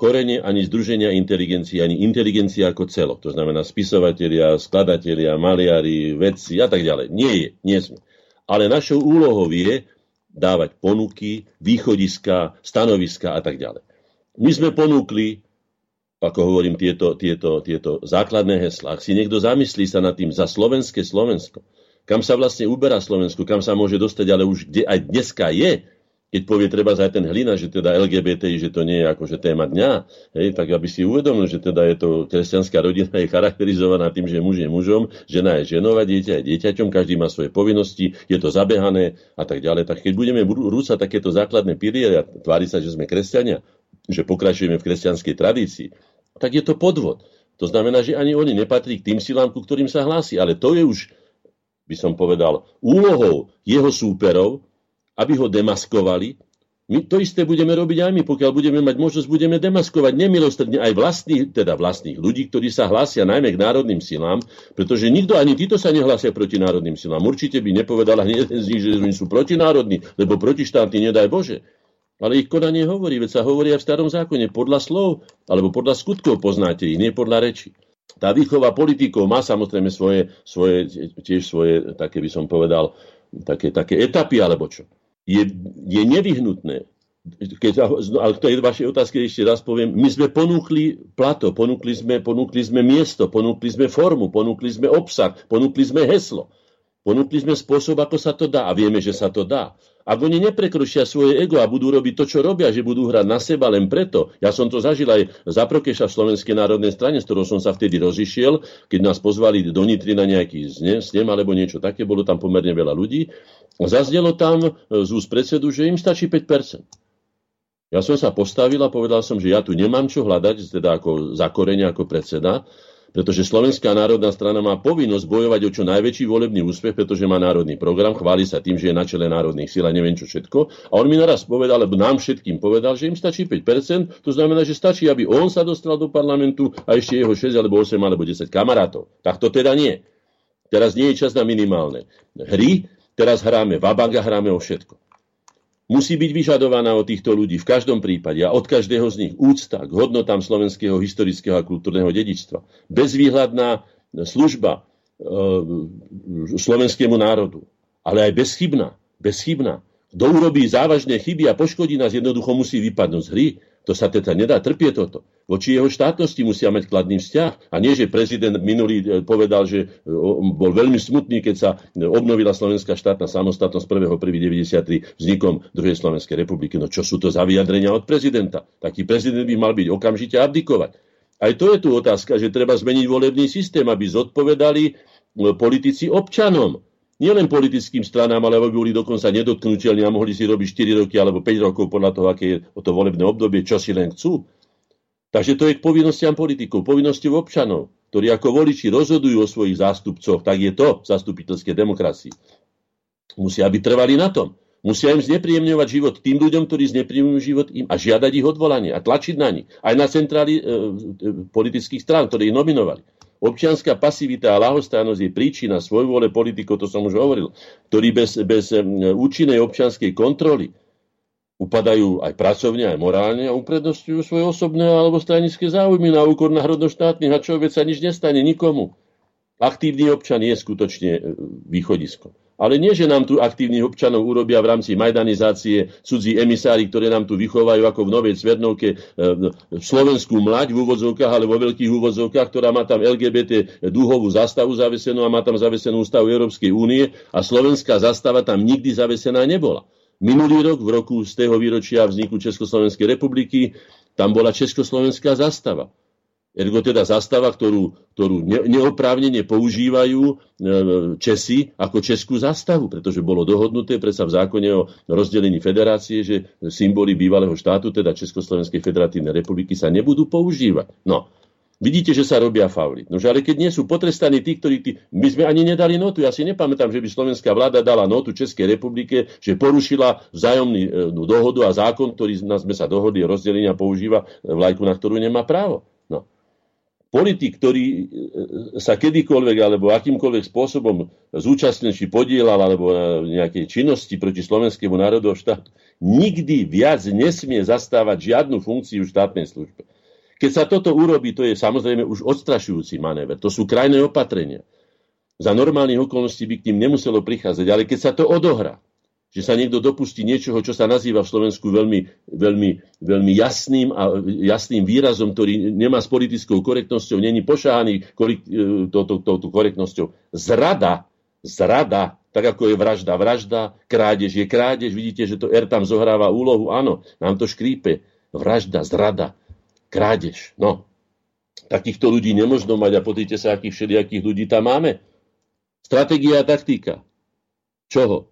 Korene ani združenia inteligencie, ani inteligencia ako celok. To znamená spisovatelia, skladatelia, maliari, vedci a tak ďalej. Nie je, nie sme. Ale našou úlohou je dávať ponuky, východiska, stanoviska a tak ďalej. My sme ponúkli, ako hovorím, tieto, tieto, tieto základné heslá. Ak si niekto zamyslí sa nad tým za slovenské Slovensko, kam sa vlastne uberá Slovensko, kam sa môže dostať, ale už kde aj dneska je, keď povie treba aj ten Hlina, že teda el gé bé té í, že to nie je akože téma dňa, hej, tak aby si uvedomil, že teda je to kresťanská rodina je charakterizovaná tým, že muž je mužom, žena je ženou a dieťa je dieťaťom, každý má svoje povinnosti, je to zabehané a tak ďalej. Tak keď budeme rúcať takéto základné piliere a tváriť sa, že sme kresťania, že pokračujeme v kresťanskej tradícii, tak je to podvod. To znamená, že ani oni nepatrí k tým silám, ku ktorým sa hlási, ale to je už, by som povedal, úlohou jeho súperov, aby ho demaskovali. My to isté budeme robiť aj my, pokiaľ budeme mať možnosť, budeme demaskovať nemilosrdne aj vlastných, teda vlastných ľudí, ktorí sa hlásia najmä k národným silám, pretože nikto, ani títo sa nehlásia proti národným silám. Určite by nepovedala ani jeden z nich, že sú protinárodní, lebo protištátni, nedaj Bože. Ale ich konanie hovorí, veď sa hovoria v starom zákone podľa slov, alebo podľa skutkov poznáte ich, nie podľa reči. Tá výchova politikov má samozrejme svoje, svoje, tiež svoje, také by som povedal, také, také etapy, alebo čo. Je, je nevyhnutné, keď, ale k tej vašej otázke ešte raz poviem, my sme ponúkli plato, ponúkli sme, ponúkli sme miesto, ponúkli sme formu, ponúkli sme obsah, ponúkli sme heslo, ponúkli sme spôsob, ako sa to dá a vieme, že sa to dá. Ak oni neprekročia svoje ego a budú robiť to, čo robia, že budú hrať na seba len preto. Ja som to zažil aj za Prokeša v Slovenskej národnej strane, s ktorou som sa vtedy rozišiel, keď nás pozvali do Nitry na nejaký snem alebo niečo také, bolo tam pomerne veľa ľudí. Zaznelo tam z úst predsedu, že im stačí päť percent. Ja som sa postavil a povedal som, že ja tu nemám čo hľadať, teda ako za Korene, ako predseda, pretože Slovenská národná strana má povinnosť bojovať o čo najväčší volebný úspech, pretože má národný program, chváli sa tým, že je na čele národných síl a neviem čo všetko. A on mi naraz povedal, alebo nám všetkým povedal, že im stačí päť percent, to znamená, že stačí, aby on sa dostal do parlamentu a ešte jeho šesť, alebo osem, alebo desať kamarátov. Tak to teda nie. Teraz nie je čas na minimálne hry, teraz hráme vabank a hráme o všetko. Musí byť vyžadovaná od týchto ľudí v každom prípade a od každého z nich úcta k hodnotám slovenského historického a kultúrneho dedičstva. Bezvýhľadná služba e, slovenskému národu, ale aj bezchybná. bezchybná. Kto urobí závažné chyby a poškodí nás, jednoducho musí vypadnúť z hry. To sa teda nedá, trpie toto. Voči jeho štátnosti musia mať kladný vzťah. A nie, že prezident minulý povedal, že bol veľmi smutný, keď sa obnovila slovenská štátna samostatnosť prvého prvého deväťdesiattri vznikom druhej Slovenskej republiky. No čo sú to za vyjadrenia od prezidenta? Taký prezident by mal byť okamžite abdikovať. Aj to je tu otázka, že treba zmeniť volebný systém, aby zodpovedali politici občanom. Nielen politickým stranám, ale aby boli dokonca nedotknuteľní a mohli si robiť štyri roky alebo päť rokov podľa toho, aké je to volebné obdobie, čo si len chcú. Takže to je k povinnostiam politikov, povinnosti občanov, ktorí ako voliči rozhodujú o svojich zástupcoch, tak je to v zastupiteľskej demokracii. Musia byť trvali na tom. Musia im znepríjemňovať život tým ľuďom, ktorí znepríjemňujú život im a žiadať ich odvolanie a tlačiť na nich. Aj na centrály e, e, politických strán, ktoré ich nominovali. Občianska pasivita a ľahostajnosť je príčina svojvôle politikov, to som už hovoril, ktorí bez, bez účinnej občianskej kontroly upadajú aj pracovne, aj morálne a uprednostňujú svoje osobné alebo stranické záujmy na úkor národnoštátnych a človek sa nič nestane nikomu. Aktívny občan je skutočne východisko. Ale nie, že nám tu aktívnych občanov urobia v rámci majdanizácie cudzí emisári, ktoré nám tu vychovajú ako v Novej Cvernovke slovenskú mlaď v úvodzovkách, ale vo veľkých úvodzovkách, ktorá má tam el gé bé té dúhovú zastavu zavesenú a má tam zavesenú ústavu Európskej únie a slovenská zastava tam nikdy zavesená nebola. Minulý rok, v roku z tého výročia vzniku Československej republiky, tam bola československá zastava. Ergo teda zastava, ktorú, ktorú neoprávnene používajú Česi ako českú zastavu, pretože bolo dohodnuté predsa v zákone o rozdelení federácie, že symboly bývalého štátu, teda Československej federatívnej republiky, sa nebudú používať. No, vidíte, že sa robia fauly. Nože ale keď nie sú potrestaní tí, ktorí... Tí, my sme ani nedali notu. Ja si nepamätám, že by slovenská vláda dala notu Českej republike, že porušila vzájomnú dohodu a zákon, ktorý sme sa dohodli o rozdelení a používa vlajku, na ktorú nemá právo. Politik, ktorý sa kedykoľvek alebo akýmkoľvek spôsobom zúčastnil či podielal alebo nejakej činnosti proti slovenskému národu a štátu, nikdy viac nesmie zastávať žiadnu funkciu v štátnej službe. Keď sa toto urobí, to je samozrejme už odstrašujúci manéver. To sú krajné opatrenia. Za normálnych okolností by k ním nemuselo prichádzať, ale keď sa to odohrá, že sa niekto dopustí niečoho, čo sa nazýva v Slovensku veľmi, veľmi, veľmi jasným a jasným výrazom, ktorý nemá s politickou korektnosťou, není pošáhaný touto korektnosťou. Zrada, zrada, tak ako je vražda, vražda, krádež je krádež. Vidíte, že to R tam zohráva úlohu. Áno, nám to škrípe. Vražda, zrada, krádež. No, takýchto ľudí nemožno mať a pozrite sa, akých všelijakých ľudí tam máme. Stratégia a taktika. Čoho?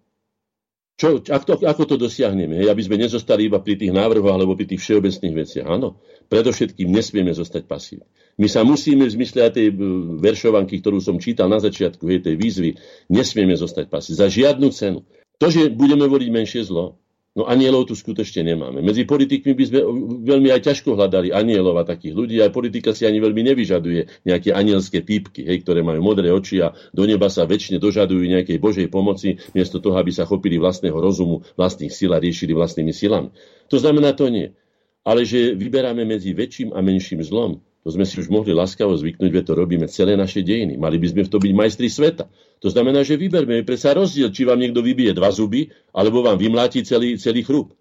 Čo, ako, ako to dosiahneme? Hej, aby sme nezostali iba pri tých návrhoch alebo pri tých všeobecných veciach. Áno, predovšetkým nesmieme zostať pasívni. My sa musíme v zmysle aj tej veršovanky, ktorú som čítal na začiatku, hej, tej výzvy, nesmieme zostať pasívni. Za žiadnu cenu. To, že budeme voliť menšie zlo, no anielov tu skutočne nemáme. Medzi politikmi by sme veľmi aj ťažko hľadali anielov a takých ľudí. Aj politika si ani veľmi nevyžaduje nejaké anielské týpky, hej, ktoré majú modré oči a do neba sa väčšine dožadujú nejakej Božej pomoci, miesto toho, aby sa chopili vlastného rozumu, vlastných síl a riešili vlastnými silami. To znamená, to nie. Ale že vyberáme medzi väčším a menším zlom, to sme si už mohli láskavo zvyknúť, veď to robíme celé naše dejiny. Mali by sme v to byť majstri sveta. To znamená, že vyberme predsa rozdiel, či vám niekto vybije dva zuby, alebo vám vymláti celý, celý chrup.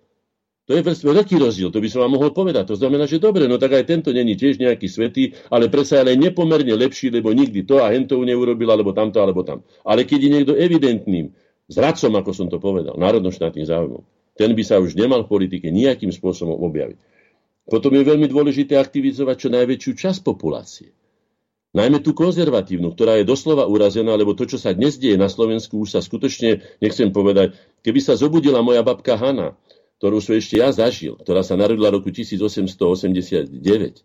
To je veľký rozdiel, to by som vám mohol povedať. To znamená, že dobre, no tak aj tento není tiež nejaký svätý, ale predsa ale nepomerne lepší, lebo nikdy to a hentou neurobil, alebo tamto, alebo tam. Ale keď je niekto evidentným zradcom, ako som to povedal, národnoštátnym záujmom, ten by sa už nemal v politike nejakým spôsobom objaviť. Potom je veľmi dôležité aktivizovať čo najväčšiu časť populácie. Najmä tú konzervatívnu, ktorá je doslova urazená, lebo to, čo sa dnes deje na Slovensku, už sa skutočne, nechcem povedať, keby sa zobudila moja babka Hana, ktorú som ešte ja zažil, ktorá sa narodila roku tisíc osemsto osemdesiatdeväť,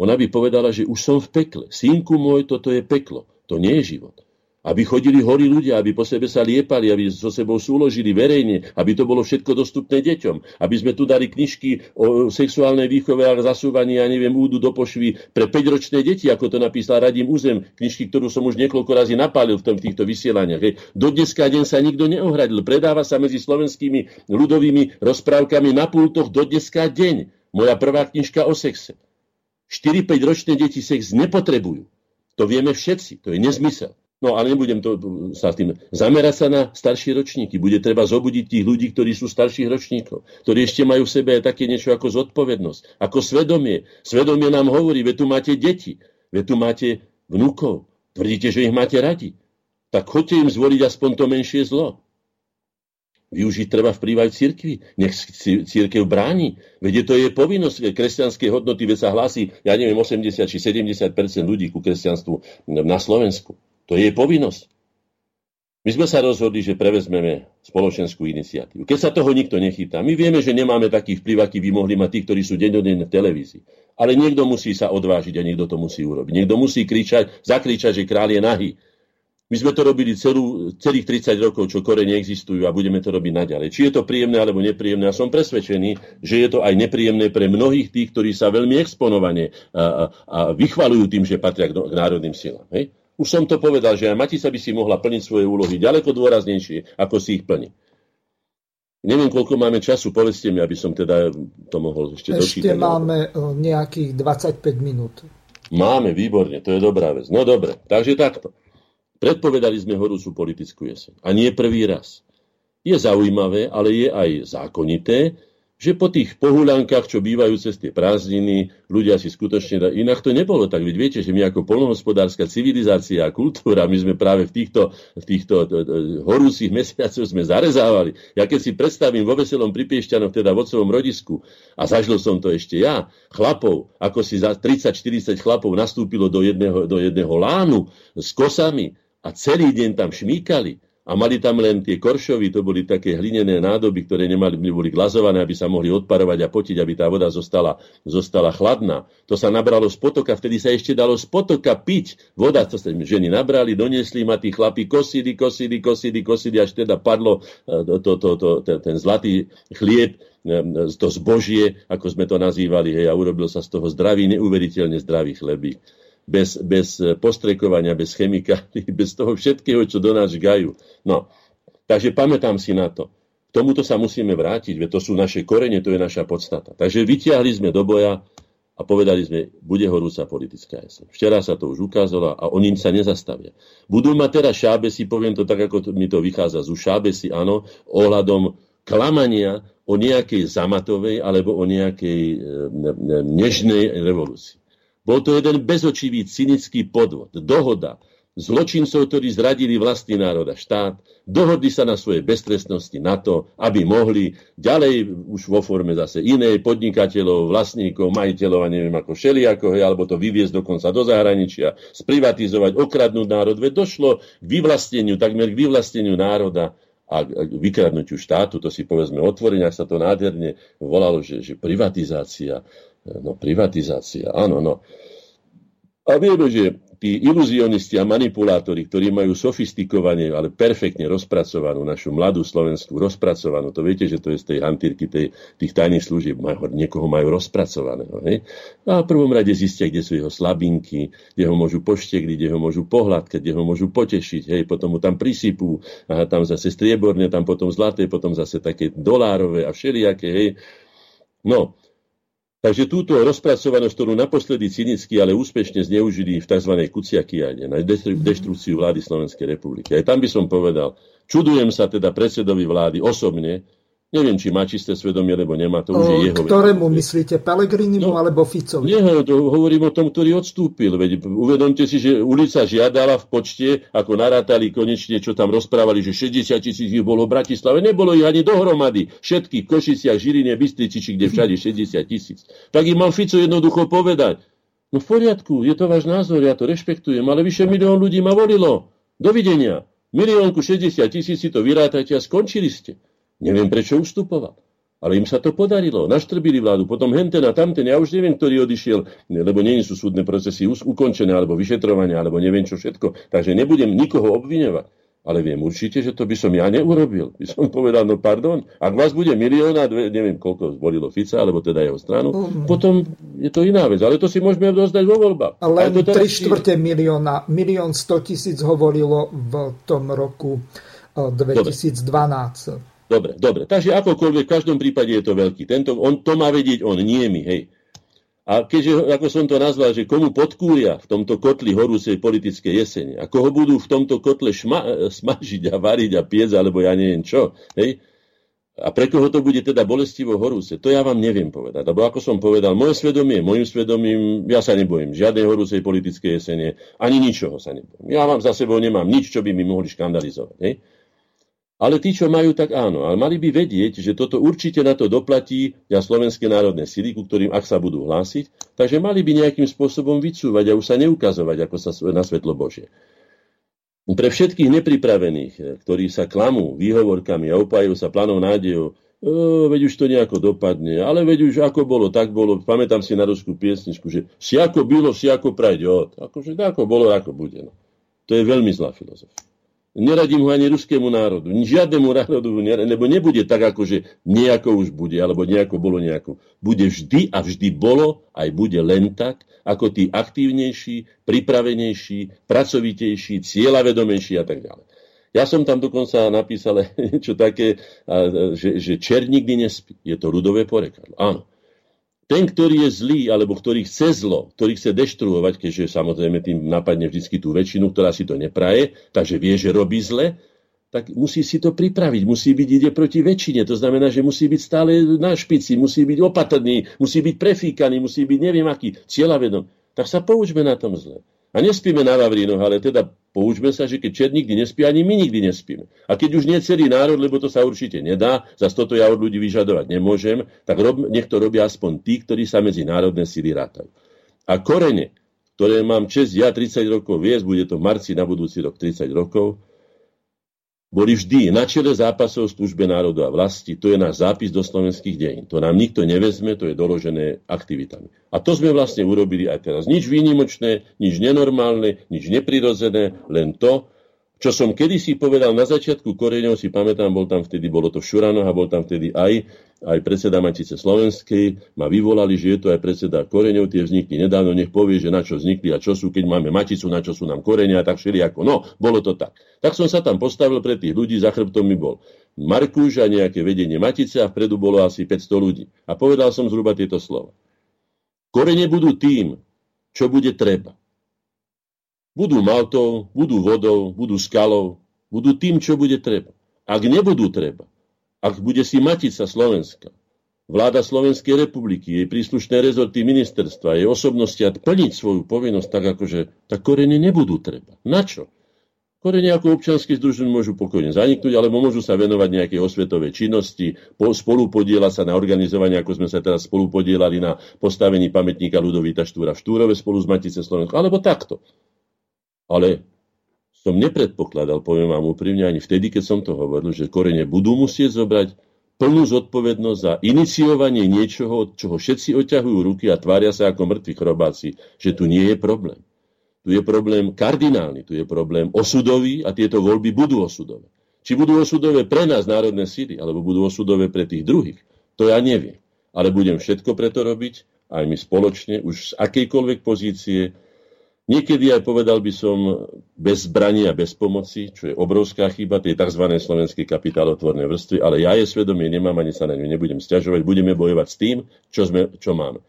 ona by povedala, že už som v pekle. Synku môj, toto je peklo, to nie je život. Aby chodili horí ľudia, aby po sebe sa liepali, aby so sebou súložili verejne, aby to bolo všetko dostupné deťom, aby sme tu dali knižky o sexuálnej výchove a zasúvaní, ja neviem, údu do pošvy pre päťročné deti, ako to napísal Radim Uzem, knižky, ktorú som už niekoľko razy napálil v, tom, v týchto vysielaniach. Hej. Do dneska deň sa nikto neohradil, predáva sa medzi slovenskými ľudovými rozprávkami na pultoch do dneska deň. Moja prvá knižka o sexe. štyri až päť ročné deti sex nepotrebujú. To vieme všetci, to je nezmysel. No ale nebudem to, sa tým zamerať sa na staršie ročníky. Bude treba zobudiť tých ľudí, ktorí sú starších ročníkov, ktorí ešte majú v sebe aj také niečo ako zodpovednosť, ako svedomie. Svedomie nám hovorí, veď tu máte deti, veď tu máte vnúkov, tvrdíte, že ich máte radi. Tak choďte im zvoliť aspoň to menšie zlo. Využiť treba vplyv aj v cirkvi. Nech cirkev bráni. Veď to je povinnosť kresťanskej hodnoty, veď sa hlási, ja neviem, osemdesiat či sedemdesiat percent ľudí ku kresťanstvu na Slovensku. To je jej povinnosť. My sme sa rozhodli, že prevezmeme spoločenskú iniciatívu. Keď sa toho nikto nechytá. My vieme, že nemáme taký vplyv, aký by mohli mať tí, ktorí sú dennodenne v televízii. Ale niekto musí sa odvážiť a niekto to musí urobiť. Niekto musí kričať, zakričať, že kráľ je nahý. My sme to robili celú, celých tridsať rokov, čo Korene existujú a budeme to robiť naďalej. Či je to príjemné alebo nepríjemné, a som presvedčený, že je to aj nepríjemné pre mnohých tých, ktorí sa veľmi exponovane a, a vychvaľujú tým, že patria k národným silám. Hej? Už som to povedal, že aj Matica by si mohla plniť svoje úlohy ďaleko dôraznejšie, ako si ich plní. Neviem, koľko máme času, povedzte mi, aby som teda to mohol ešte dočítať. Ešte máme nejakých dvadsaťpäť minút. Máme, výborne, to je dobrá vec. No dobre, takže takto. Predpovedali sme horúcu politickú jeseň. A nie prvý raz. Je zaujímavé, ale je aj zákonité, že po tých pohúľankách, čo bývajú cez tie prázdniny, ľudia si skutočne dajú. Inak to nebolo tak. Veď viete, že my ako poľnohospodárska civilizácia a kultúra, my sme práve v týchto, v týchto horúcich mesiacoch sme zarezávali. Ja keď si predstavím vo Veselom pri Piešťanoch, teda v otcovom rodisku, a zažil som to ešte ja, chlapov, ako si za tridsať štyridsať chlapov nastúpilo do jedného, do jedného lánu s kosami a celý deň tam šmíkali. A mali tam len tie koršovy, to boli také hlinené nádoby, ktoré nemali, boli glazované, aby sa mohli odparovať a potiť, aby tá voda zostala, zostala chladná. To sa nabralo z potoka, vtedy sa ešte dalo z potoka piť. Voda, to sa ženy nabrali, doniesli ma tí chlapi, kosili, kosili, kosili, kosili, až teda padlo to, to, to, to, ten, ten zlatý chlieb, to zbožie, ako sme to nazývali, hej, a urobil sa z toho zdravý, neuveriteľne zdravý chlebík. Bez, bez postrekovania, bez chemikálií, bez toho všetkého, čo do nás žgajú. No, takže pamätám si na to. K tomuto sa musíme vrátiť, veď to sú naše korene, to je naša podstata. Takže vytiahli sme do boja a povedali sme, bude horúca politická jeseň. Včera sa to už ukázalo a oni sa nezastavia. Budú mať teraz šábesi, poviem to tak, ako mi to vychádza, sú šábesi, áno, ohľadom klamania o nejakej zamatovej alebo o nejakej nežnej revolúcii. Bol to jeden bezočivý, cynický podvod, dohoda zločincov, ktorí zradili vlastný národ a štát, dohodli sa na svojej beztrestnosti na to, aby mohli ďalej už vo forme zase inej podnikateľov, vlastníkov, majiteľov a neviem ako šeliako, hej, alebo to vyviezť dokonca do zahraničia, sprivatizovať, okradnúť národ. Veď došlo k vyvlasteniu, takmer k vyvlasteniu národa a k vykradnutiu štátu. To si povedzme otvorene, ak sa to nádherne volalo, že, že privatizácia. No, privatizácia, áno, no. A vieme, že tí iluzionisti a manipulátori, ktorí majú sofistikovanie, ale perfektne rozpracovanú našu mladú slovenskú rozpracovanú, to viete, že to je z tej hantírky tej, tých tajných služieb, majú, niekoho majú rozpracovaného. Hej? A v prvom rade zistia, kde sú jeho slabinky, kde ho môžu poštekliť, kde ho môžu pohľadkať, kde ho môžu potešiť, hej, potom mu tam prisypú, aha, tam zase strieborné, tam potom zlaté, potom zase také dolárové a všelijaké, hej. No, takže túto rozpracovanosť, ktorú naposledy cynicky, ale úspešne zneužili v tzv. Kuciakiade na deštrukciu vlády Slovenskej republiky. Aj tam by som povedal, čudujem sa teda predsedovi vlády osobne, neviem, či má čisté svedomie, lebo nemá, to už je jeho... Ktorému myslíte, Pellegrinimu, no, alebo Ficovi? Nie, to hovorím o tom, ktorý odstúpil. Veď uvedomte si, že ulica žiadala v počte, ako narátali konečne, čo tam rozprávali, že šesťdesiat tisíc ich bolo v Bratislave, nebolo ich ani dohromady. Všetkých v Košiciach, Žiline, Bystrici, či kde všade šesťdesiat tisíc. Tak im mal Fico jednoducho povedať. No v poriadku, je to váš názor, ja to rešpektujem, ale vyše milión ľudí ma volilo. Dovidenia. Miliónku šesťdesiat tisíc si to vyrátajte a skončili ste. Neviem, prečo ustupoval. Ale im sa to podarilo. Naštrbili vládu. Potom henten a tamten. Ja už neviem, ktorý odišiel, lebo nie sú súdne procesy ukončené, alebo vyšetrovania, alebo neviem čo všetko. Takže nebudem nikoho obviňovať. Ale viem určite, že to by som ja neurobil. By som povedal, no pardon, ak vás bude milióna, dve, neviem, koľko volilo Fica, alebo teda jeho stranu, mm. potom je to iná vec. Ale to si môžeme dozdať vo voľbách. Len tri štvrte milióna, milión sto tisíc ho volilo v tom roku dvetisícdvanásť. Dobre. Dobre, dobre. Takže akokoľvek, v každom prípade je to veľký. Tento, on to má vedieť, on nie my, hej. A keďže, ako som to nazval, že komu podkúria v tomto kotli horúcej politickej jesene a koho budú v tomto kotle šma, smažiť a variť a piec, alebo ja neviem čo, hej. A pre koho to bude teda bolestivo horúce, to ja vám neviem povedať. Lebo ako som povedal, moje svedomie, mojim svedomím, ja sa nebojím žiadnej horúcej politickej jesene, ani ničoho sa nebojím. Ja vám za sebou nemám nič, čo by mi mohli škandalizovať, hej. Ale tí, čo majú, tak áno. Ale mali by vedieť, že toto určite na to doplatí ja slovenské národné sily, ku ktorým, ak sa budú hlásiť, takže mali by nejakým spôsobom vycúvať a už sa neukazovať ako sa na svetlo Božie. Pre všetkých nepripravených, ktorí sa klamú výhovorkami a opájajú sa planou nádejou, e, veď už to nejako dopadne, ale veď už ako bolo, tak bolo. Pamätám si na ruskú piesničku, že siako bylo, siako prajďot. Akože ako bolo, ako bude. No. To je veľmi zlá filozofia. Neradím ho ani ruskému národu, žiadnemu národu, lebo nebude tak, akože nejako už bude, alebo nejako bolo nejako. Bude vždy a vždy bolo, aj bude len tak, ako tí aktívnejší, pripravenejší, pracovitejší, cieľavedomejší a tak ďalej. Ja som tam dokonca napísal niečo také, že, že čer nikdy nespí. Je to ľudové porekadlo. Áno. Ten, ktorý je zlý, alebo ktorý chce zlo, ktorý chce deštruovať, keďže samozrejme tým napadne vždy tú väčšinu, ktorá si to nepraje, takže vie, že robí zle, tak musí si to pripraviť, musí byť ide proti väčšine. To znamená, že musí byť stále na špici, musí byť opatrný, musí byť prefíkaný, musí byť neviem aký, cieľavedom. Tak sa poučme na tom zle. A nespíme na Vavrínoch, ale teda poučme sa, že keď čer nikdy nespí, ani my nikdy nespíme. A keď už nie celý národ, lebo to sa určite nedá, zas toto ja od ľudí vyžadovať nemôžem, tak rob, nech to robia aspoň tí, ktorí sa medzi národné síly rátajú. A Korene, ktoré mám čest ja tridsať rokov viesť, bude to v marci na budúci rok tridsať rokov, boli vždy na čele zápasov v službe národu a vlasti. To je náš zápis do slovenských dejín. To nám nikto nevezme, to je doložené aktivitami. A to sme vlastne urobili aj teraz. Nič výnimočné, nič nenormálne, nič neprirodzené, len to, čo som kedysi povedal na začiatku Koreňov, si pamätám, bol tam vtedy, bolo to v Šuranoch a bol tam vtedy aj, aj predseda Matice slovenskej. Ma vyvolali, že je to aj predseda Koreňov, tie vznikli nedávno, nech povie, že na čo vznikli a čo sú, keď máme Maticu, na čo sú nám Korene a tak všelijako. No, bolo to tak. Tak som sa tam postavil pred tých ľudí, za chrbtom mi bol Markúš a nejaké vedenie Matice a vpredu bolo asi päťsto ľudí. A povedal som zhruba tieto slova. Korene budú tým, čo bude treba. Budú maltou, budú vodou, budú skalou, budú tým, čo bude treba. Ak nebudú treba, ak bude si Matica Slovenska, vláda Slovenskej republiky, jej príslušné rezorty ministerstva, jej osobnosti a plniť svoju povinnosť tak, akože tak Korene nebudú treba. Na čo? Korene ako občianske združenie môžu pokojne zaniknúť, alebo môžu sa venovať nejakej osvetovej činnosti, spolupodielať sa na organizovaní, ako sme sa teraz spolupodielali na postavení pamätníka Ľudovíta Štúra v Štúrove spolu s Matice Slovenska, alebo takto. Ale som nepredpokladal, poviem vám úprimne, ani vtedy, keď som to hovoril, že Korene budú musieť zobrať plnú zodpovednosť za iniciovanie niečoho, od čoho všetci oťahujú ruky a tvária sa ako mŕtvi chrobáci, že tu nie je problém. Tu je problém kardinálny, tu je problém osudový a tieto voľby budú osudové. Či budú osudové pre nás národné síly, alebo budú osudové pre tých druhých, to ja neviem. Ale budem všetko preto robiť, aj my spoločne, už z akejkoľvek pozície. Niekedy aj povedal by som bez zbraní a bez pomoci, čo je obrovská chyba tej tzv. Slovenskej kapitálotvornej vrstvy, ale ja je svedomie nemám, ani sa na ňu nebudem sťažovať, budeme bojovať s tým, čo, sme, čo máme.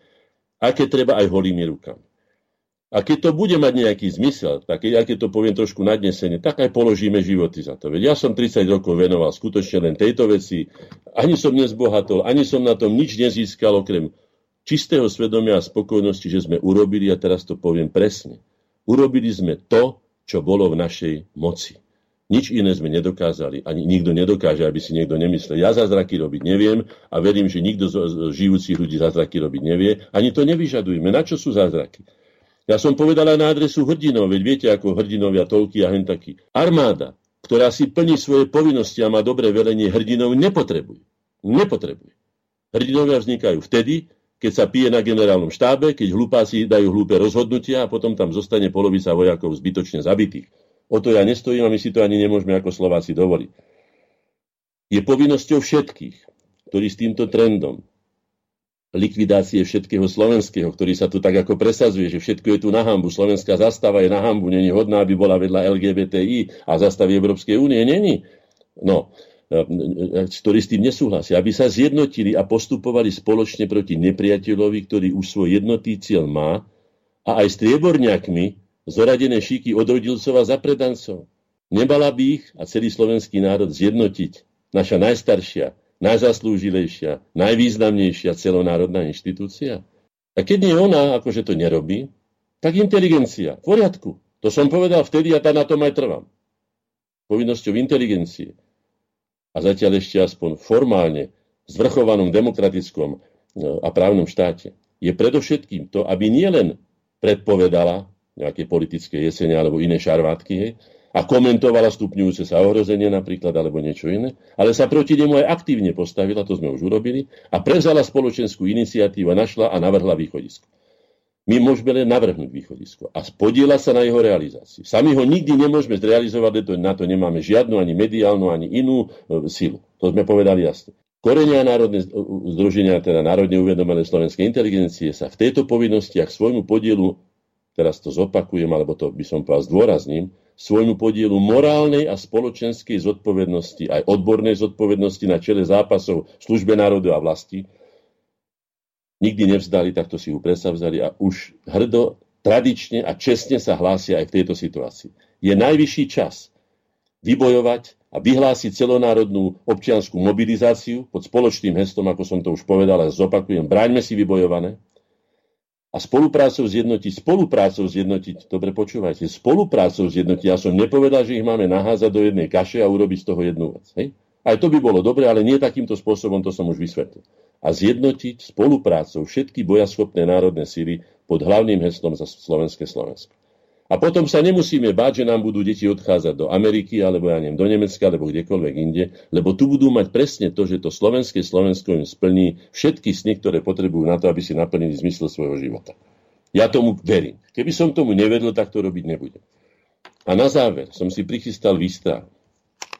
A keď treba aj holými rukami. A keď to bude mať nejaký zmysel, tak ja keď to poviem trošku nadnesene, tak aj položíme životy za to. Veď ja som tridsať rokov venoval skutočne len tejto veci. Ani som nezbohatol, ani som na tom nič nezískal, okrem čistého svedomia a spokojnosti, že sme urobili, a teraz to poviem presne, urobili sme to, čo bolo v našej moci. Nič iné sme nedokázali, ani nikto nedokáže, aby si niekto nemyslel. Ja zázraky robiť neviem a verím, že nikto z žijúcich ľudí zázraky robiť nevie. Ani to nevyžadujeme. Na čo sú zázraky? Ja som povedal aj na adresu hrdinov, veď viete, ako hrdinovia, toľky a hentakí. Armáda, ktorá si plní svoje povinnosti a má dobré velenie, hrdinov nepotrebuje. Nepotrebuje. Hrdinovia vznikajú vtedy, keď sa pije na generálnom štábe, keď hlupáci dajú hlúpe rozhodnutia a potom tam zostane polovica vojakov zbytočne zabitých. O to ja nestojím a my si to ani nemôžeme ako Slováci dovoliť. Je povinnosťou všetkých, ktorí s týmto trendom likvidácie všetkého slovenského, ktorý sa tu tak ako presazuje, že všetko je tu na hanbu. Slovenská zastava je na hanbu, není hodná, aby bola vedľa el gé bé té í a zastavy Európskej únie, není. No, ktorí s tým nesúhlasia, aby sa zjednotili a postupovali spoločne proti nepriateľovi, ktorý už svoj jednotný cieľ má, a aj s trieborňakmi zoradené šíky od rodilcov a zapredancov. Nebala by ich a celý slovenský národ zjednotiť naša najstaršia, najzaslúžilejšia, najvýznamnejšia celonárodná inštitúcia. A keď nie ona, akože to nerobí, tak inteligencia. V poriadku. To som povedal vtedy a tá na tom aj trvám. Povinnosťou inteligencie. A zatiaľ ešte aspoň formálne v zvrchovanom demokratickom a právnom štáte je predovšetkým to, aby nielen predpovedala nejaké politické jesene alebo iné šarvátky, a komentovala stupňujúce sa ohrozenie napríklad, alebo niečo iné, ale sa proti nemu aj aktívne postavila, to sme už urobili, a prevzala spoločenskú iniciatívu a našla a navrhla východisko. My môžeme len navrhnúť východisko a podieľa sa na jeho realizácii. Sami ho nikdy nemôžeme zrealizovať, na to nemáme žiadnu ani mediálnu, ani inú silu. To sme povedali jasne. Korene a národné združenia, teda národne uvedomené slovenskej inteligencie, sa v tejto povinnosti a k svojmu podielu, teraz to zopakujem, alebo to by som povedal zdôrazním, svojmu podielu morálnej a spoločenskej zodpovednosti, aj odbornej zodpovednosti na čele zápasov službe národu a vlasti, nikdy nevzdali, takto si ju presavzali a už hrdo, tradične a čestne sa hlásia aj v tejto situácii. Je najvyšší čas vybojovať a vyhlásiť celonárodnú občiansku mobilizáciu pod spoločným heslom, ako som to už povedal, a zopakujem, bráňme si vybojované, a spoluprácou zjednotiť, spoluprácou zjednotiť, dobre počúvajte, spoluprácou zjednotiť, ja som nepovedal, že ich máme naházať do jednej kaše a urobiť z toho jednu vec. Hej? Aj to by bolo dobre, ale nie takýmto spôsobom, to som už vysvetlil. A zjednotiť spoluprácou všetky bojaschopné národné síly pod hlavným heslom za slovenské Slovensko. A potom sa nemusíme báť, že nám budú deti odchádzať do Ameriky, alebo ja neviem, do Nemecka, alebo kdekoľvek inde, lebo tu budú mať presne to, že to slovenské Slovensko im splní všetky sny, ktoré potrebujú na to, aby si naplnili zmysel svojho života. Ja tomu verím. Keby som tomu nevedel, tak to robiť nebudem. A na záver som si prichystal výstrahu.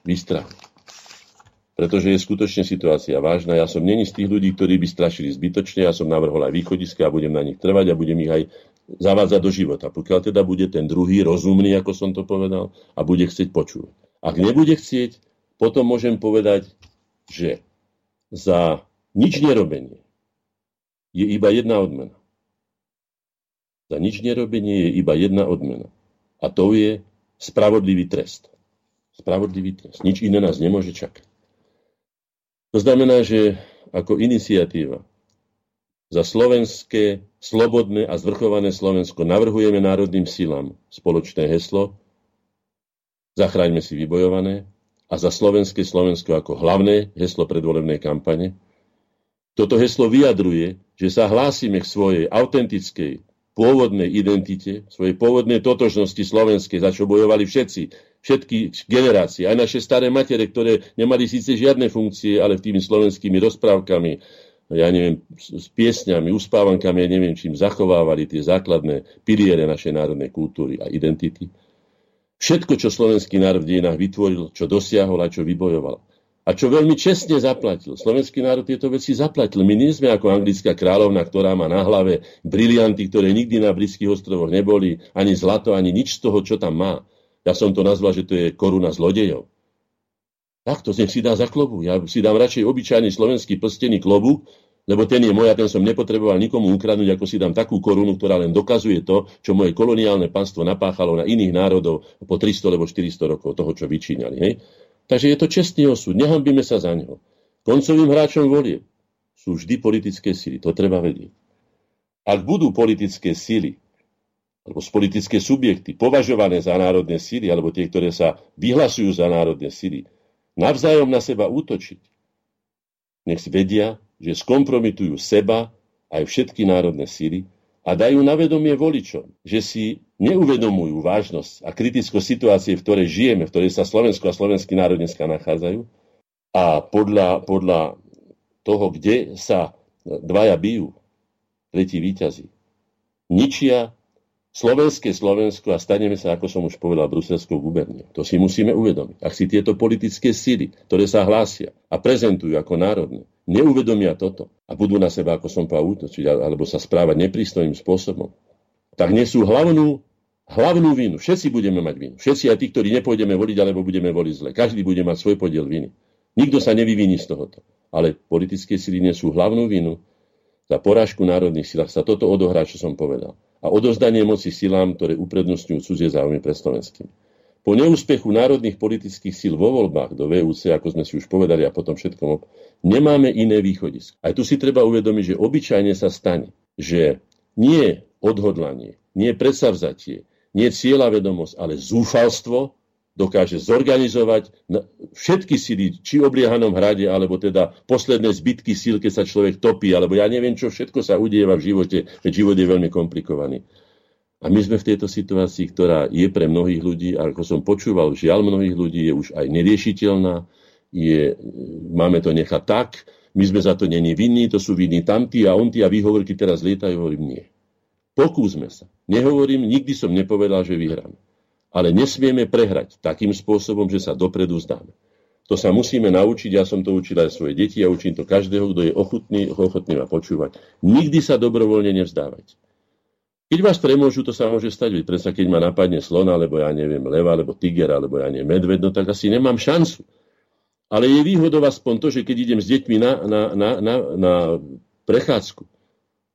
Výstrahu. Pretože je skutočne situácia vážna. Ja som neni z tých ľudí, ktorí by strašili zbytočne. Ja som navrhol aj východiska a budem na nich trvať a budem ich aj zavádzať do života. Pokiaľ teda bude ten druhý rozumný, ako som to povedal, a bude chcieť počúvať. Ak nebude chcieť, potom môžem povedať, že za nič nerobenie je iba jedna odmena. Za nič nerobenie je iba jedna odmena. A to je spravodlivý trest. Spravodlivý trest. Nič iné nás nemôže čakať. To znamená, že ako iniciatíva za slovenské, slobodné a zvrchované Slovensko navrhujeme národným silám spoločné heslo Zachráňme si vybojované a za slovenské Slovensko ako hlavné heslo predvolebnej kampane. Toto heslo vyjadruje, že sa hlásime k svojej autentickej, pôvodnej identite, svojej pôvodnej totožnosti slovenskej, za čo bojovali všetci, všetky generácie, aj naše staré matere, ktoré nemali síce žiadne funkcie, ale tými slovenskými rozprávkami, ja neviem, s piesňami, uspávankami, ja neviem, čím zachovávali tie základné piliere našej národnej kultúry a identity. Všetko, čo slovenský národ v dejinách vytvoril, čo dosiahol a čo vybojoval. A čo veľmi čestne zaplatil. Slovenský národ tieto veci zaplatil. My nie sme ako anglická kráľovna, ktorá má na hlave brilianty, ktoré nikdy na britských ostrovoch neboli, ani zlato, ani nič z toho, čo tam má. Ja som to nazval, že to je koruna zlodejov. Tak to si dá za klobu. Ja si dám radšej obyčajný slovenský plstený klobúk, lebo ten je môj a ten som nepotreboval nikomu ukradnúť, ako si dám takú korunu, ktorá len dokazuje to, čo moje koloniálne panstvo napáchalo na iných národov po tristo alebo štyristo rokov toho, čo vyčíňali. Hej? Takže je to čestný osud. Nehanbíme sa za neho. Koncovým hráčom volie sú vždy politické síly. To treba vedieť. Ak budú politické síly, alebo politické subjekty považované za národné síly, alebo tie, ktoré sa vyhlasujú za národné síly, navzájom na seba útočiť, nech si vedia, že skompromitujú seba aj všetky národné síly a dajú na vedomie voličom, že si neuvedomujú vážnosť a kritickosť situácie, v ktorej žijeme, v ktorej sa Slovensko a slovenský národ dneska nachádzajú. A podľa, podľa toho, kde sa dvaja bijú, tretí víťazí, ničia slovenské Slovensko a staneme sa, ako som už povedal, bruselskou guberniou. To si musíme uvedomiť. Ak si tieto politické síly, ktoré sa hlásia a prezentujú ako národné, neuvedomia toto a budú na seba, ako som povedal, útočiť alebo sa správať neprístojným spôsobom, tak nesú hlavnú, hlavnú vinu. Všetci budeme mať vinu. Všetci aj tí, ktorí nepôjdeme voliť, alebo budeme voliť zle. Každý bude mať svoj podiel viny. Nikto sa nevyviní z tohoto. Ale politické síly nesú hlavnú vinu za porážku národných síl. Sa toto odohrá, čo som povedal. A odozdanie moci silám, ktoré uprednostňujú cudzie záujmy pred slovenským. Po neúspechu národných politických síl vo voľbách do vé ú cé, ako sme si už povedali a potom všetkom, nemáme iné východisko. Aj tu si treba uvedomiť, že obyčajne sa stane, že nie odhodlanie, nie predsavzatie, nie cieľavedomosť, ale zúfalstvo dokáže zorganizovať všetky síly, či v obliehanom hrade, alebo teda posledné zbytky síl, keď sa človek topí, alebo ja neviem, čo všetko sa udieva v živote, veď život je veľmi komplikovaný. A A my sme v tejto situácii, ktorá je pre mnohých ľudí, a ako som počúval, žiaľ mnohých ľudí, je už aj neriešiteľná, je, máme to nechať tak, my sme za to není vinní, to sú vinní tamtí a onti a výhovorky teraz lietajú, hovorím nie. Pokúsme sa. Nehovorím, nikdy som nepovedal, že vyhráme. Ale nesmieme prehrať takým spôsobom, že sa dopredu zdáme. To sa musíme naučiť, ja som to učil aj svoje deti a ja učím to každého, kto je ochotný, ochotný ma počúvať. Nikdy sa dobrovoľne nevzdávať. Keď vás premôžu, to sa môže stať, veď predsa keď ma napadne slon, alebo ja neviem, leva, alebo tiger, alebo ja neviem, medveď, no tak asi nemám šancu. Ale je výhodou aspoň to, že keď idem s deťmi na, na, na, na, na prechádzku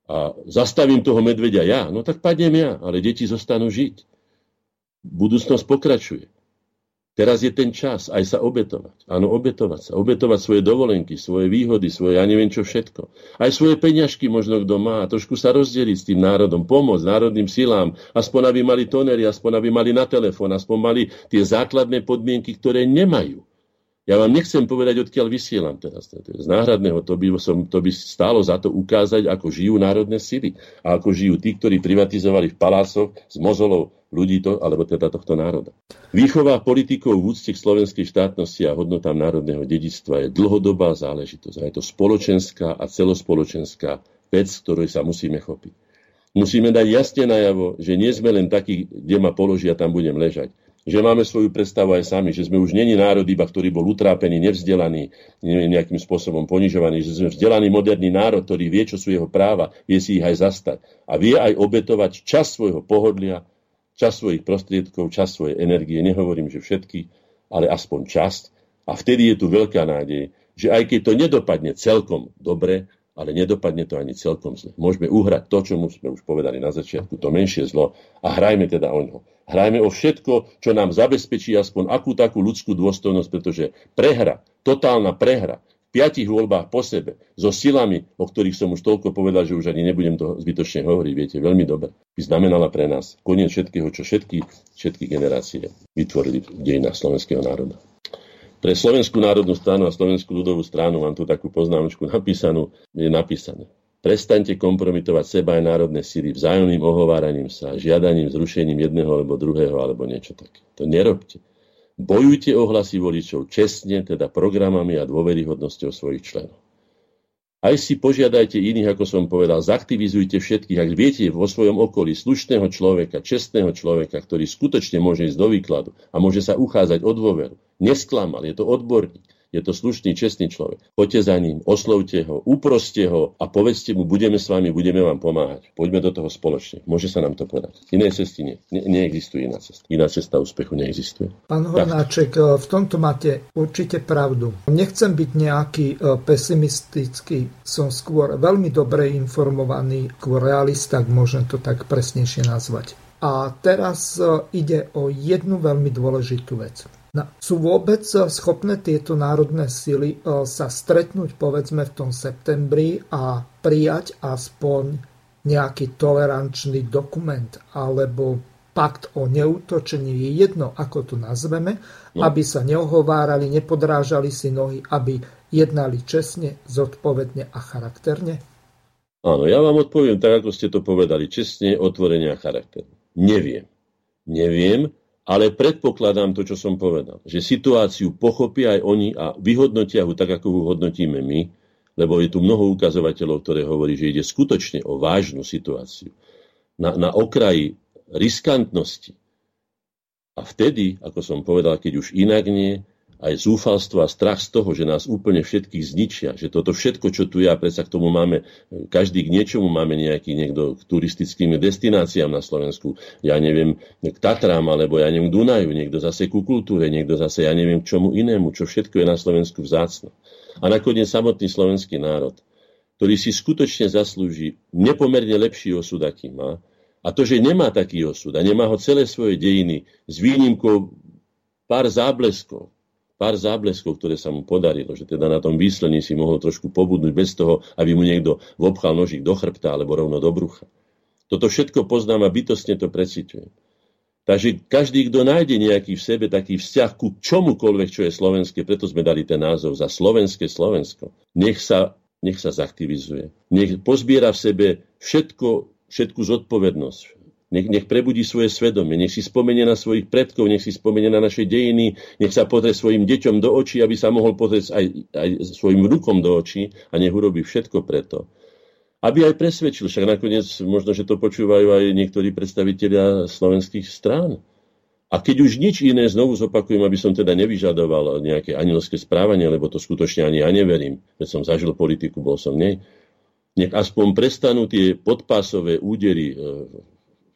a zastavím toho medveďa ja, no tak padnem ja, ale deti zostanú žiť. Budúcnosť pokračuje. Teraz je ten čas aj sa obetovať. Áno, obetovať sa. Obetovať svoje dovolenky, svoje výhody, svoje ja neviem čo všetko. Aj svoje peňažky možno kto má. Trošku sa rozdeliť s tým národom. Pomôcť národným silám. Aspoň aby mali tonery, aspoň aby mali na telefón, aspoň mali tie základné podmienky, ktoré nemajú. Ja vám nechcem povedať, odkiaľ vysielam teraz. Z náhradného to by, som, to by stálo za to ukázať, ako žijú národné sily. A ako žijú tí, ktorí privatizovali v palácoch z mozolov ľudí, to, alebo teda tohto národa. Výchova politikov v úcte k slovenskej štátnosti a hodnotám národného dedičstva je dlhodobá záležitosť. A je to spoločenská a celospoločenská vec, ktorej sa musíme chopiť. Musíme dať jasne najavo, že nie sme len takí, kde ma položia, tam budem ležať. Že máme svoju predstavu aj sami, že sme už neni národ iba, ktorý bol utrápený, nevzdelaný, nejakým spôsobom ponižovaný, že sme vzdelaný moderný národ, ktorý vie, čo sú jeho práva, vie si ich aj zastať a vie aj obetovať čas svojho pohodlia, čas svojich prostriedkov, čas svojej energie, nehovorím, že všetky, ale aspoň časť. A vtedy je tu veľká nádej, že aj keď to nedopadne celkom dobre, ale nedopadne to ani celkom zle. Môžeme uhrať to, čo sme už povedali na začiatku, to menšie zlo a hrajme teda o ňo. Hrajme o všetko, čo nám zabezpečí aspoň akú takú ľudskú dôstojnosť, pretože prehra, totálna prehra v piatich voľbách po sebe, so silami, o ktorých som už toľko povedal, že už ani nebudem to zbytočne hovoriť, viete, veľmi dobre, by znamenala pre nás koniec všetkého, čo všetky, všetky generácie vytvorili v dejinách slovenského národa. Pre Slovenskú národnú stranu a Slovenskú ľudovú stranu, mám tu takú poznámočku napísanú, je napísané. Prestaňte kompromitovať seba aj národné síly vzájomným ohováraním sa, žiadaním, zrušením jedného alebo druhého alebo niečo také. To nerobte. Bojujte o hlasy voličov čestne, teda programami a dôveryhodnosťou svojich členov. Aj si požiadajte iných, ako som povedal, zaktivizujte všetkých, ak viete vo svojom okolí slušného človeka, čestného človeka, ktorý skutočne môže ísť do výkladu a môže sa uchádzať o dôveru. Nesklamal, je to odborník. Je to slušný, čestný človek. Poďte za ním, oslovte ho, uproste ho a povedzte mu, budeme s vami, budeme vám pomáhať. Poďme do toho spoločne. Môže sa nám to podať. Inej cesty nie. Ne- neexistuje iná cesta. Iná cesta úspechu neexistuje. Pán Hornáček, v tomto máte určite pravdu. Nechcem byť nejaký pesimistický. Som skôr veľmi dobre informovaný, skôr realista, môžem to tak presnejšie nazvať. A teraz ide o jednu veľmi dôležitú vec. No, sú vôbec schopné tieto národné sily sa stretnúť, povedzme, v tom septembri a prijať aspoň nejaký tolerančný dokument alebo pakt o neútočení, je jedno, ako to nazveme, no. Aby sa neohovárali, nepodrážali si nohy, aby jednali čestne, zodpovedne a charakterne? Áno, ja vám odpoviem tak, ako ste to povedali, čestne, otvorene a charakterne. Neviem. Neviem, ale predpokladám to, čo som povedal, že situáciu pochopia aj oni a vyhodnotia ho tak, ako ho hodnotíme my, lebo je tu mnoho ukazovateľov, ktoré hovorí, že ide skutočne o vážnu situáciu. Na, na okraji riskantnosti. A vtedy, ako som povedal, keď už inak nie, aj zúfalstvo a strach z toho, že nás úplne všetkých zničia, že toto všetko, čo tu je, a predsa k tomu máme, každý k niečomu máme nejaký niekto k turistickým destináciám na Slovensku, ja neviem, k Tatrám, alebo ja neviem, k Dunaju, niekto zase ku kultúre, niekto zase, ja neviem, k čomu inému, čo všetko je na Slovensku vzácno. A nakoniec samotný slovenský národ, ktorý si skutočne zaslúži nepomerne lepší osud, aký má, a to, že nemá taký osud a nemá ho celé svoje dejiny s výnimkou pár zábleskov, pár zábleskov, ktoré sa mu podarilo, že teda na tom výslení si mohol trošku pobudnúť bez toho, aby mu niekto vopchal nožík do chrbta alebo rovno do brucha. Toto všetko poznám a bytostne to preciťujem. Takže každý, kto nájde nejaký v sebe taký vzťah ku čomukoľvek, čo je slovenské, preto sme dali ten názov za slovenské Slovensko, nech sa, nech sa zaktivizuje. Nech pozbiera v sebe všetko, všetku zodpovednosť, Nech, nech prebudí svoje svedomie, nech si spomenie na svojich predkov, nech si spomenie na naše dejiny, nech sa pozrie svojim deťom do očí, aby sa mohol pozrieť aj, aj svojim vnukom do očí a nech urobí všetko preto. Aby aj presvedčil, však nakoniec možno, že to počúvajú aj niektorí predstavitelia slovenských strán. A keď už nič iné, znovu zopakujem, aby som teda nevyžadoval nejaké anielské správanie, lebo to skutočne ani ja neverím, veď som zažil politiku, bol som nej. Nech aspoň prestanú tie podpásové údery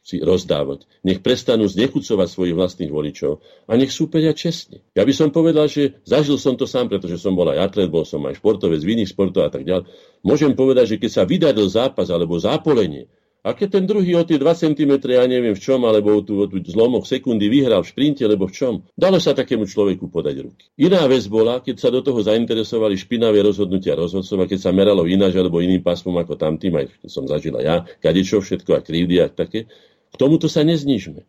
si rozdávať. Nech prestanú znechucovať svojich vlastných voličov a nech súperia čestne. Ja by som povedal, že zažil som to sám, pretože som bol aj atlet, bol som aj športovec v iných športov a tak ďalej. Môžem povedať, že keď sa vydaril zápas alebo zápolenie, a keď ten druhý o tie dva centimetre, ja neviem v čom, alebo o tú, o tú zlomok sekundy vyhral v šprinte, alebo v čom, dalo sa takému človeku podať ruky. Iná vec bola, keď sa do toho zainteresovali špinavé rozhodnutia rozhodcov, a keď sa meralo ináč, alebo iným pásmom ako tamtým, aj som zažila ja, kadečo všetko a krivdy a také. K tomuto sa neznížme.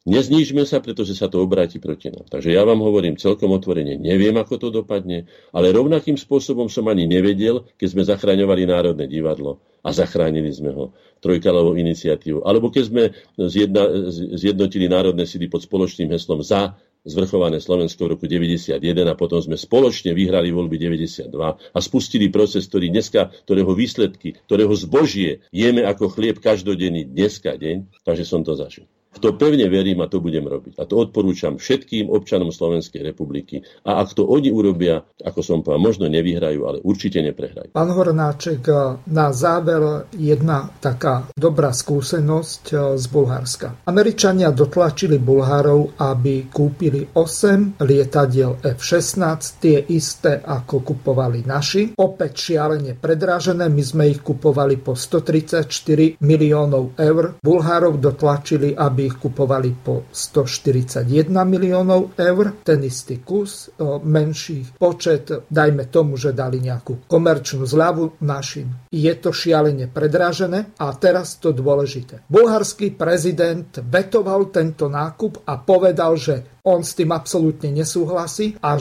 Neznížme sa, pretože sa to obráti proti nám. Takže ja vám hovorím celkom otvorene, neviem, ako to dopadne, ale rovnakým spôsobom som ani nevedel, keď sme zachraňovali Národné divadlo a zachránili sme ho trojkalovou iniciatívou. Alebo keď sme zjedna, zjednotili národné síly pod spoločným heslom za zvrchované Slovensko v roku deväťdesiatjeden a potom sme spoločne vyhrali voľby deväťdesiatdva a spustili proces, ktorý dneska, ktorého výsledky, ktorého zbožie jeme ako chlieb každodenný dneska deň, takže som to zažil. V to pevne verím a to budem robiť. A to odporúčam všetkým občanom Slovenskej republiky. A ak to oni urobia, ako som povedal, možno nevyhrajú, ale určite neprehrajú. Pán Hornáček, na záver jedna taká dobrá skúsenosť z Bulharska. Američania dotlačili Bulharov, aby kúpili osem lietadiel F šestnásť, tie isté, ako kupovali naši. Opäť šialene predrážené, my sme ich kupovali po stotridsaťštyri miliónov eur. Bulharov dotlačili, aby ich kupovali po stoštyridsaťjeden miliónov eur, ten istý kus, menší počet, dajme tomu, že dali nejakú komerčnú zľavu našim. Je to šialene predražené a teraz to dôležité. Bulharský prezident vetoval tento nákup a povedal, že on s tým absolútne nesúhlasí a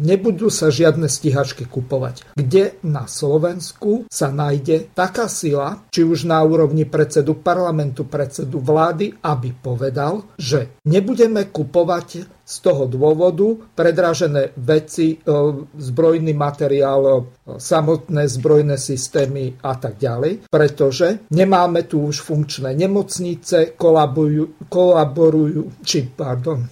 nebudú sa žiadne stíhačky kupovať. Kde na Slovensku sa nájde taká sila, či už na úrovni predsedu parlamentu, predsedu vlády, aby povedal, že nebudeme kupovať z toho dôvodu predražené veci, zbrojný materiál, samotné zbrojné systémy a tak ďalej, pretože nemáme tu už funkčné nemocnice, kolabujú, kolaborujú, či pardon...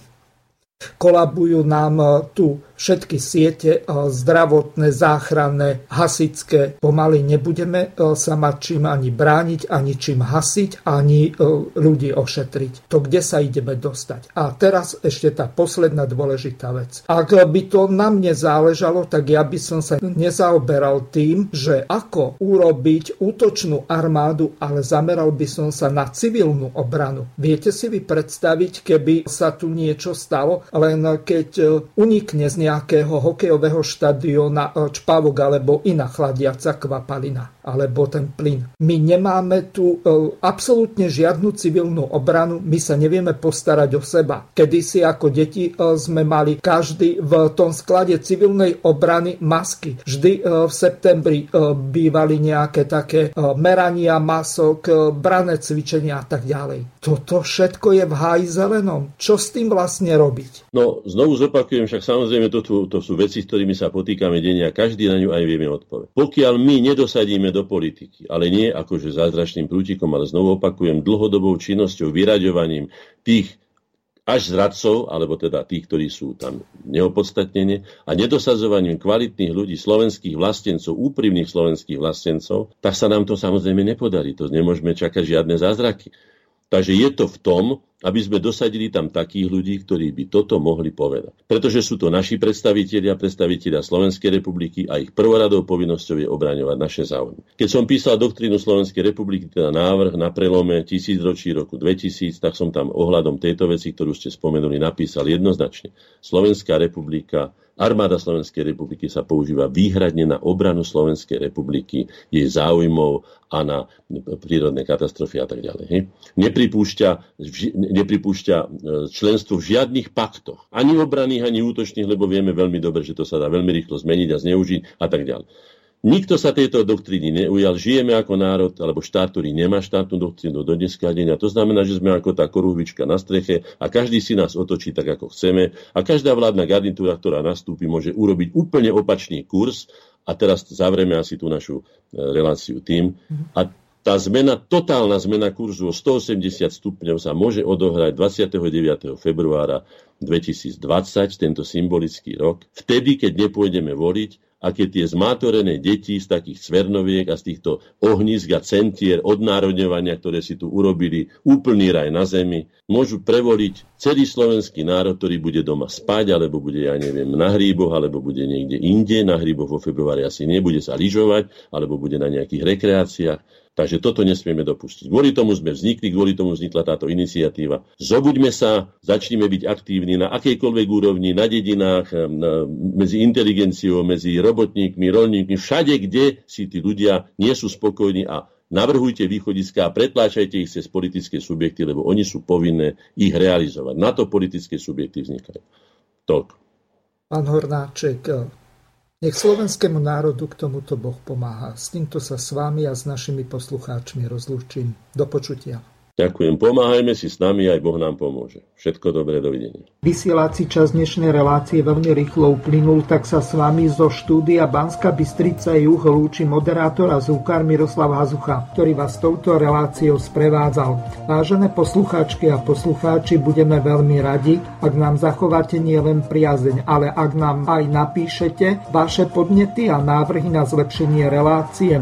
Kolabujú nám tu všetky siete zdravotné, záchranné, hasičské. Pomaly nebudeme sa mať čím ani brániť, ani čím hasiť, ani ľudí ošetriť. To, kde sa ideme dostať. A teraz ešte tá posledná dôležitá vec. Ak by to na mne záležalo, tak ja by som sa nezaoberal tým, že ako urobiť útočnú armádu, ale zameral by som sa na civilnú obranu. Viete si vy predstaviť, keby sa tu niečo stalo, len keď unikne z nejakého hokejového štadióna čpavok alebo iná chladiaca kvapalina alebo ten plyn. My nemáme tu absolútne žiadnu civilnú obranu, my sa nevieme postarať o seba. Kedysi ako deti sme mali každý v tom sklade civilnej obrany masky. Vždy v septembri bývali nejaké také merania masok, brané cvičenia a tak ďalej. Toto všetko je v háji zelenom. Čo s tým vlastne robiť? No, znovu zopakujem, však samozrejme to, to sú veci, s ktorými sa potýkame denne a každý na ňu aj vieme odpoveď. Pokiaľ my nedosadíme do politiky, ale nie akože zázračným prútikom, ale znovu opakujem, dlhodobou činnosťou, vyraďovaním tých až zradcov, alebo teda tých, ktorí sú tam neopodstatnenie, a nedosadzovaním kvalitných ľudí, slovenských vlastencov, úprimných slovenských vlastencov, tak sa nám to samozrejme nepodarí. To nemôžeme čakať žiadne zázraky. Takže je to v tom, aby sme dosadili tam takých ľudí, ktorí by toto mohli povedať. Pretože sú to naši predstavitelia, predstavitelia Slovenskej republiky a ich prvoradou povinnosťou je obraňovať naše záujmy. Keď som písal doktrínu Slovenskej republiky, teda návrh na prelome tisícročí roku dvetisíc, tak som tam ohľadom tejto veci, ktorú ste spomenuli, napísal jednoznačne. Slovenská republika, armáda Slovenskej republiky sa používa výhradne na obranu Slovenskej republiky, jej záujmov a na prírodné katastrofy a tak ďalej. Nepripúšťa nepripúšťa členstvo v žiadnych paktoch, ani obranných, ani útočných, lebo vieme veľmi dobre, že to sa dá veľmi rýchlo zmeniť a zneužiť a tak ďalej. Nikto sa tejto doktríny neujal. Žijeme ako národ, alebo štát, ktorý nemá štátnu doktrínu do dneska dňa. To znamená, že sme ako tá korúvička na streche a každý si nás otočí tak, ako chceme. A každá vládna garnitúra, ktorá nastúpi, môže urobiť úplne opačný kurz. A teraz zavrieme asi tú našu reláciu tým. A tá zmena, totálna zmena kurzu o stoosemdesiat stupňov sa môže odohrať dvadsiateho deviateho februára dvetisícdvadsať, tento symbolický rok, vtedy, keď nepôjdeme voliť, a keď tie zmátorené deti z takých cvernoviek a z týchto ohnízk a centier odnárodňovania, ktoré si tu urobili úplný raj na zemi, môžu prevoliť celý slovenský národ, ktorý bude doma spať, alebo bude, ja neviem, na hríboch, alebo bude niekde inde, na hríboch vo februári asi nebude sa lyžovať, alebo bude na nejakých rekreáciách. Takže toto nesmieme dopustiť. Kvôli tomu sme vznikli, kvôli tomu vznikla táto iniciatíva. Zobuďme sa, začnime byť aktívni na akejkoľvek úrovni, na dedinách, na, medzi inteligenciou, medzi robotníkmi, roľníkmi, všade, kde si tí ľudia nie sú spokojní, a navrhujte východiská a pretláčajte ich cez politické subjekty, lebo oni sú povinné ich realizovať. Na to politické subjekty vznikajú. Toľko. Pán Hornáček, nech slovenskému národu k tomuto Boh pomáha. S týmto sa s vami a s našimi poslucháčmi rozlúčim. Do počutia. Ďakujem. Pomáhajme si s nami, aj Boh nám pomôže. Všetko dobré, dovidenia. Vysielací čas dnešnej relácie veľmi rýchlo uplynul, tak sa s vami zo štúdia Banská Bystrica juh lúči moderátor a zvukár Miroslav Hazucha, ktorý vás touto reláciou sprevádzal. Vážené poslucháčky a poslucháči, budeme veľmi radi, ak nám zachováte nielen priazeň, ale ak nám aj napíšete vaše podnety a návrhy na zlepšenie relácie,